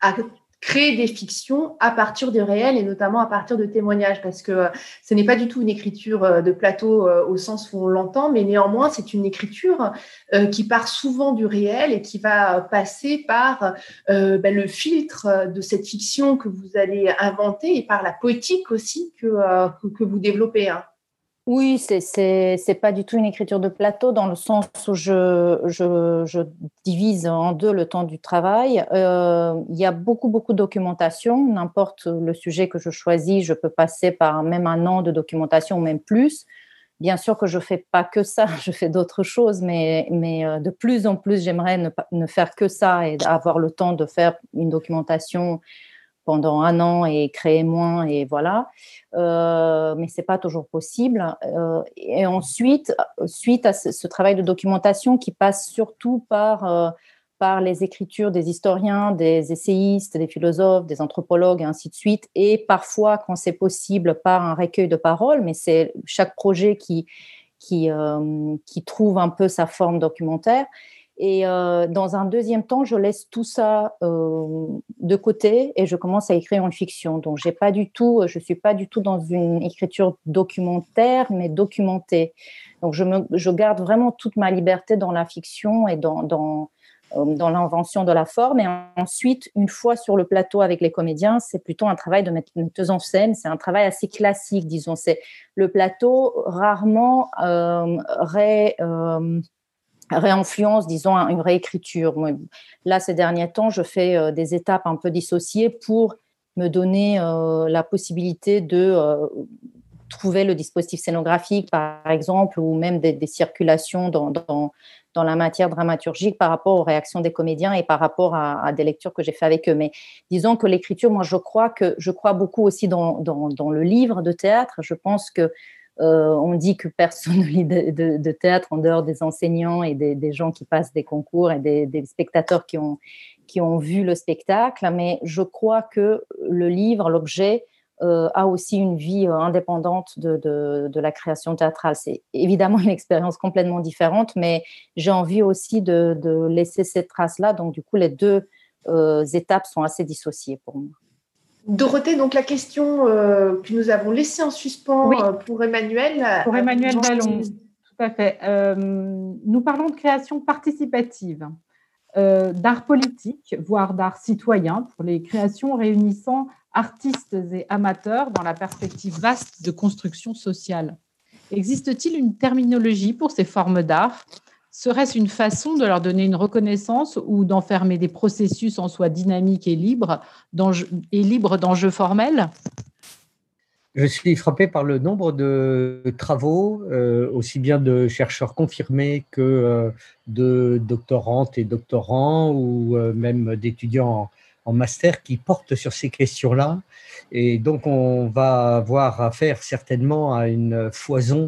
à créer des fictions à partir du réel et notamment à partir de témoignages, parce que ce n'est pas du tout une écriture de plateau au sens où on l'entend, mais néanmoins, c'est une écriture qui part souvent du réel et qui va passer par euh, ben, le filtre de cette fiction que vous allez inventer et par la poétique aussi que, euh, que vous développez. Hein. Oui, c'est, c'est, c'est pas du tout une écriture de plateau dans le sens où je, je, je divise en deux le temps du travail. Euh, il y a beaucoup, beaucoup de documentation. N'importe le sujet que je choisis, je peux passer par même un an de documentation, même plus. Bien sûr que je fais pas que ça, je fais d'autres choses, mais, mais de plus en plus, j'aimerais ne, ne faire que ça et avoir le temps de faire une documentation pendant un an et créer moins, et voilà. Euh, mais ce n'est pas toujours possible. Euh, et ensuite, suite à ce, ce travail de documentation qui passe surtout par, euh, par les écritures des historiens, des essayistes, des philosophes, des anthropologues, et ainsi de suite, et parfois, quand c'est possible, par un recueil de paroles, mais c'est chaque projet qui, qui, euh, qui trouve un peu sa forme documentaire. Et euh, dans un deuxième temps, je laisse tout ça euh, de côté et je commence à écrire une fiction. Donc, j'ai pas du tout, je suis pas du tout dans une écriture documentaire, mais documentée. Donc, je, me, je garde vraiment toute ma liberté dans la fiction et dans, dans, euh, dans l'invention de la forme. Et ensuite, une fois sur le plateau avec les comédiens, c'est plutôt un travail de metteuse en scène. C'est un travail assez classique, disons. C'est le plateau rarement euh, ré... Euh, réinfluence, disons, une réécriture. Là, ces derniers temps, je fais euh, des étapes un peu dissociées pour me donner euh, la possibilité de euh, trouver le dispositif scénographique, par exemple, ou même des, des circulations dans, dans, dans la matière dramaturgique par rapport aux réactions des comédiens et par rapport à, à des lectures que j'ai fait avec eux. Mais disons que l'écriture, moi, je crois, que, je crois beaucoup aussi dans, dans, dans le livre de théâtre. Je pense que Euh, on dit que personne ne lit de, de, de théâtre en dehors des enseignants et des, des gens qui passent des concours et des, des spectateurs qui ont, qui ont vu le spectacle, mais je crois que le livre, l'objet, euh, a aussi une vie indépendante de, de, de la création théâtrale. C'est évidemment une expérience complètement différente, mais j'ai envie aussi de, de laisser cette trace-là, donc du coup les deux euh, étapes sont assez dissociées pour moi. Dorothée, donc la question euh, que nous avons laissée en suspens oui. euh, pour Emmanuel. Pour Emmanuel Vallon, tout à fait. Euh, nous parlons de création participative, euh, d'art politique, voire d'art citoyen, pour les créations réunissant artistes et amateurs dans la perspective vaste de construction sociale. Existe-t-il une terminologie pour ces formes d'art ? Serait-ce une façon de leur donner une reconnaissance ou d'enfermer des processus en soi dynamiques et libres et libres d'enjeux formels ? Je suis frappé par le nombre de travaux, euh, aussi bien de chercheurs confirmés que euh, de doctorantes et doctorants ou euh, même d'étudiants en, en master qui portent sur ces questions-là. Et donc, on va avoir affaire certainement à une foison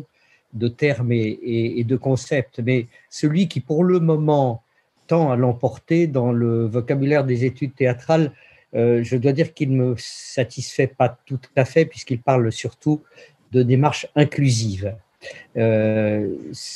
de termes et, et, et de concepts, mais celui qui, pour le moment, tend à l'emporter dans le vocabulaire des études théâtrales, euh, je dois dire qu'il ne me satisfait pas tout à fait, puisqu'il parle surtout de démarches inclusives. Euh,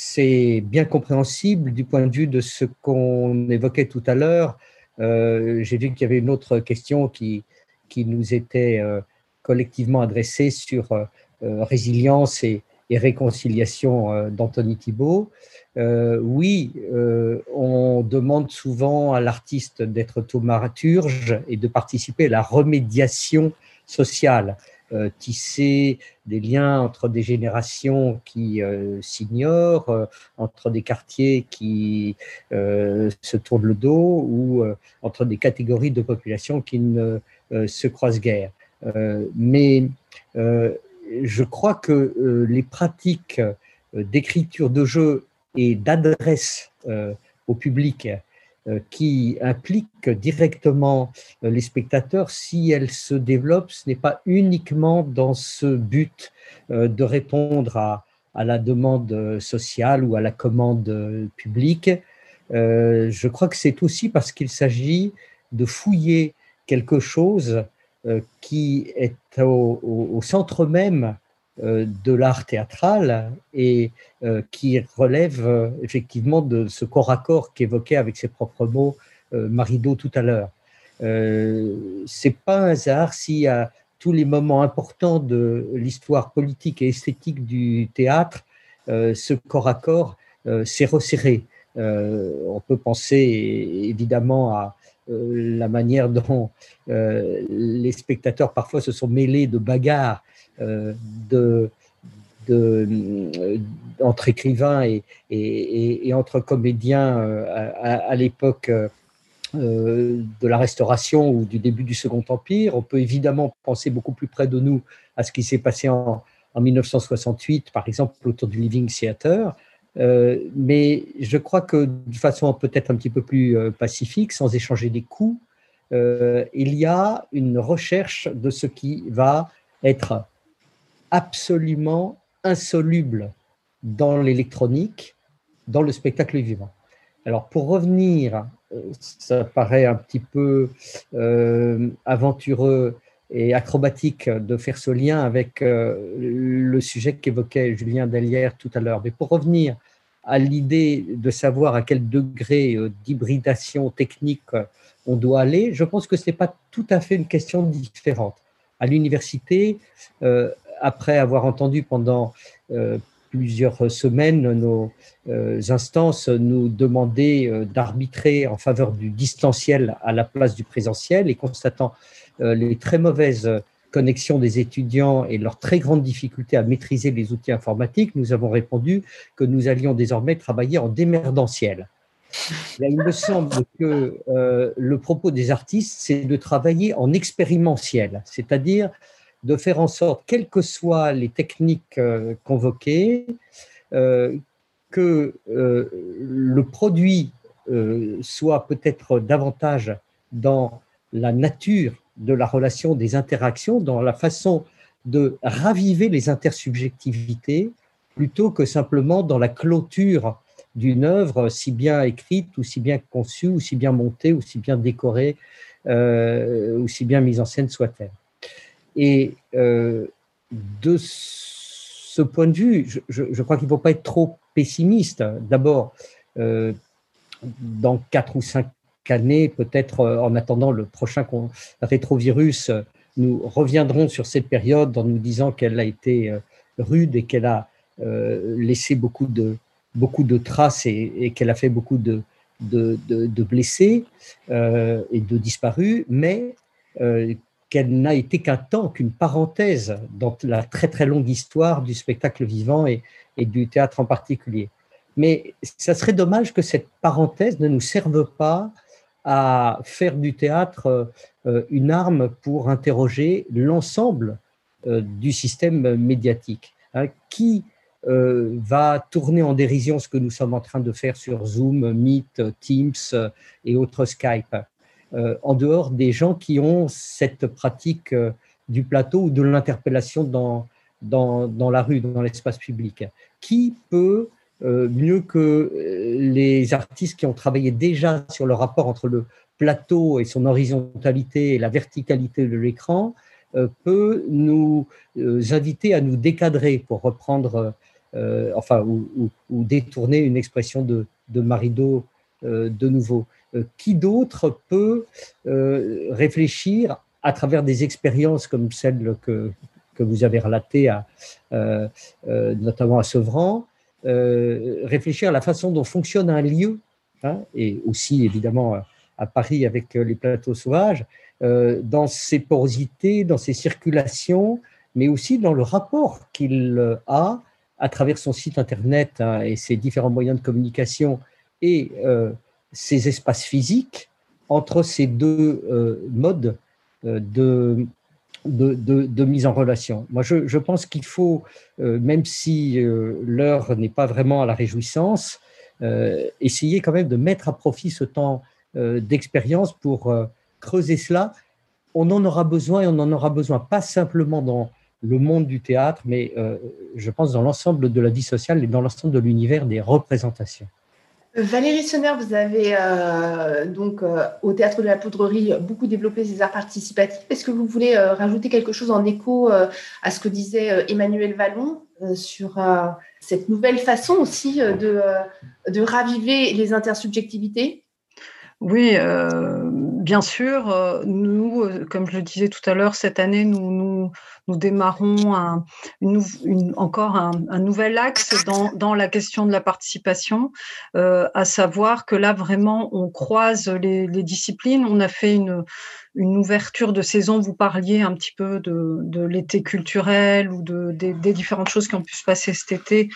c'est bien compréhensible du point de vue de ce qu'on évoquait tout à l'heure. Euh, j'ai vu qu'il y avait une autre question qui, qui nous était euh, collectivement adressée sur euh, euh, résilience et et réconciliation d'Anthony Thibault. Euh, oui, euh, on demande souvent à l'artiste d'être thaumaturge et de participer à la remédiation sociale, euh, tisser des liens entre des générations qui euh, s'ignorent, euh, entre des quartiers qui euh, se tournent le dos ou euh, entre des catégories de population qui ne euh, se croisent guère. Euh, mais euh, Je crois que euh, les pratiques euh, d'écriture de jeu et d'adresse euh, au public euh, qui impliquent directement euh, les spectateurs, si elles se développent, ce n'est pas uniquement dans ce but euh, de répondre à, à la demande sociale ou à la commande euh, publique. Euh, je crois que c'est aussi parce qu'il s'agit de fouiller quelque chose qui est au, au, au centre même euh, de l'art théâtral et euh, qui relève euh, effectivement de ce corps à corps qu'évoquait avec ses propres mots euh, Marie-Do tout à l'heure. Euh, c'est pas un hasard si à tous les moments importants de l'histoire politique et esthétique du théâtre, euh, ce corps à corps euh, s'est resserré. Euh, on peut penser évidemment à la manière dont euh, les spectateurs parfois se sont mêlés de bagarres euh, de, de, euh, entre écrivains et, et, et, et entre comédiens euh, à, à l'époque euh, de la Restauration ou du début du Second Empire. On peut évidemment penser beaucoup plus près de nous à ce qui s'est passé en, en dix-neuf cent soixante-huit, par exemple, autour du Living Theatre. Euh, mais je crois que de façon peut-être un petit peu plus euh, pacifique, sans échanger des coups, euh, il y a une recherche de ce qui va être absolument insoluble dans l'électronique, dans le spectacle vivant. Alors pour revenir, ça paraît un petit peu euh, aventureux et acrobatique de faire ce lien avec euh, le sujet qu'évoquait Julien Dallière tout à l'heure. Mais pour revenir à l'idée de savoir à quel degré euh, d'hybridation technique euh, on doit aller, je pense que ce n'est pas tout à fait une question différente. À l'université, euh, après avoir entendu pendant euh, plusieurs semaines nos euh, instances nous demander euh, d'arbitrer en faveur du distanciel à la place du présentiel et constatant les très mauvaises connexions des étudiants et leur très grande difficulté à maîtriser les outils informatiques, nous avons répondu que nous allions désormais travailler en démerdanciel. Là, il me semble que euh, le propos des artistes, c'est de travailler en expérimentiel, c'est-à-dire de faire en sorte, quelles que soient les techniques euh, convoquées, euh, que euh, le produit euh, soit peut-être davantage dans la nature de la relation, des interactions, dans la façon de raviver les intersubjectivités, plutôt que simplement dans la clôture d'une œuvre si bien écrite ou si bien conçue, ou si bien montée, ou si bien décorée, euh, aussi bien mise en scène soit-elle. Et euh, de ce point de vue, je, je, je crois qu'il ne faut pas être trop pessimiste. D'abord, euh, dans quatre ou cinq années, peut-être euh, en attendant le prochain rétrovirus, nous reviendrons sur cette période en nous disant qu'elle a été euh, rude et qu'elle a euh, laissé beaucoup de, beaucoup de traces et, et qu'elle a fait beaucoup de, de, de, de blessés euh, et de disparus, mais euh, qu'elle n'a été qu'un temps, qu'une parenthèse dans la très très longue histoire du spectacle vivant et, et du théâtre en particulier. Mais ça serait dommage que cette parenthèse ne nous serve pas à faire du théâtre une arme pour interroger l'ensemble du système médiatique. Qui va tourner en dérision ce que nous sommes en train de faire sur Zoom, Meet, Teams et autres Skype ? Euh, en dehors des gens qui ont cette pratique euh, du plateau ou de l'interpellation dans, dans, dans la rue, dans l'espace public. Qui peut, euh, mieux que les artistes qui ont travaillé déjà sur le rapport entre le plateau et son horizontalité et la verticalité de l'écran, euh, peut nous euh, inviter à nous décadrer pour reprendre, euh, enfin, ou, ou, ou détourner une expression de, de Marie-Do euh, de nouveau ? Qui d'autre peut euh, réfléchir à travers des expériences comme celle que, que vous avez relatée, à, euh, euh, notamment à Sevran, euh, réfléchir à la façon dont fonctionne un lieu, hein, et aussi évidemment à Paris avec les Plateaux Sauvages, euh, dans ses porosités, dans ses circulations, mais aussi dans le rapport qu'il a à travers son site Internet, hein, et ses différents moyens de communication et euh, ces espaces physiques, entre ces deux euh, modes euh, de, de, de, de mise en relation. Moi, je, je pense qu'il faut, euh, même si euh, l'heure n'est pas vraiment à la réjouissance, euh, essayer quand même de mettre à profit ce temps euh, d'expérience pour euh, creuser cela. On en aura besoin, et on en aura besoin pas simplement dans le monde du théâtre, mais euh, je pense dans l'ensemble de la vie sociale et dans l'ensemble de l'univers des représentations. Valérie Senner, vous avez euh, donc euh, au Théâtre de la Poudrerie beaucoup développé ces arts participatifs. Est-ce que vous voulez euh, rajouter quelque chose en écho euh, à ce que disait euh, Emmanuel Vallon euh, sur euh, cette nouvelle façon aussi euh, de, euh, de raviver les intersubjectivités ? Oui, euh, bien sûr. Nous, comme je le disais tout à l'heure, cette année, nous, nous, nous démarrons un, une, une, encore un, un nouvel axe dans, dans la question de la participation, euh, à savoir que là, vraiment, on croise les, les disciplines. On a fait une, une ouverture de saison. Vous parliez un petit peu de, de l'été culturel ou de, des, des différentes choses qui ont pu se passer cet été,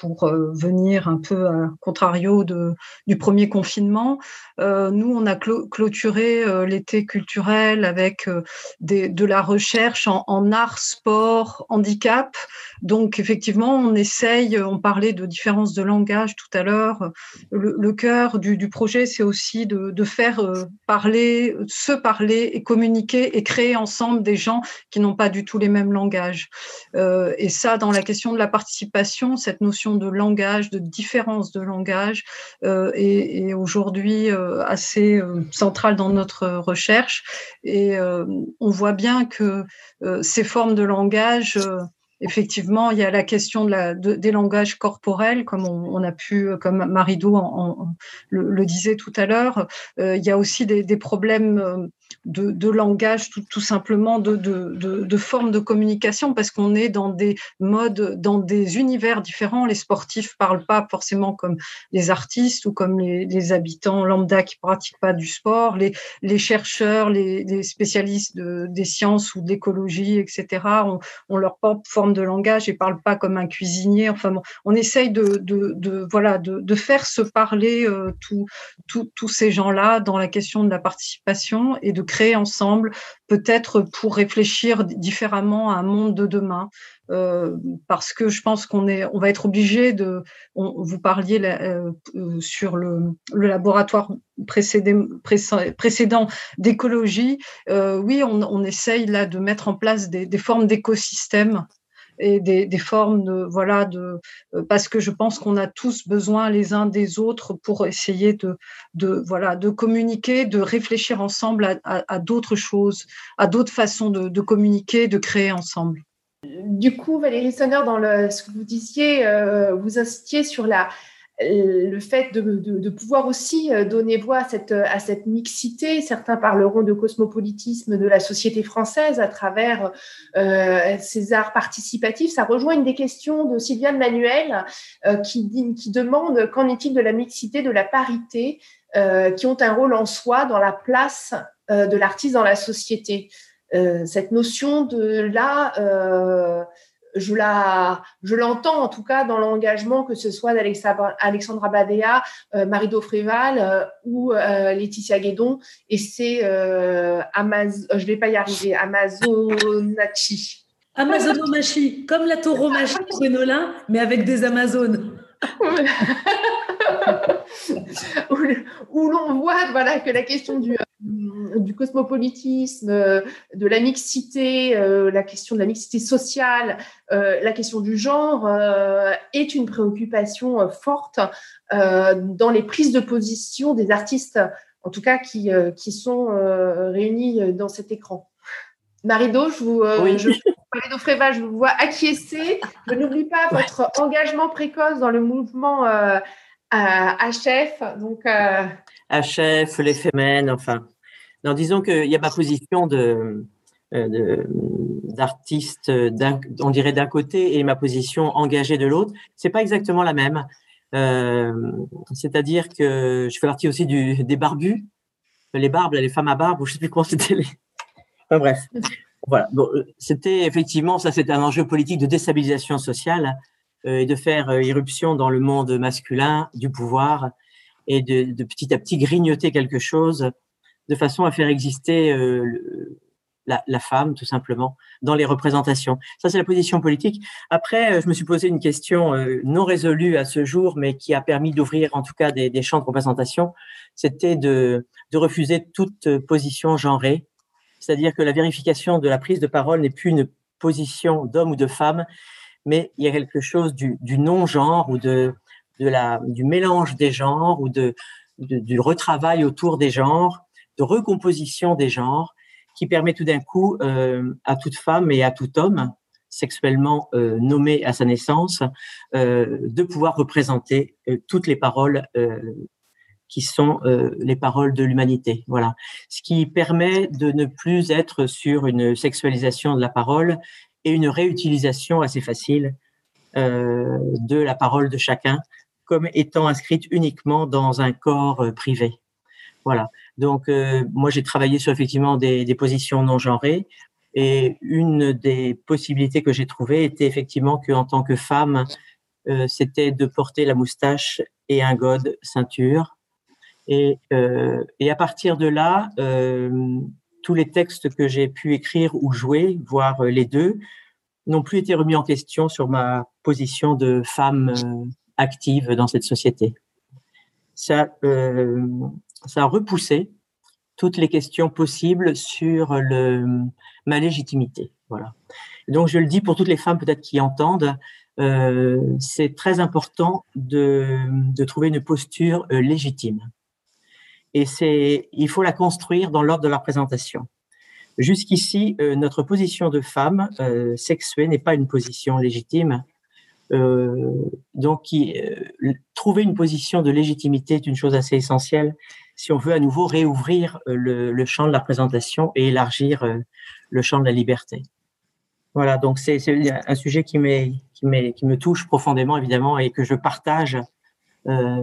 pour venir un peu à contrario de, du premier confinement. Euh, nous, on a clôturé euh, l'été culturel avec euh, des, de la recherche en, en art, sport, handicap. Donc, effectivement, on essaye, on parlait de différences de langage tout à l'heure. Le, le cœur du, du projet, c'est aussi de, de faire euh, parler, se parler et communiquer et créer ensemble des gens qui n'ont pas du tout les mêmes langages. Euh, et ça, dans la question de la participation, cette notion de langage, de différence de langage euh, est, est aujourd'hui euh, assez euh, centrale dans notre recherche. Et euh, on voit bien que euh, ces formes de langage, euh, effectivement, il y a la question de la, de, des langages corporels, comme on, on a pu, comme Marie-Do en, en, le, le disait tout à l'heure. Euh, il y a aussi des, des problèmes euh, De, de langage, tout, tout simplement, de, de, de, de forme de communication, parce qu'on est dans des modes, dans des univers différents. Les sportifs ne parlent pas forcément comme les artistes ou comme les, les habitants lambda qui ne pratiquent pas du sport. Les, les chercheurs, les, les spécialistes de, des sciences ou de l'écologie, et cetera, ont, ont leur propre forme de langage et ne parlent pas comme un cuisinier. Enfin, bon, on essaye de, de, de, voilà, de, de faire se parler euh, tous ces gens-là dans la question de la participation et de de créer ensemble, peut-être pour réfléchir différemment à un monde de demain. Euh, parce que je pense qu'on est, on va être obligé de. On, vous parliez la, euh, sur le, le laboratoire précédé, pré, précédent d'écologie. Euh, oui, on, on essaye là de mettre en place des, des formes d'écosystèmes et des, des formes de voilà de parce que je pense qu'on a tous besoin les uns des autres pour essayer de de voilà de communiquer, de réfléchir ensemble à, à, à d'autres choses, à d'autres façons de, de communiquer, de créer ensemble. Du coup, Valérie Senner, dans le, ce que vous disiez, euh, vous insistiez sur la, euh, le fait de, de, de pouvoir aussi donner voix à cette, à cette mixité. Certains parleront de cosmopolitisme de la société française à travers euh, ces arts participatifs. Ça rejoint une des questions de Sylviane Manuel euh, qui, qui demande « Qu'en est-il de la mixité, de la parité euh, qui ont un rôle en soi dans la place euh, de l'artiste dans la société ?» Euh, cette notion de là, euh, je la, je l'entends en tout cas dans l'engagement, que ce soit d'Alexandra Badea, euh, Marie-Do Fréval euh, ou euh, Laetitia Guédon, et c'est euh, Amaz- je vais pas y arriver, Amazonomachie. Amazonomachie, comme la tauromachie de Guénolin, mais avec des Amazones. Où l'on voit voilà, que la question du, du cosmopolitisme, de la mixité, la question de la mixité sociale, la question du genre est une préoccupation forte dans les prises de position des artistes, en tout cas qui, qui sont réunis dans cet écran. Marie-Do, je vous... Oui. Je... Marie-Do Fréval, je vous vois acquiescer. Je n'oublie pas votre engagement précoce dans le mouvement euh, H F. Donc, euh... H F, les Femmes, enfin. Non, disons qu'il y a ma position de, de, d'artiste, d'un, on dirait d'un côté, et ma position engagée de l'autre. Ce n'est pas exactement la même. Euh, c'est-à-dire que je fais partie aussi du, des barbus, les barbes, les femmes à barbe, ou je ne sais plus comment c'était. Les... Enfin, bref. Voilà. Bon, c'était effectivement, ça c'est un enjeu politique de déstabilisation sociale euh, et de faire euh, irruption dans le monde masculin du pouvoir et de, de petit à petit grignoter quelque chose de façon à faire exister euh, le, la, la femme tout simplement dans les représentations. Ça c'est la position politique. Après, euh, je me suis posé une question euh, non résolue à ce jour, mais qui a permis d'ouvrir en tout cas des, des champs de représentation. C'était de, de refuser toute position genrée. C'est-à-dire que la vérification de la prise de parole n'est plus une position d'homme ou de femme, mais il y a quelque chose du, du non-genre ou de, de la, du mélange des genres ou de, de, du retravail autour des genres, de recomposition des genres, qui permet tout d'un coup euh, à toute femme et à tout homme, sexuellement euh, nommé à sa naissance, euh, de pouvoir représenter euh, toutes les paroles euh, qui sont euh, les paroles de l'humanité. Voilà. Ce qui permet de ne plus être sur une sexualisation de la parole et une réutilisation assez facile euh, de la parole de chacun comme étant inscrite uniquement dans un corps euh, privé. Voilà. Donc, euh, moi, j'ai travaillé sur effectivement des, des positions non genrées, et une des possibilités que j'ai trouvées était effectivement qu'en tant que femme, euh, c'était de porter la moustache et un god ceinture. Et, euh, et à partir de là, euh, tous les textes que j'ai pu écrire ou jouer, voire les deux, n'ont plus été remis en question sur ma position de femme euh, active dans cette société. Ça, euh, ça a repoussé toutes les questions possibles sur le, ma légitimité. Voilà. Donc, je le dis pour toutes les femmes peut-être qui entendent, euh, c'est très important de, de trouver une posture euh, légitime. Et c'est, il faut la construire dans l'ordre de la représentation. Jusqu'ici, euh, notre position de femme euh, sexuée n'est pas une position légitime. Euh, donc, qui, euh, trouver une position de légitimité est une chose assez essentielle si on veut à nouveau réouvrir euh, le, le champ de la représentation et élargir euh, le champ de la liberté. Voilà, donc c'est, c'est un sujet qui, m'est, qui, m'est, qui me touche profondément, évidemment, et que je partage Euh,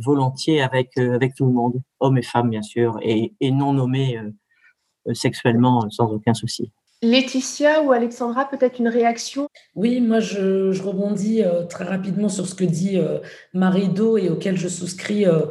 volontiers avec, euh, avec tout le monde, hommes et femmes bien sûr, et, et non nommés euh, sexuellement sans aucun souci. Laetitia ou Alexandra, peut-être une réaction? Oui, moi je, je rebondis euh, très rapidement sur ce que dit euh, Marie-Do et auquel je souscris euh,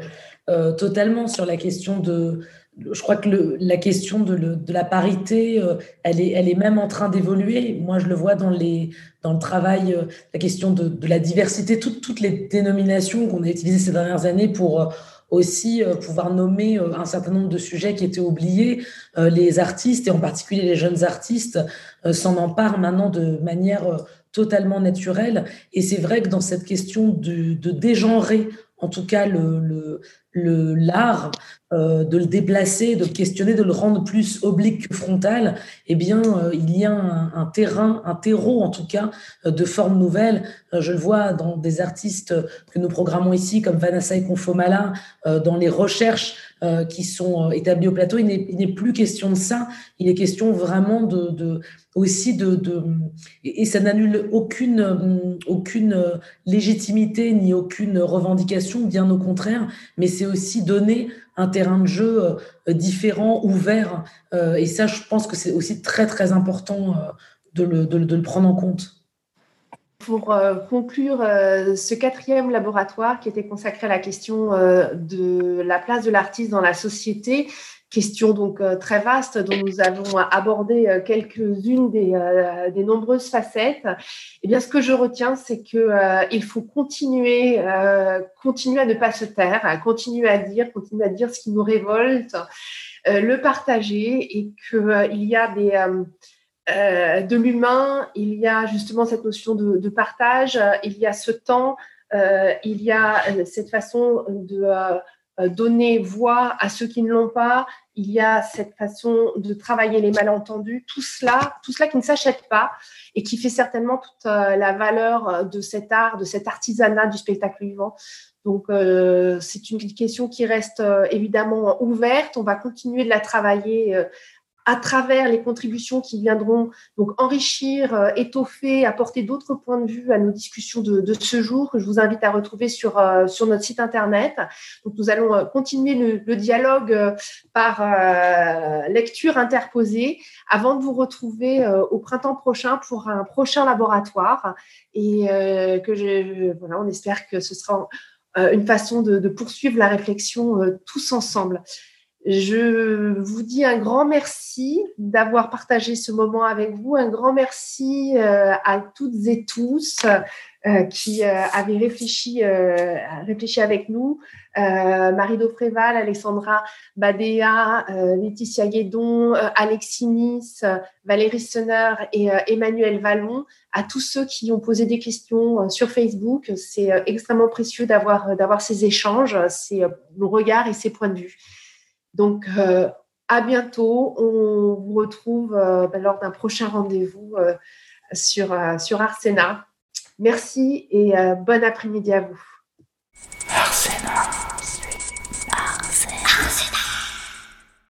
euh, totalement sur la question de, je crois que le, la question de, le, de la parité, euh, elle, est, elle est même en train d'évoluer. Moi, je le vois dans, les, dans le travail, euh, la question de, de la diversité, tout, toutes les dénominations qu'on a utilisées ces dernières années pour euh, aussi euh, pouvoir nommer euh, un certain nombre de sujets qui étaient oubliés. Euh, les artistes, et en particulier les jeunes artistes, euh, s'en emparent maintenant de manière euh, totalement naturelle. Et c'est vrai que dans cette question de, de dégenrer, en tout cas, le, le, le, l'art, euh, de le déplacer, de le questionner, de le rendre plus oblique que frontal, eh bien, euh, il y a un, un terrain, un terreau, en tout cas, euh, de formes nouvelles. Euh, je le vois dans des artistes que nous programmons ici, comme Vanessa et Confomala, euh, dans les recherches euh, qui sont établies au plateau. Il n'est, il n'est plus question de ça. Il est question vraiment de... de aussi de, de et ça n'annule aucune aucune légitimité ni aucune revendication, bien au contraire, mais c'est aussi donner un terrain de jeu différent, ouvert, et ça je pense que c'est aussi très très important de le, de, de le prendre en compte. Pour conclure ce quatrième laboratoire qui était consacré à la question de la place de l'artiste dans la société, question donc très vaste dont nous avons abordé quelques-unes des, des nombreuses facettes, eh bien, ce que je retiens, c'est qu'il euh, faut continuer, euh, continuer à ne pas se taire, à continuer à dire, continuer à dire ce qui nous révolte, euh, le partager, et qu'il euh, y a des... Euh, Euh, de l'humain, il y a justement cette notion de, de partage, euh, il y a ce temps, euh, il y a euh, cette façon de euh, donner voix à ceux qui ne l'ont pas, il y a cette façon de travailler les malentendus, tout cela, tout cela qui ne s'achète pas et qui fait certainement toute euh, la valeur de cet art, de cet artisanat du spectacle vivant. Donc, euh, c'est une question qui reste euh, évidemment ouverte, on va continuer de la travailler euh, à travers les contributions qui viendront donc enrichir, étoffer, apporter d'autres points de vue à nos discussions de, de ce jour, que je vous invite à retrouver sur, euh, sur notre site Internet. Donc, nous allons continuer le, le dialogue euh, par euh, lecture interposée avant de vous retrouver euh, au printemps prochain pour un prochain laboratoire. Et euh, que je, voilà, on espère que ce sera euh, une façon de, de poursuivre la réflexion euh, tous ensemble. Je vous dis un grand merci d'avoir partagé ce moment avec vous, un grand merci euh, à toutes et tous euh, qui euh, avaient réfléchi, euh, réfléchi avec nous, euh, Marie-Do Fréval, Alexandra Badea, euh, Laetitia Guédon, euh, Alexis Nys, euh, Valérie Senner et euh, Emmanuel Vallon, à tous ceux qui ont posé des questions euh, sur Facebook. C'est euh, extrêmement précieux d'avoir, euh, d'avoir ces échanges, ces euh, regards et ces points de vue. Donc, euh, à bientôt. On vous retrouve euh, lors d'un prochain rendez-vous euh, sur, euh, sur Arsenal. Merci et euh, bon après-midi à vous. Arsenal.